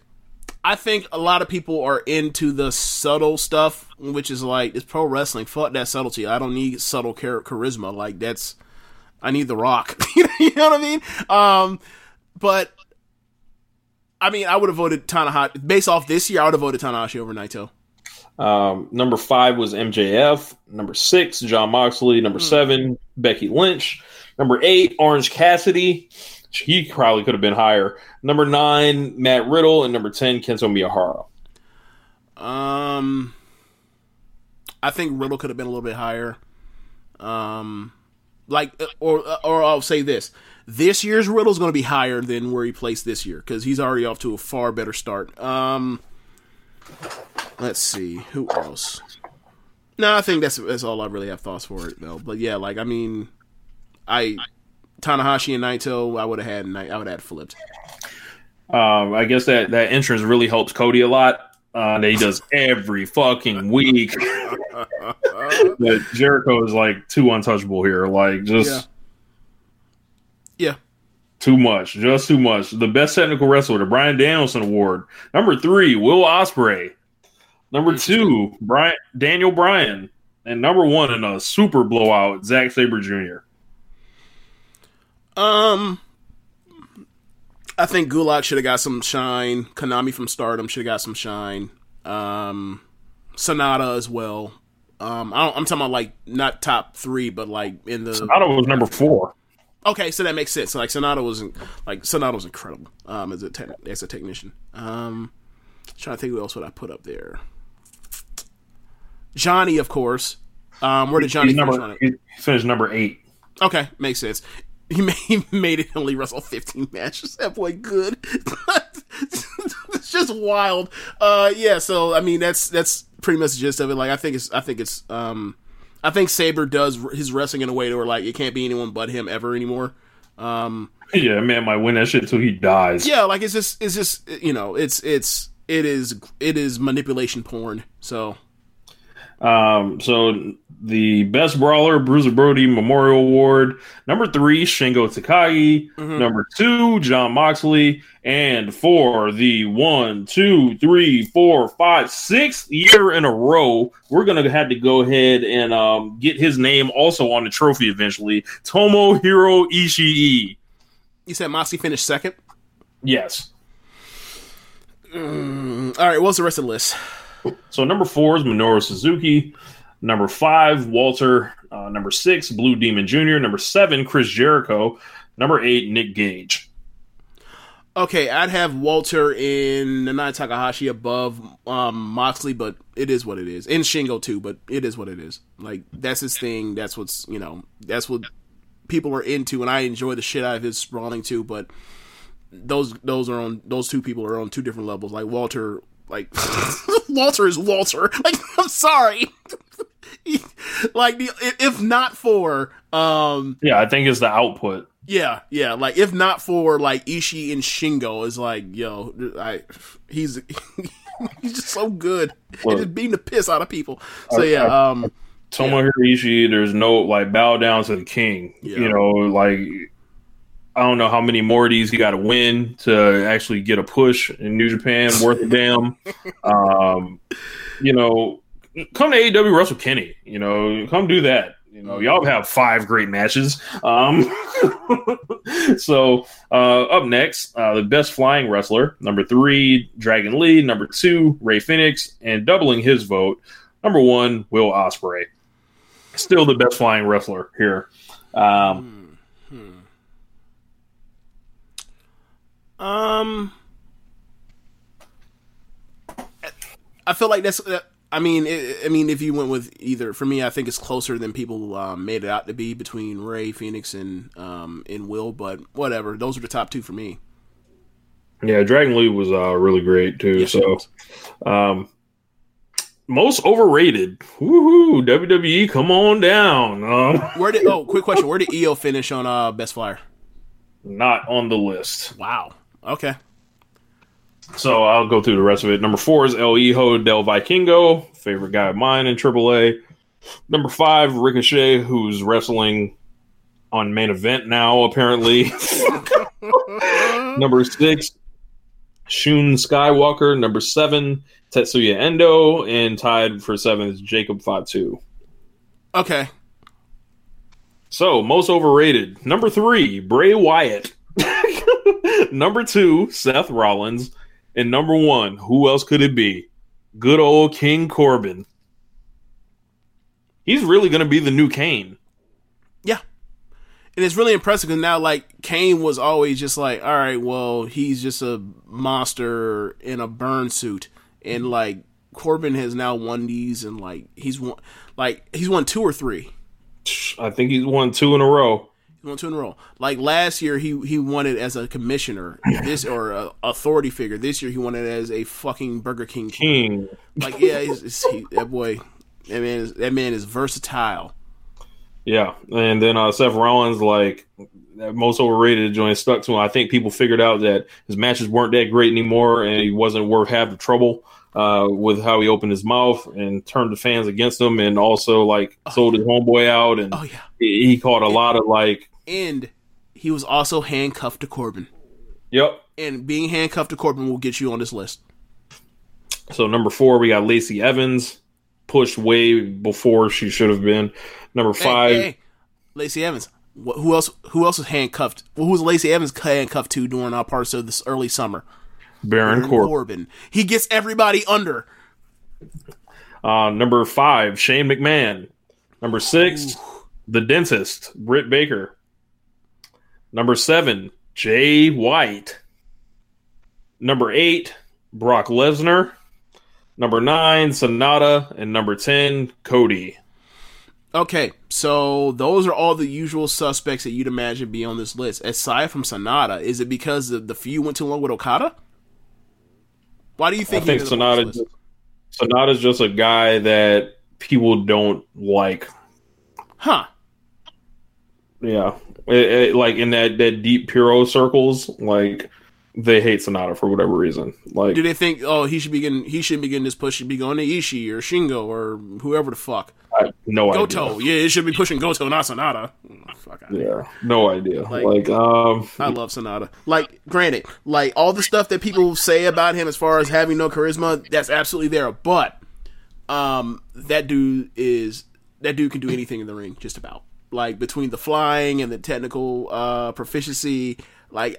I think a lot of people are into the subtle stuff, which is like, it's pro wrestling. Fuck that subtlety. I don't need subtle charisma. Like, that's, I need The Rock. You know what I mean? But, I mean, I would have voted Tanahashi. Based off this year, I would have voted Tanahashi over Naito. Number 5 was MJF. Number 6, Jon Moxley. Number 7, Becky Lynch. Number 8, Orange Cassidy. He probably could have been higher. Number 9, Matt Riddle, and number 10, Kento Miyahara. I think Riddle could have been a little bit higher. Or I'll say this: this year's Riddle is going to be higher than where he placed this year because he's already off to a far better start. Let's see who else. No, I think that's all I really have thoughts for it though. But yeah, like I mean, Tanahashi and Naito, I would have had flipped. I guess that entrance really helps Cody a lot. That he does every fucking week. But Jericho is like too untouchable here. Like just yeah, too much. Just too much. The best technical wrestler, the Bryan Danielson Award. Number 3, Will Ospreay. Number 2, Daniel Bryan. And number 1 in a super blowout, Zack Sabre Jr. I think Gulak should have got some shine. Konami from Stardom should have got some shine. Sonata as well. I'm talking about like not top 3, but like in the Sonata was number 4. Okay, so that makes sense. So like Sonata was incredible. As a technician. Trying to think who else would I put up there. Johnny, of course. Where did Johnny finish on it? He finished number 8. Okay, makes sense. He made it only wrestle 15 matches. That boy good. It's just wild. Yeah, so I mean that's pretty much the gist of it. Like I think Sabre does his wrestling in a way to where like it can't be anyone but him ever anymore. Yeah, man might win that shit till he dies. Yeah, like it's just you know, it is manipulation porn. So so the best brawler, Bruiser Brody Memorial Award. Number 3, Shingo Takagi. Mm-hmm. Number 2, Jon Moxley. And 4, the 6th year in a row, we're going to have to go ahead and get his name also on the trophy eventually. Tomohiro Ishii. You said Moxley finished 2nd? Yes. All right, what's the rest of the list? So number 4 is Minoru Suzuki. Number 5, Walter. Number 6, Blue Demon Jr. Number 7, Chris Jericho. Number 8, Nick Gage. Okay, I'd have Walter in Nanai Takahashi above Moxley, but it is what it is. And Shingo too, but it is what it is. Like, that's his thing. That's what's, you know, that's what people are into, and I enjoy the shit out of his sprawling too, but those two people are on two different levels. Like, Walter... Like, Walter is Walter. Like, I'm sorry. Like, if not for... yeah, I think it's the output. Yeah. Like, if not for, like, Ishii and Shingo is like, yo, he's just so good. Look, and just beating the piss out of people. So, Tomohiro Ishii, there's no, like, bow down to the king. Yeah. You know, like... I don't know how many more of these he got to win to actually get a push in New Japan worth a damn. You know, come to AEW, wrestle Kenny. You know, come do that. You know, y'all have 5 great matches. So up next, the best flying wrestler. Number 3, Dragon Lee. Number 2, Rey Fenix. And doubling his vote, number 1, Will Ospreay. Still the best flying wrestler here. I feel like that's. I mean, if you went with either, for me, I think it's closer than people made it out to be between Rey Fenix and Will. But whatever, those are the top 2 for me. Yeah, Dragon Lee was really great too. Yes, so, most overrated. Woohoo! WWE, come on down. Quick question: where did EO finish on Best Flyer? Not on the list. Wow. Okay. So I'll go through the rest of it. Number 4 is El Hijo del Vikingo, favorite guy of mine in AAA. Number 5, Ricochet, who's wrestling on Main Event now, apparently. Number 6, Shun Skywalker, number 7, Tetsuya Endo, and tied for 7th is Jacob Fatu. Okay. So, most overrated. Number 3, Bray Wyatt. Number 2, Seth Rollins. And number 1, who else could it be? Good old King Corbin. He's really going to be the new Kane. Yeah. And it's really impressive because now, like, Kane was always just like, all right, well, he's just a monster in a burn suit. And, like, Corbin has now won these, and, like, he's won 2 or 3. I think he's won 2 in a row. He's won 2 in a row. Like, last year, he won it as a commissioner, or an authority figure. This year, he won it as a fucking Burger King king. Like, yeah, that boy, that man is versatile. Yeah, and then Seth Rollins, like, that most overrated joint stuck to him. I think people figured out that his matches weren't that great anymore, and he wasn't worth half the trouble with how he opened his mouth and turned the fans against him, and also, like, sold his homeboy out, and he caught a lot of, like... And he was also handcuffed to Corbin. Yep. And being handcuffed to Corbin will get you on this list. So, number 4, we got Lacey Evans, pushed way before she should have been. Number 5, Lacey Evans. Who else was handcuffed? Well, who was Lacey Evans handcuffed to during our parts of this early summer? Baron Corbin. He gets everybody under. Number 5, Shane McMahon. Number 6, the dentist, Britt Baker. Number 7, Jay White. Number 8, Brock Lesnar. Number 9, Sonata. And number 10, Cody. Okay, so those are all the usual suspects that you'd imagine be on this list. Aside from Sonata, is it because the feud went too long with Okada? Why do you think? I think Sonata's just a guy that people don't like. Huh. Yeah, it, like in that deep Puro circles, like they hate Sonata for whatever reason. Like, do they think, oh, he shouldn't be getting this push? Should be going to Ishii or Shingo or whoever the fuck. No idea. Goto, yeah, it should be pushing Goto, not Sonata. Fuck, yeah, no idea. Like, I love Sonata. Like, granted, like all the stuff that people say about him as far as having no charisma, that's absolutely there. But, that dude can do anything in the ring, just about. Like between the flying and the technical proficiency, like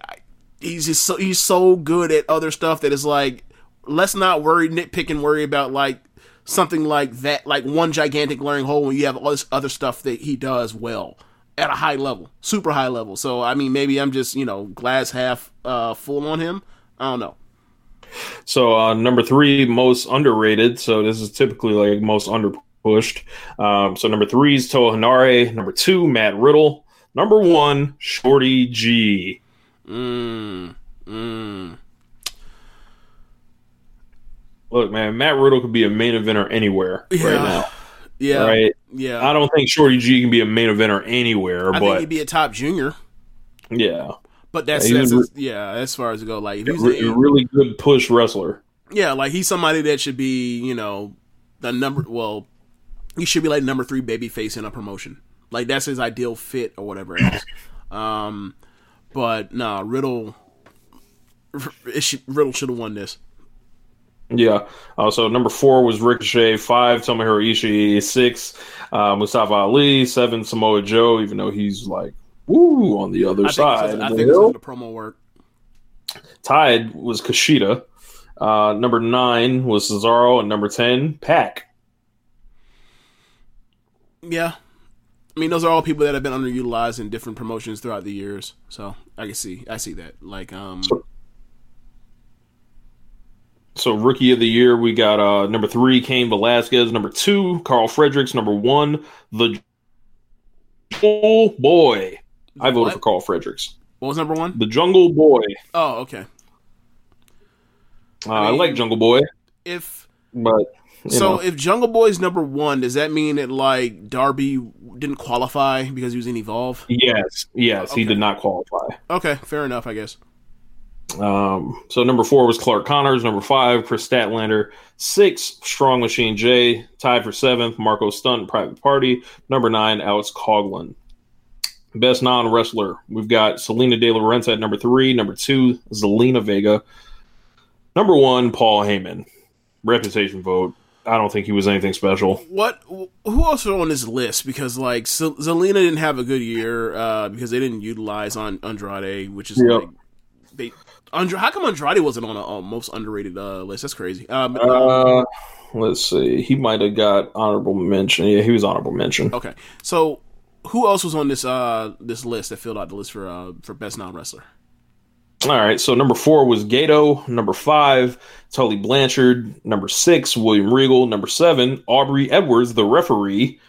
he's so good at other stuff that it's like, let's not nitpick and worry about like. Something like that, like one gigantic glaring hole when you have all this other stuff that he does well at a high level, super high level. So, I mean, maybe I'm just, glass half full on him. I don't know. So, number 3, most underrated. So, this is typically like most underpushed. So, number 3 is Toa Henare. Number 2, Matt Riddle. Number 1, Shorty G. Look, man, Matt Riddle could be a main eventer anywhere right now. Yeah. Right? Yeah. I don't think Shorty G can be a main eventer anywhere. I think he'd be a top junior. Yeah. But that's as far as it goes. Like, if he's a really good push wrestler. Yeah, like, he's somebody that should be, he should be like number 3 babyface in a promotion. Like, that's his ideal fit or whatever else. But, nah, Riddle should have won this. Yeah. So number 4 was Ricochet, 5 Tomohiro Ishii, 6 Mustafa Ali, 7 Samoa Joe, even though he's like woo on the other side. I think it's the promo work. Tied was Kushida. Number 9 was Cesaro, and number 10 Pac. Yeah, I mean those are all people that have been underutilized in different promotions throughout the years. So I see that. Like Sure. So, Rookie of the Year, we got number 3, Cain Velasquez. Number 2, Carl Fredericks. Number 1, the Jungle Boy. I voted for Carl Fredericks. What was number 1? The Jungle Boy. Oh, okay. I mean, I like Jungle Boy. If Jungle Boy is number 1, does that mean that, like, Darby didn't qualify because he was in Evolve? Yes, okay. He did not qualify. Okay, fair enough, I guess. So number 4 was Clark Connors, number 5 Chris Statlander, 6 Strong Machine J, tied for 7th Marco Stunt, Private Party, number 9 Alex Coughlin. Best non-wrestler, we've got Selena De La Renta at number 3, number 2 Zelina Vega, Number one, Paul Heyman. Reputation vote. I don't think he was anything special. Who else are on this list? Because, like, Zelina didn't have a good year because they didn't utilize on Andrade, which is, like, how come Andrade wasn't on a most underrated list? That's crazy. Let's see. He might have got honorable mention. Yeah, he was honorable mention. Okay. So, who else was on this this list that filled out the list for Best Non-Wrestler? All right, so number 4 was Gato. Number 5, Tully Blanchard. Number 6, William Regal. Number 7, Aubrey Edwards, the referee.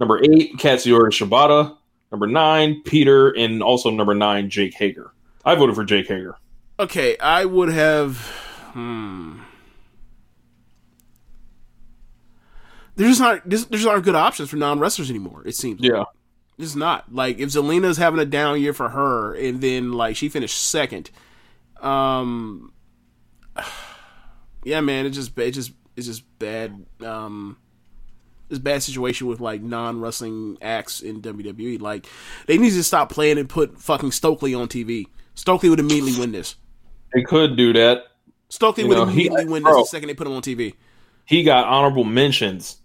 Number 8, Katsuyori Shibata. Number 9, Peter. And also number 9, Jake Hager. I voted for Jake Hager. Okay, I would have... There's just aren't good options for non-wrestlers anymore, it seems. Yeah. It's not. Like, if Zelina's having a down year for her, and then, like, she finished second, yeah, man, it's just bad. It's a bad situation with, like, non-wrestling acts in WWE. Like, they need to stop playing and put fucking Stokely on TV. Stokely would immediately win this. They could do that. Stokely would immediately win this the second they put him on TV. He got honorable mentions,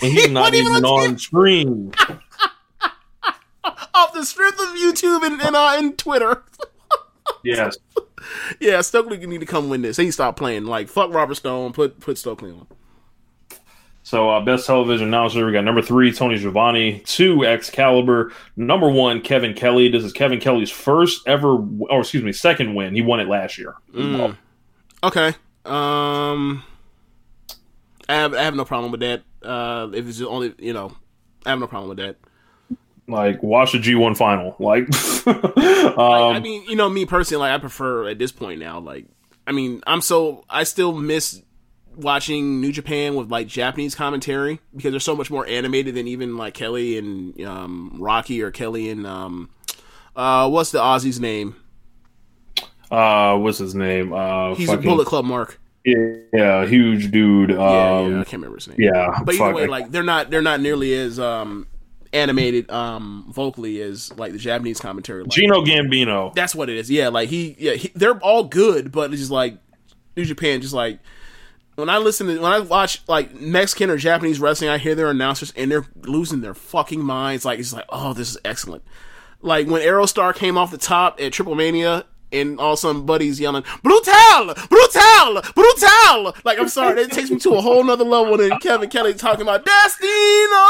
and he's not even on stream. Off the strength of YouTube and Twitter. Yes. Yeah, Stokely need to come win this. He stopped playing. Like, fuck Robert Stone. Put Stokely on. So, Best Television Announcer, we got number 3, Tony Giovanni. 2, Excalibur. Number 1, Kevin Kelly. This is Kevin Kelly's second win. He won it last year. Mm. Okay. I have no problem with that. If it's only, I have no problem with that. Like, watch the G1 final. Like, I mean, me personally, like, I prefer at this point now. Like, I mean, I still miss watching New Japan with, like, Japanese commentary because they're so much more animated than even, like, Kelly and Rocky or Kelly and what's the Aussie's name? What's his name? He's a Bullet Club Mark. Yeah, huge dude. I can't remember his name. Yeah, but either way, like, they're not nearly as animated vocally as, like, the Japanese commentary. Like, Gino Gambino. That's what it is. Yeah, like, they're all good, but it's just, like, New Japan, just, like, when I watch, like, Mexican or Japanese wrestling, I hear their announcers, and they're losing their fucking minds. Like, it's like, oh, this is excellent. Like, when Aerostar came off the top at Triple Mania, and all some buddies yelling, "Brutal! Brutal! Brutal!" Like, I'm sorry, that takes me to a whole nother level than Kevin Kelly talking about Destino!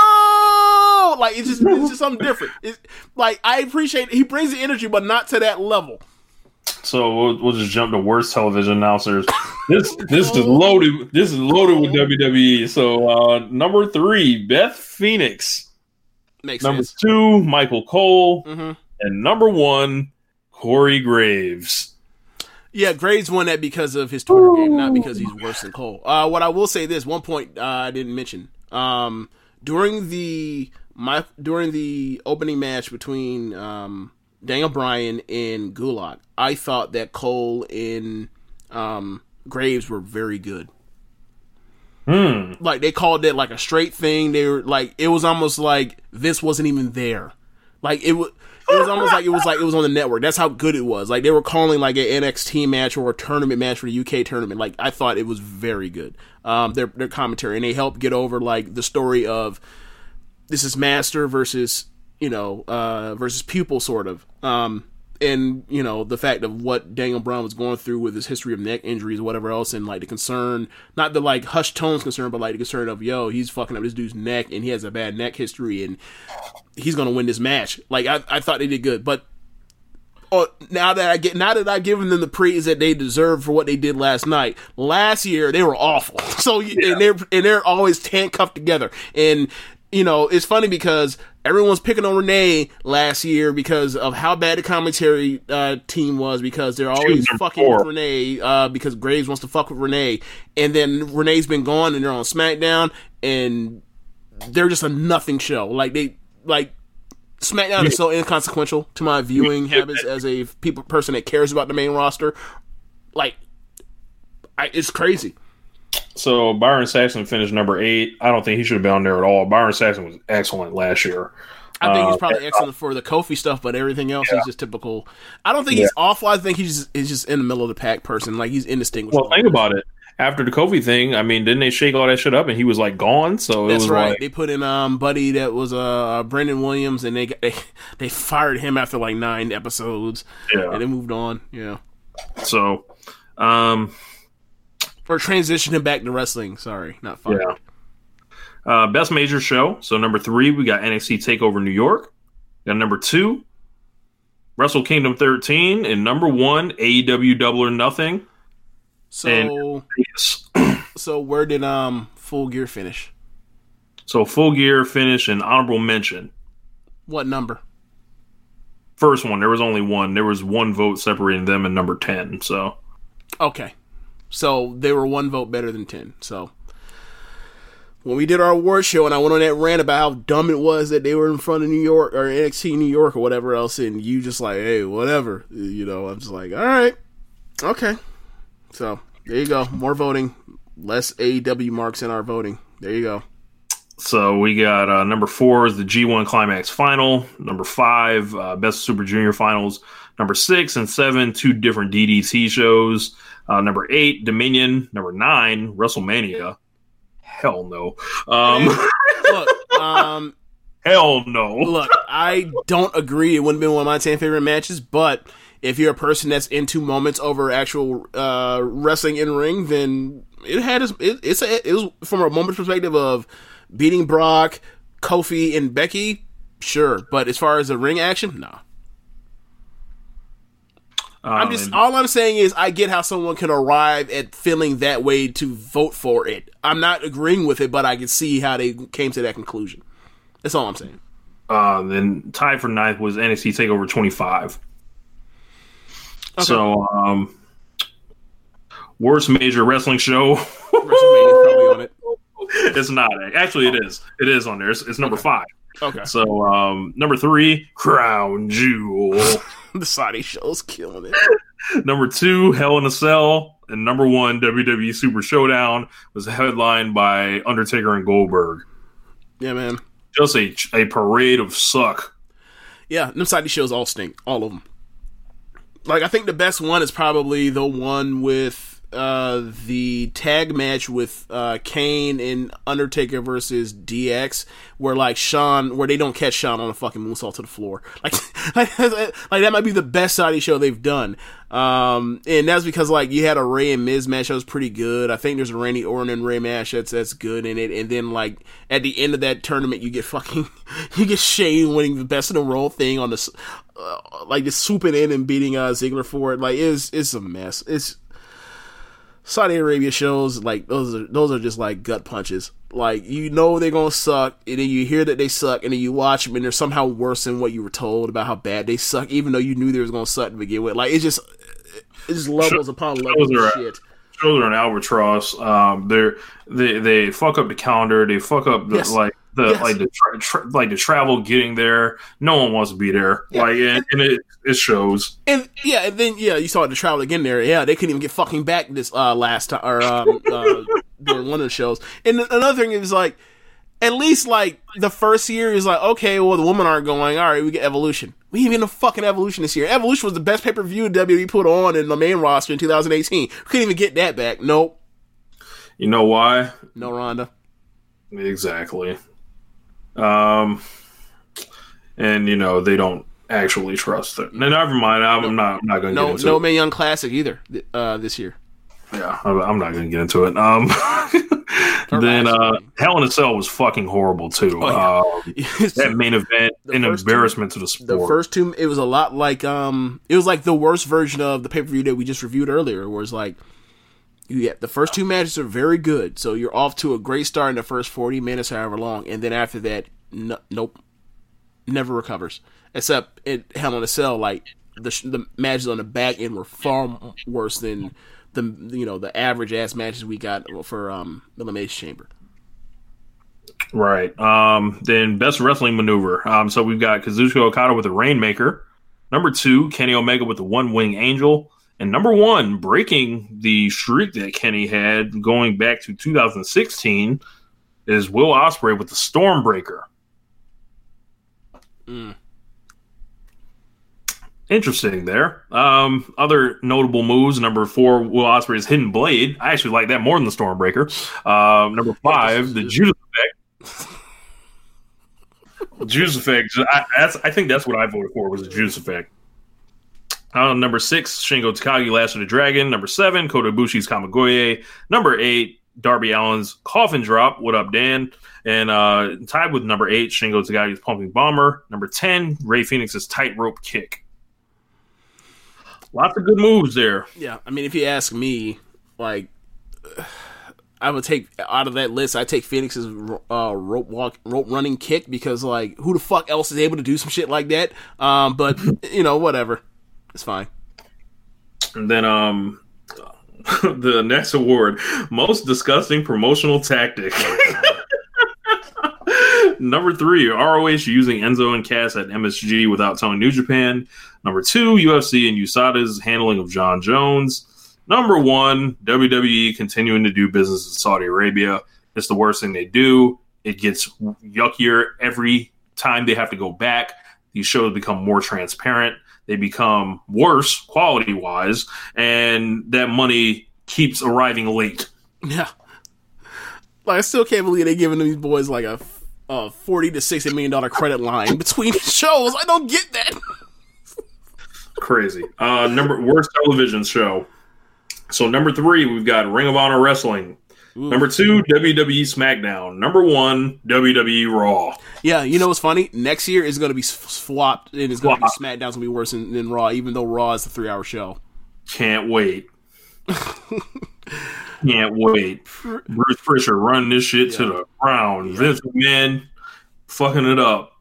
Like, it's just something different. It's, like, I appreciate he brings the energy, but not to that level. So we'll just jump to worst television announcers. This is loaded with WWE. So number 3, Beth Phoenix. Makes sense. Number 2, Michael Cole. Mm-hmm. And number 1, Corey Graves. Yeah, Graves won that because of his Twitter game, not because he's worse than Cole. What I will say this, one point I didn't mention. During the opening match between Daniel Bryan and Gulak, I thought that Cole and Graves were very good. Like, they called it like a straight thing. They were like, it was almost like Vince wasn't even there. Like, it was almost like it was on the network. That's how good it was. Like, they were calling, like, an NXT match or a tournament match for the UK tournament. Like, I thought it was very good. Their commentary, and they helped get over, like, the story of this is master versus versus pupil, sort of. And the fact of what Daniel Bryan was going through with his history of neck injuries, whatever else, and, like, the concern, not the, like, hushed tones concern, but, like, the concern of, yo, he's fucking up this dude's neck, and he has a bad neck history, and he's gonna win this match. Like, I thought they did good, but now that I've given them the praise that they deserve for what they did last night. Last year they were awful, so yeah. and they're always handcuffed together, and it's funny because everyone's picking on Renee last year because of how bad the commentary team was, because they're always fucking with Renee because Graves wants to fuck with Renee. And then Renee's been gone and they're on SmackDown and they're just a nothing show. Like, SmackDown is so inconsequential to my viewing habits as a person that cares about the main roster. Like, it's crazy. So Byron Saxton finished number 8. I don't think he should have been on there at all. Byron Saxton was excellent last year. I think he's probably excellent for the Kofi stuff, but everything else he's just typical. I don't think he's awful. I think he's just in the middle of the pack person. Like, he's indistinguishable. Well, think about it. After the Kofi thing, I mean, didn't they shake all that shit up and he was like gone? So that's right. Like, they put in buddy that was Brendan Williams, and they fired him after like 9 episodes. Yeah, and they moved on. Yeah. So, or transitioned him back to wrestling. Sorry, not fired. Yeah. Best major show. So number 3, we got NXT Takeover New York. Got number 2, Wrestle Kingdom 13, and number 1, AEW Double or Nothing. So where did Full Gear finish? So Full Gear finished an honorable mention. What number? First one. There was only one. There was one vote separating them and number 10. So okay, so they were one vote better than 10. So. When we did our award show and I went on that rant about how dumb it was that they were in front of New York or NXT New York or whatever else, and you just like, hey, whatever. You know, I'm just like, all right, okay. So there you go. More voting. Less AEW marks in our voting. There you go. So we got number 4 is the G1 Climax Final. Number 5, Best Super Junior Finals. Number 6 and 7, 2 different DDT shows. Number 8, Dominion. Number 9, WrestleMania. Hell no. Hell no. Look, I don't agree. It wouldn't have been one of my 10 favorite matches, but if you're a person that's into moments over actual wrestling in ring, then it was from a moments perspective of beating Brock, Kofi, and Becky, sure. But as far as the ring action, nah. All I'm saying is I get how someone can arrive at feeling that way to vote for it. I'm not agreeing with it, but I can see how they came to that conclusion. That's all I'm saying. Then tied for 9th was NXT TakeOver 25. Okay. So, worst major wrestling show. WrestleMania's probably on it. It's not. Actually, it is. It is on there. It's number 5. Okay. So, number 3, Crown Jewel. The Saudi show's killing it. Number 2, Hell in a Cell. And number 1, WWE Super Showdown was headlined by Undertaker and Goldberg. Yeah, man. Just a parade of suck. Yeah, them Saudi shows all stink. All of them. Like, I think the best one is probably the one with the tag match with Kane and Undertaker versus DX, where they don't catch Shawn on a fucking moonsault to the floor. Like that might be the best Saudi show they've done. And that's because like you had a Ray and Miz match that was pretty good. I think there's a Randy Orton and Ray match that's good in it. And then like at the end of that tournament, you get Shane winning the best in the world thing on this, like just swooping in and beating Ziggler for it. Like it's a mess. It's Saudi Arabia shows, like, those are just, like, gut punches. Like, you know they're gonna suck, and then you hear that they suck, and then you watch them, and they're somehow worse than what you were told about how bad they suck, even though you knew they was gonna suck to begin with. Like, it's just levels upon levels of shit. Shows are an albatross. They fuck up the calendar. They fuck up, the travel getting there. No one wants to be there. Yeah. Like, and it shows. And then you saw the travel again there. Yeah, they couldn't even get fucking back this last time or during one of the shows. And another thing is like, at least like the first year is like, okay, well the women aren't going. All right, we get Evolution. We even a fucking Evolution this year. Evolution was the best pay per view WWE put on in the main roster in 2018. We couldn't even get that back. Nope. You know why? No Ronda. Exactly. And you know they don't actually trust them. Never mind. I'm not going to get into it. No Mae Young Classic either this year. Yeah, I'm not going to get into it. Then Hell in a Cell was fucking horrible too. Oh, yeah. That main event, an embarrassment to the sport. The first two, it was a lot like it was like the worst version of the pay per view that we just reviewed earlier, where it's like. Yeah, the first 2 matches are very good, so you're off to a great start in the first 40 minutes, however long, and then after that, nope, never recovers. Except at Hell in a Cell, like the matches on the back end were far worse than the average ass matches we got for Elimination Chamber. Right. Then best wrestling maneuver. So we've got Kazuchika Okada with the Rainmaker. Number 2, Kenny Omega with the One Wing Angel. And number 1, breaking the streak that Kenny had going back to 2016, is Will Ospreay with the Stormbreaker. Interesting there. Other notable moves, number 4, Will Ospreay's Hidden Blade. I actually like that more than the Stormbreaker. Number 5, the Judas Effect. Judas Effect. I think that's what I voted for, was the Judas Effect. Number 6, Shingo Takagi, Last of the Dragon. Number 7, Kota Ibushi's Kamigoye. Number 8, Darby Allin's Coffin Drop. What up, Dan? And tied with number 8, Shingo Takagi's Pumping Bomber. Number 10, Rey Fénix's Tightrope Kick. Lots of good moves there. Yeah, I mean, if you ask me, like, I would take, out of that list, I take Fénix's rope running kick, because, like, who the fuck else is able to do some shit like that? But, you know, whatever. It's fine. And then the next award, most disgusting promotional tactic. Number 3, ROH using Enzo and Cass at MSG without telling New Japan. Number 2, UFC and USADA's handling of John Jones. Number 1, WWE continuing to do business in Saudi Arabia. It's the worst thing they do. It gets yuckier every time they have to go back. These shows become more transparent. They become worse quality-wise, and that money keeps arriving late. Yeah. Like, I still can't believe they're giving these boys like a $40 to $60 million credit line between shows. I don't get that. Crazy. Worst television show. So number 3, we've got Ring of Honor Wrestling. Ooh. Number 2, WWE SmackDown. Number 1, WWE Raw. Yeah, you know what's funny? Next year is going to be flopped, and it's going to be SmackDown's going to be worse than Raw, even though Raw is the 3-hour show. Can't wait. Can't wait. Bruce Prichard run this shit to the ground. Yeah. Vince McMahon fucking it up.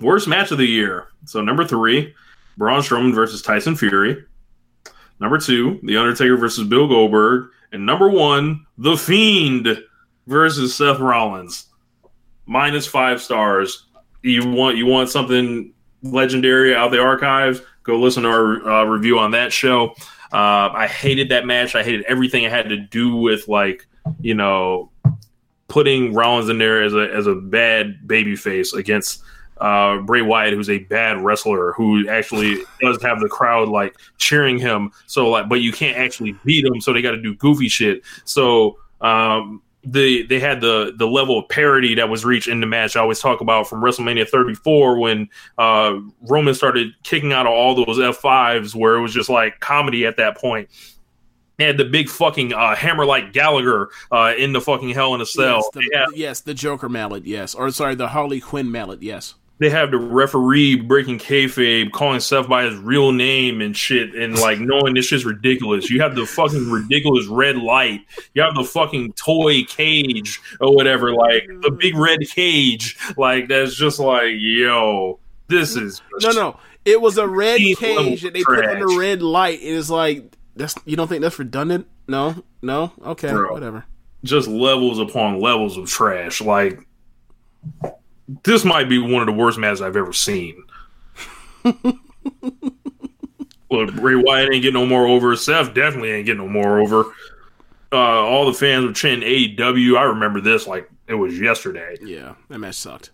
Worst match of the year. So number 3, Braun Strowman versus Tyson Fury. Number 2, The Undertaker versus Bill Goldberg. And number 1, The Fiend versus Seth Rollins. Minus 5 stars. You want something legendary out of the archives? Go listen to our review on that show. I hated that match. I hated everything it had to do with, like, you know, putting Rollins in there as a bad babyface against Bray Wyatt, who's a bad wrestler, who actually does have the crowd like cheering him. So, like, but you can't actually beat him, so they got to do goofy shit. So they had the level of parody that was reached in the match. I always talk about from WrestleMania 34 when Roman started kicking out of all those F5s, where it was just like comedy at that point. They had the big fucking hammer like Gallagher in the fucking Hell in a Cell. Yes, the Joker mallet. Yes, or sorry, the Harley Quinn mallet. Yes. They have the referee breaking kayfabe, calling Seth by his real name and shit, and, like, knowing this shit's ridiculous. You have the fucking ridiculous red light. You have the fucking toy cage or whatever, like, the big red cage. Like, that's just like, yo, this is... No. It was a red cage that they put on the red light. It is like, you don't think that's redundant? No? Okay, bro, whatever. Just levels upon levels of trash. Like... This might be one of the worst matches I've ever seen. Look, Bray Wyatt ain't getting no more over. Seth definitely ain't getting no more over. All the fans were chanting AEW. I remember this like it was yesterday. Yeah, that match sucked.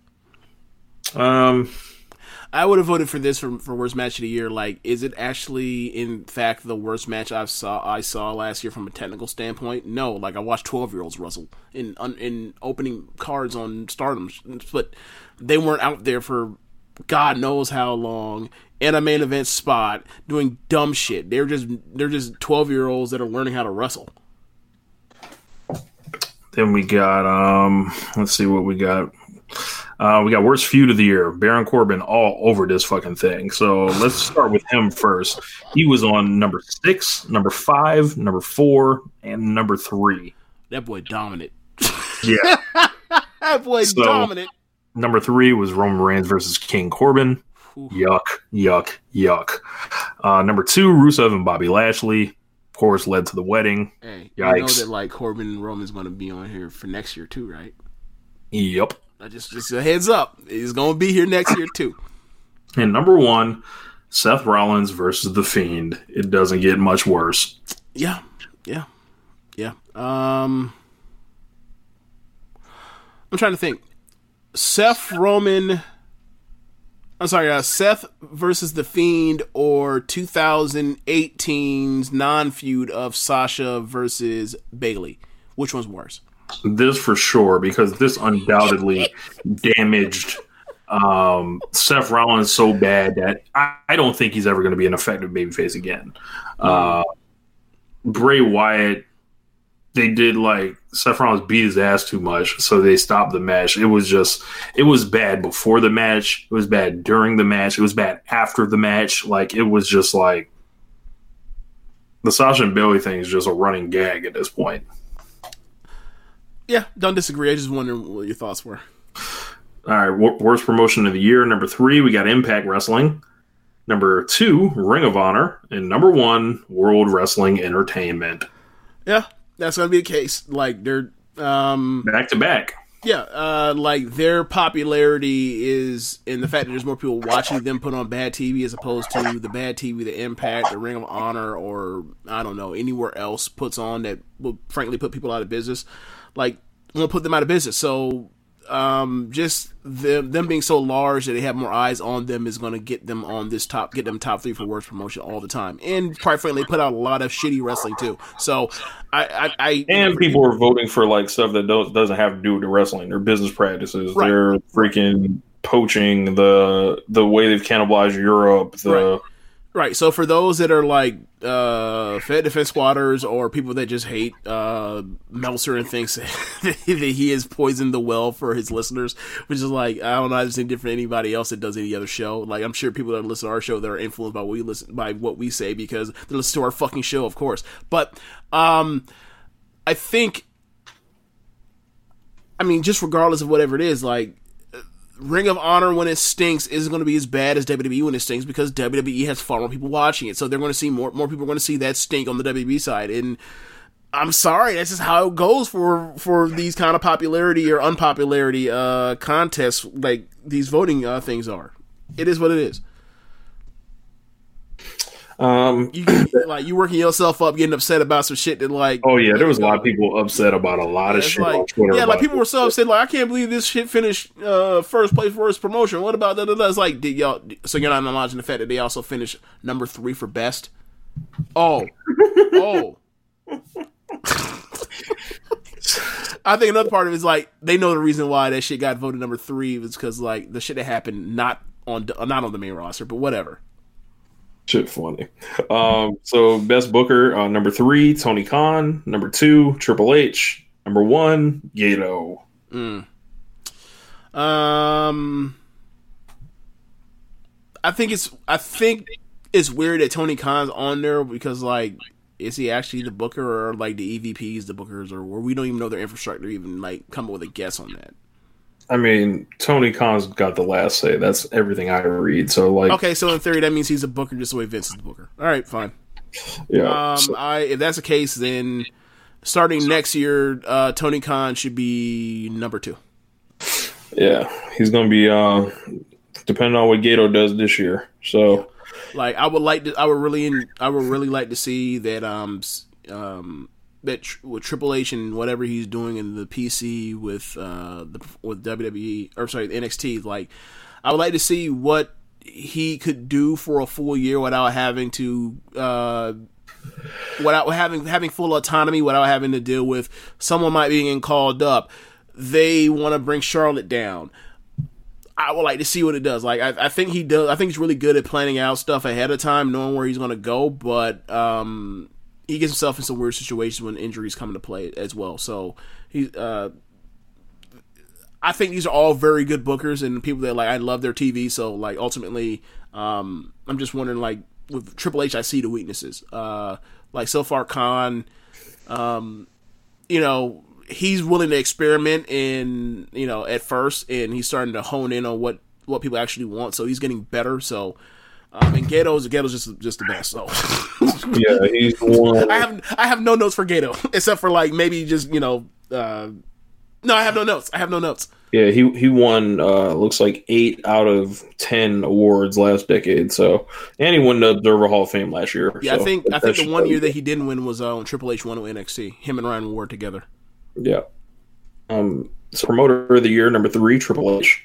I would have voted for this for worst match of the year. Like, is it actually in fact the worst match I saw last year from a technical standpoint? No, like I watched 12-year-olds wrestle in opening cards on Stardom, but they weren't out there for God knows how long in a main event spot doing dumb shit. They're just 12-year-olds that are learning how to wrestle. Then we got let's see what we got. We got worst feud of the year. Baron Corbin all over this fucking thing. So let's start with him first. He was on number 6, number 5, number 4, and number 3. That boy dominant. Yeah. That boy dominant. Number 3 was Roman Reigns versus King Corbin. Ooh. Yuck. Number 2, Rusev and Bobby Lashley. Of course, led to the wedding. Hey, yikes. You know that, like, Corbin and Roman's going to be on here for next year too, right? Yep. Just a heads up. He's going to be here next year, too. And number 1, Seth Rollins versus The Fiend. It doesn't get much worse. Yeah. I'm trying to think. Seth versus The Fiend, or 2018's non-feud of Sasha versus Bayley. Which one's worse? This for sure, because this undoubtedly damaged Seth Rollins so bad that I don't think he's ever going to be an effective babyface again. Bray Wyatt, they did like Seth Rollins beat his ass too much, so they stopped the match. It was bad before the match. It was bad during the match. It was bad after the match. Like, it was just like the Sasha and Bayley thing is just a running gag at this point. Yeah, don't disagree. I just wonder what your thoughts were. All right, worst promotion of the year. Number 3, we got Impact Wrestling. Number 2, Ring of Honor. And number 1, World Wrestling Entertainment. Yeah, that's going to be the case. Like, they're... back to back. Yeah, like, their popularity is in the fact that there's more people watching them put on bad TV as opposed to the bad TV the Impact, the Ring of Honor, or, I don't know, anywhere else puts on that will, frankly, put people out of business. Like, we'll put them out of business. So, just them being so large that they have more eyes on them is going to get them top 3 for worst promotion all the time. And quite frankly, they put out a lot of shitty wrestling too. So, I people are voting for like stuff that doesn't have to do with the wrestling. Their business practices, right. Their freaking poaching, the way they've cannibalized Europe, the. Right. Right, so for those that are like Fed Defense Squatters or people that just hate Meltzer and thinks that he has poisoned the well for his listeners, which is like, I don't know, I just think different than anybody else that does any other show. Like, I'm sure people that listen to our show that are influenced by what we say because they listen to our fucking show, of course. But I think, I mean, just regardless of whatever it is, like, Ring of Honor when it stinks isn't going to be as bad as WWE when it stinks because WWE has far more people watching it, so they're going to see more people are going to see that stink on the WWE side. And I'm sorry, that's just how it goes for these kind of popularity or unpopularity contests, like these voting things are. It is what it is. You working yourself up, getting upset about some shit that like. Oh yeah, there was a lot of people upset about a lot of shit. Like, on Twitter, yeah, like people were so upset. Like, I can't believe this shit finished first place, worst promotion. What about that? It's like, did y'all? So you're not acknowledging the fact that they also finished number 3 for best. Oh. I think another part of it is like they know the reason why that shit got voted number 3 was because like the shit that happened not on the main roster, but whatever. Shit funny. So best booker, number 3, Tony Khan. Number 2, Triple H. Number 1, Gato. I think it's weird that Tony Khan's on there because like, is he actually the booker or like the EVPs, the bookers, or we don't even know their infrastructure even like come up with a guess on that. I mean, Tony Khan's got the last say. That's everything I read. So, like, okay, so in theory, that means he's a booker just the way Vince is the booker. All right, fine. Yeah. If that's the case, then starting next year, Tony Khan should be number 2. Yeah, he's going to be depending on what Gato does this year. So, yeah. Like, I would really like to see that. With Triple H and whatever he's doing in the PC with WWE or sorry NXT, like I would like to see what he could do for a full year without having full autonomy, without having to deal with someone might be getting called up. They want to bring Charlotte down. I would like to see what it does. Like I think he does. I think he's really good at planning out stuff ahead of time, knowing where he's going to go, but he gets himself in some weird situations when injuries come into play as well. So I think these are all very good bookers and people that like I love their TV. So like ultimately, I'm just wondering like with Triple H, I see the weaknesses. Like so far, Khan, you know, he's willing to experiment and you know at first, and he's starting to hone in on what people actually want. So he's getting better. So. And Gato's just the best. So yeah, he's one. I have no notes for Gato except for like maybe just you know. No, I have no notes. Yeah, he won. Looks like 8 out of 10 awards last decade. So and he won the Observer Hall of Fame last year. Yeah, so. I think the 1 year that he didn't win was when Triple H won with NXT. Him and Ryan Ward together. Yeah. So Promoter of the Year, number 3, Triple H.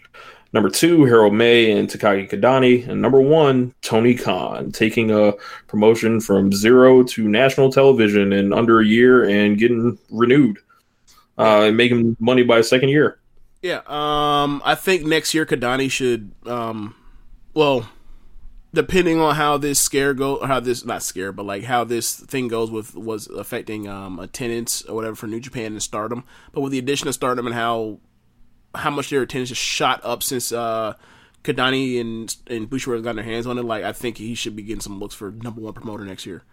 Number 2, Harold May and Takagi Kadani. And number 1, Tony Khan, taking a promotion from zero to national television in under a year and getting renewed and making money by a second year. Yeah, I think next year Kadani should, well, depending on how this scare goes, how this, not scare, but like how this thing goes with, was affecting attendance or whatever for New Japan and Stardom. But with the addition of Stardom and how much their attendance has shot up since Kadani and Bushi have gotten their hands on it, like I think he should be getting some looks for number 1 promoter next year.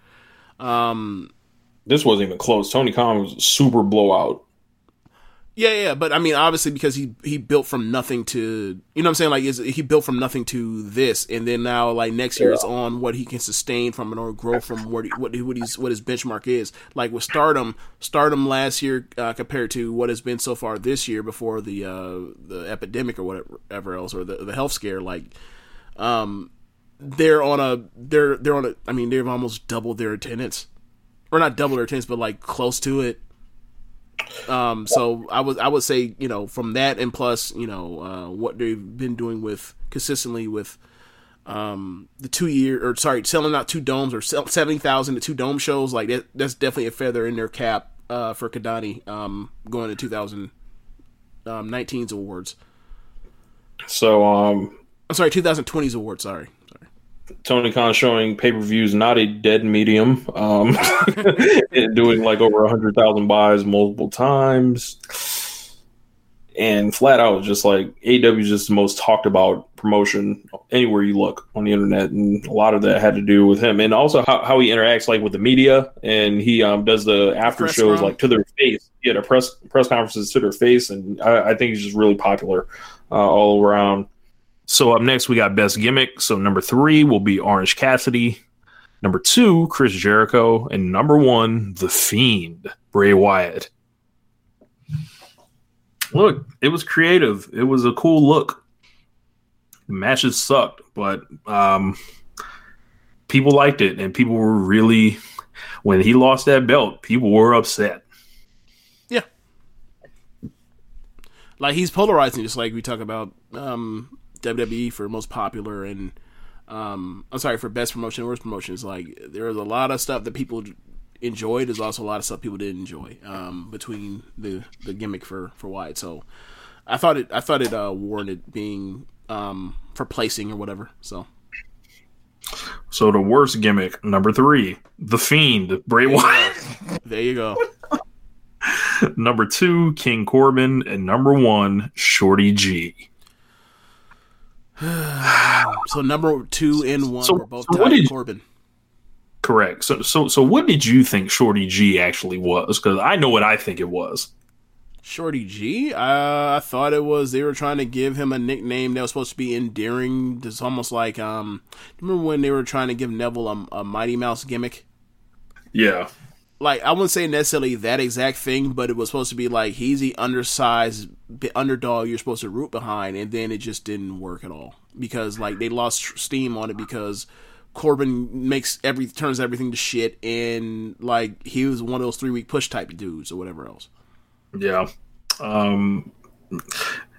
This wasn't even close. Tony Khan was a super blowout. Yeah, but I mean, obviously, because he built from nothing to, you know what I'm saying? Like, he built from nothing to this, and then now, like, next year it's on what he can sustain from it or grow from what his benchmark is. Like, with Stardom last year compared to what has been so far this year before the epidemic or whatever else, or the health scare, like, I mean, they've almost doubled their attendance. Or not doubled their attendance, but, like, close to it. So I would say, you know, from that and plus, you know, what they've been doing with consistently with the 2 year or sorry, selling out 2 domes or 70,000 to 2 dome shows, like that's definitely a feather in their cap for Kadani going to 2019's awards. So 2020's awards. Sorry. Tony Khan showing pay-per-views not a dead medium, and doing like over 100,000 buys multiple times, and flat out just like AEW is just the most talked about promotion anywhere you look on the internet, and a lot of that had to do with him, and also how he interacts like with the media, and he does the after shows like to their face. He had a press conferences to their face, and I think he's just really popular all around. So up next, we got Best Gimmick. So number 3 will be Orange Cassidy. Number 2, Chris Jericho. And number 1, The Fiend, Bray Wyatt. Look, it was creative. It was a cool look. The matches sucked, but people liked it. And people were really, when he lost that belt, people were upset. Yeah. Like, he's polarizing, just like we talk about WWE for most popular and for best promotion and worst promotions. Like, there's a lot of stuff that people enjoyed. There's also a lot of stuff people didn't enjoy between the gimmick for Wyatt. So I thought it warranted being for placing or whatever. So the worst gimmick, number 3, The Fiend, Bray Wyatt. There you go. Number 2, King Corbin, and number 1, Shorty G. So number 2 and 1 were both tied to Corbin. Correct. So what did you think Shorty G actually was? Because I know what I think it was. Shorty G? I thought it was they were trying to give him a nickname that was supposed to be endearing. It's almost like remember when they were trying to give Neville a Mighty Mouse gimmick? Yeah. Like, I wouldn't say necessarily that exact thing, but it was supposed to be like, he's the undersized underdog you're supposed to root behind, and then it just didn't work at all. Because, like, they lost steam on it because Corbin turns everything to shit, and, like, he was one of those 3-week push type dudes or whatever else. Yeah.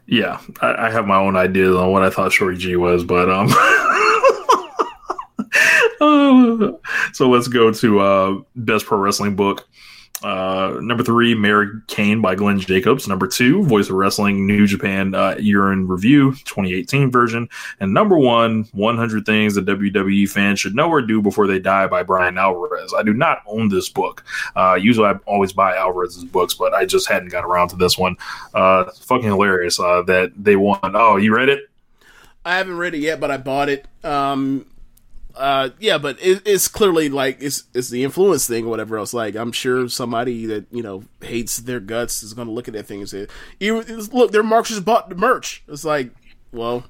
Yeah, I have my own ideas on what I thought Shorty G was, but... So let's go to Best Pro Wrestling Book. Number 3, Merrick Kane by Glenn Jacobs. Number 2, Voice of Wrestling, New Japan Year in Review, 2018 version. And number 1, 100 Things That WWE Fans Should Know or Do Before They Die by Brian Alvarez. I do not own this book. Usually I always buy Alvarez's books, but I just hadn't got around to this one. It's fucking hilarious that they won. Oh, you read it? I haven't read it yet, but I bought it. Yeah, but it's clearly like it's the influence thing or whatever else. Like, I'm sure somebody that, you know, hates their guts is going to look at that thing and say, look, their marks just bought the merch. It's like, well,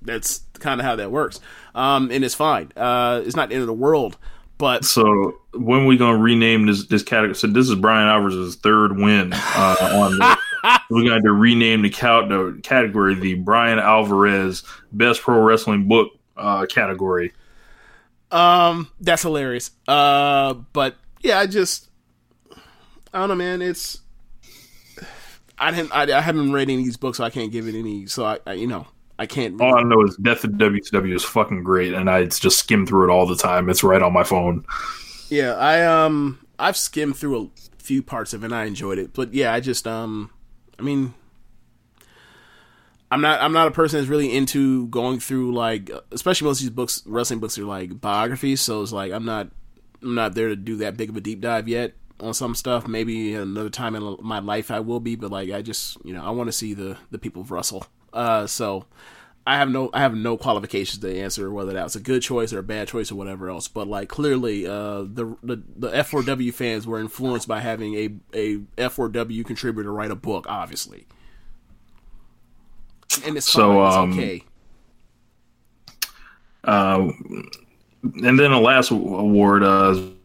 that's kind of how that works. And it's fine. It's not the end of the world. But so when we going to rename this category? So this is Brian Alvarez's 3rd win on the we're going to rename the category the Brian Alvarez Best Pro Wrestling Book category. That's hilarious. But yeah, I don't know, man. It's I haven't read any of these books, so I can't give it any. So I can't. All I know is Death of WCW is fucking great, and I just skim through it all the time. It's right on my phone. Yeah, I've skimmed through a few parts of it, and I enjoyed it. But yeah, I just I mean, I'm not a person that's really into going through, like, especially most of these books, wrestling books, are like biographies. So it's like I'm not there to do that big of a deep dive yet on some stuff. Maybe another time in my life I will be, but like I just, I want to see the people wrestle. So I have no qualifications to answer whether that was a good choice or a bad choice or whatever else. But like clearly, the F4W fans were influenced by having a F4W contributor write a book, obviously. And it's fine. So, it's okay. And then the last award,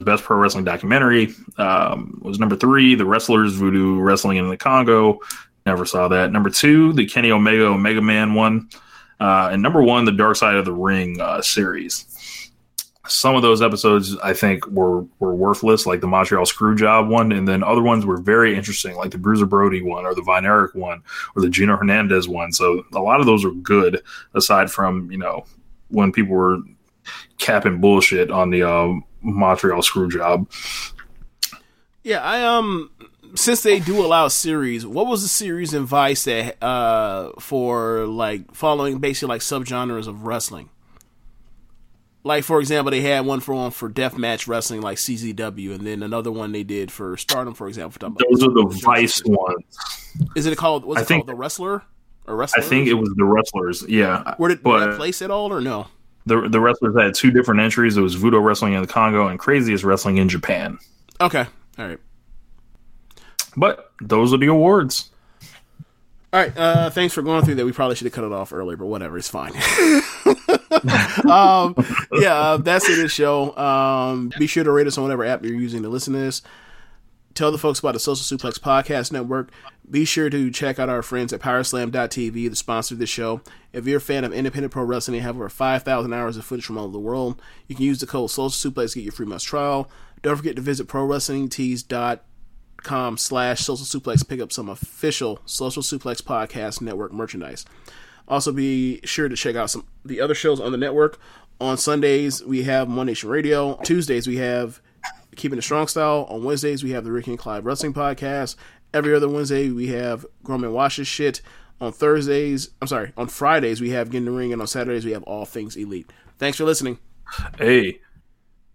Best Pro Wrestling Documentary, was number 3, The Wrestlers, Voodoo Wrestling in the Congo. Never saw that. Number 2, the Kenny Omega Man one. And number 1, the Dark Side of the Ring series. Some of those episodes, I think, were worthless, like the Montreal Screwjob one, and then other ones were very interesting, like the Bruiser Brody one, or the Von Erich one, or the Gino Hernandez one. So a lot of those are good, aside from, when people were capping bullshit on the Montreal Screwjob. Yeah, I since they do allow series, what was the series in Vice that for like following basically like subgenres of wrestling? Like, for example, they had one for deathmatch wrestling, like CZW, and then another one they did for Stardom, for example. Those are the Vice ones. Is it called? What's it called? The Wrestler or Wrestlers? I think it was the Wrestlers. Yeah. Were they placed at all or no? The Wrestlers had 2 different entries. It was Voodoo Wrestling in the Congo and Craziest Wrestling in Japan. Okay. All right. But those are the awards. All right. Thanks for going through that. We probably should have cut it off earlier, but whatever. It's fine. That's it, this show. Be sure to rate us on whatever app you're using to listen to this. Tell the folks about the Social Suplex Podcast Network. Be sure to check out our friends at Powerslam.tv, the sponsor of this show. If you're a fan of independent pro wrestling and have over 5,000 hours of footage from all over the world, you can use the code Social Suplex to get your free month's trial. Don't forget to visit prowrestlingtees.com/Social Suplex to pick up some official Social Suplex Podcast Network merchandise. Also, be sure to check out some the other shows on the network. On Sundays, we have One Nation Radio. On Tuesdays, we have Keeping It Strong Style. On Wednesdays, we have the Ricky and Clive Wrestling Podcast. Every other Wednesday, we have Grumman Wash's Shit. On Fridays, we have Get in the Ring. And on Saturdays, we have All Things Elite. Thanks for listening. Hey,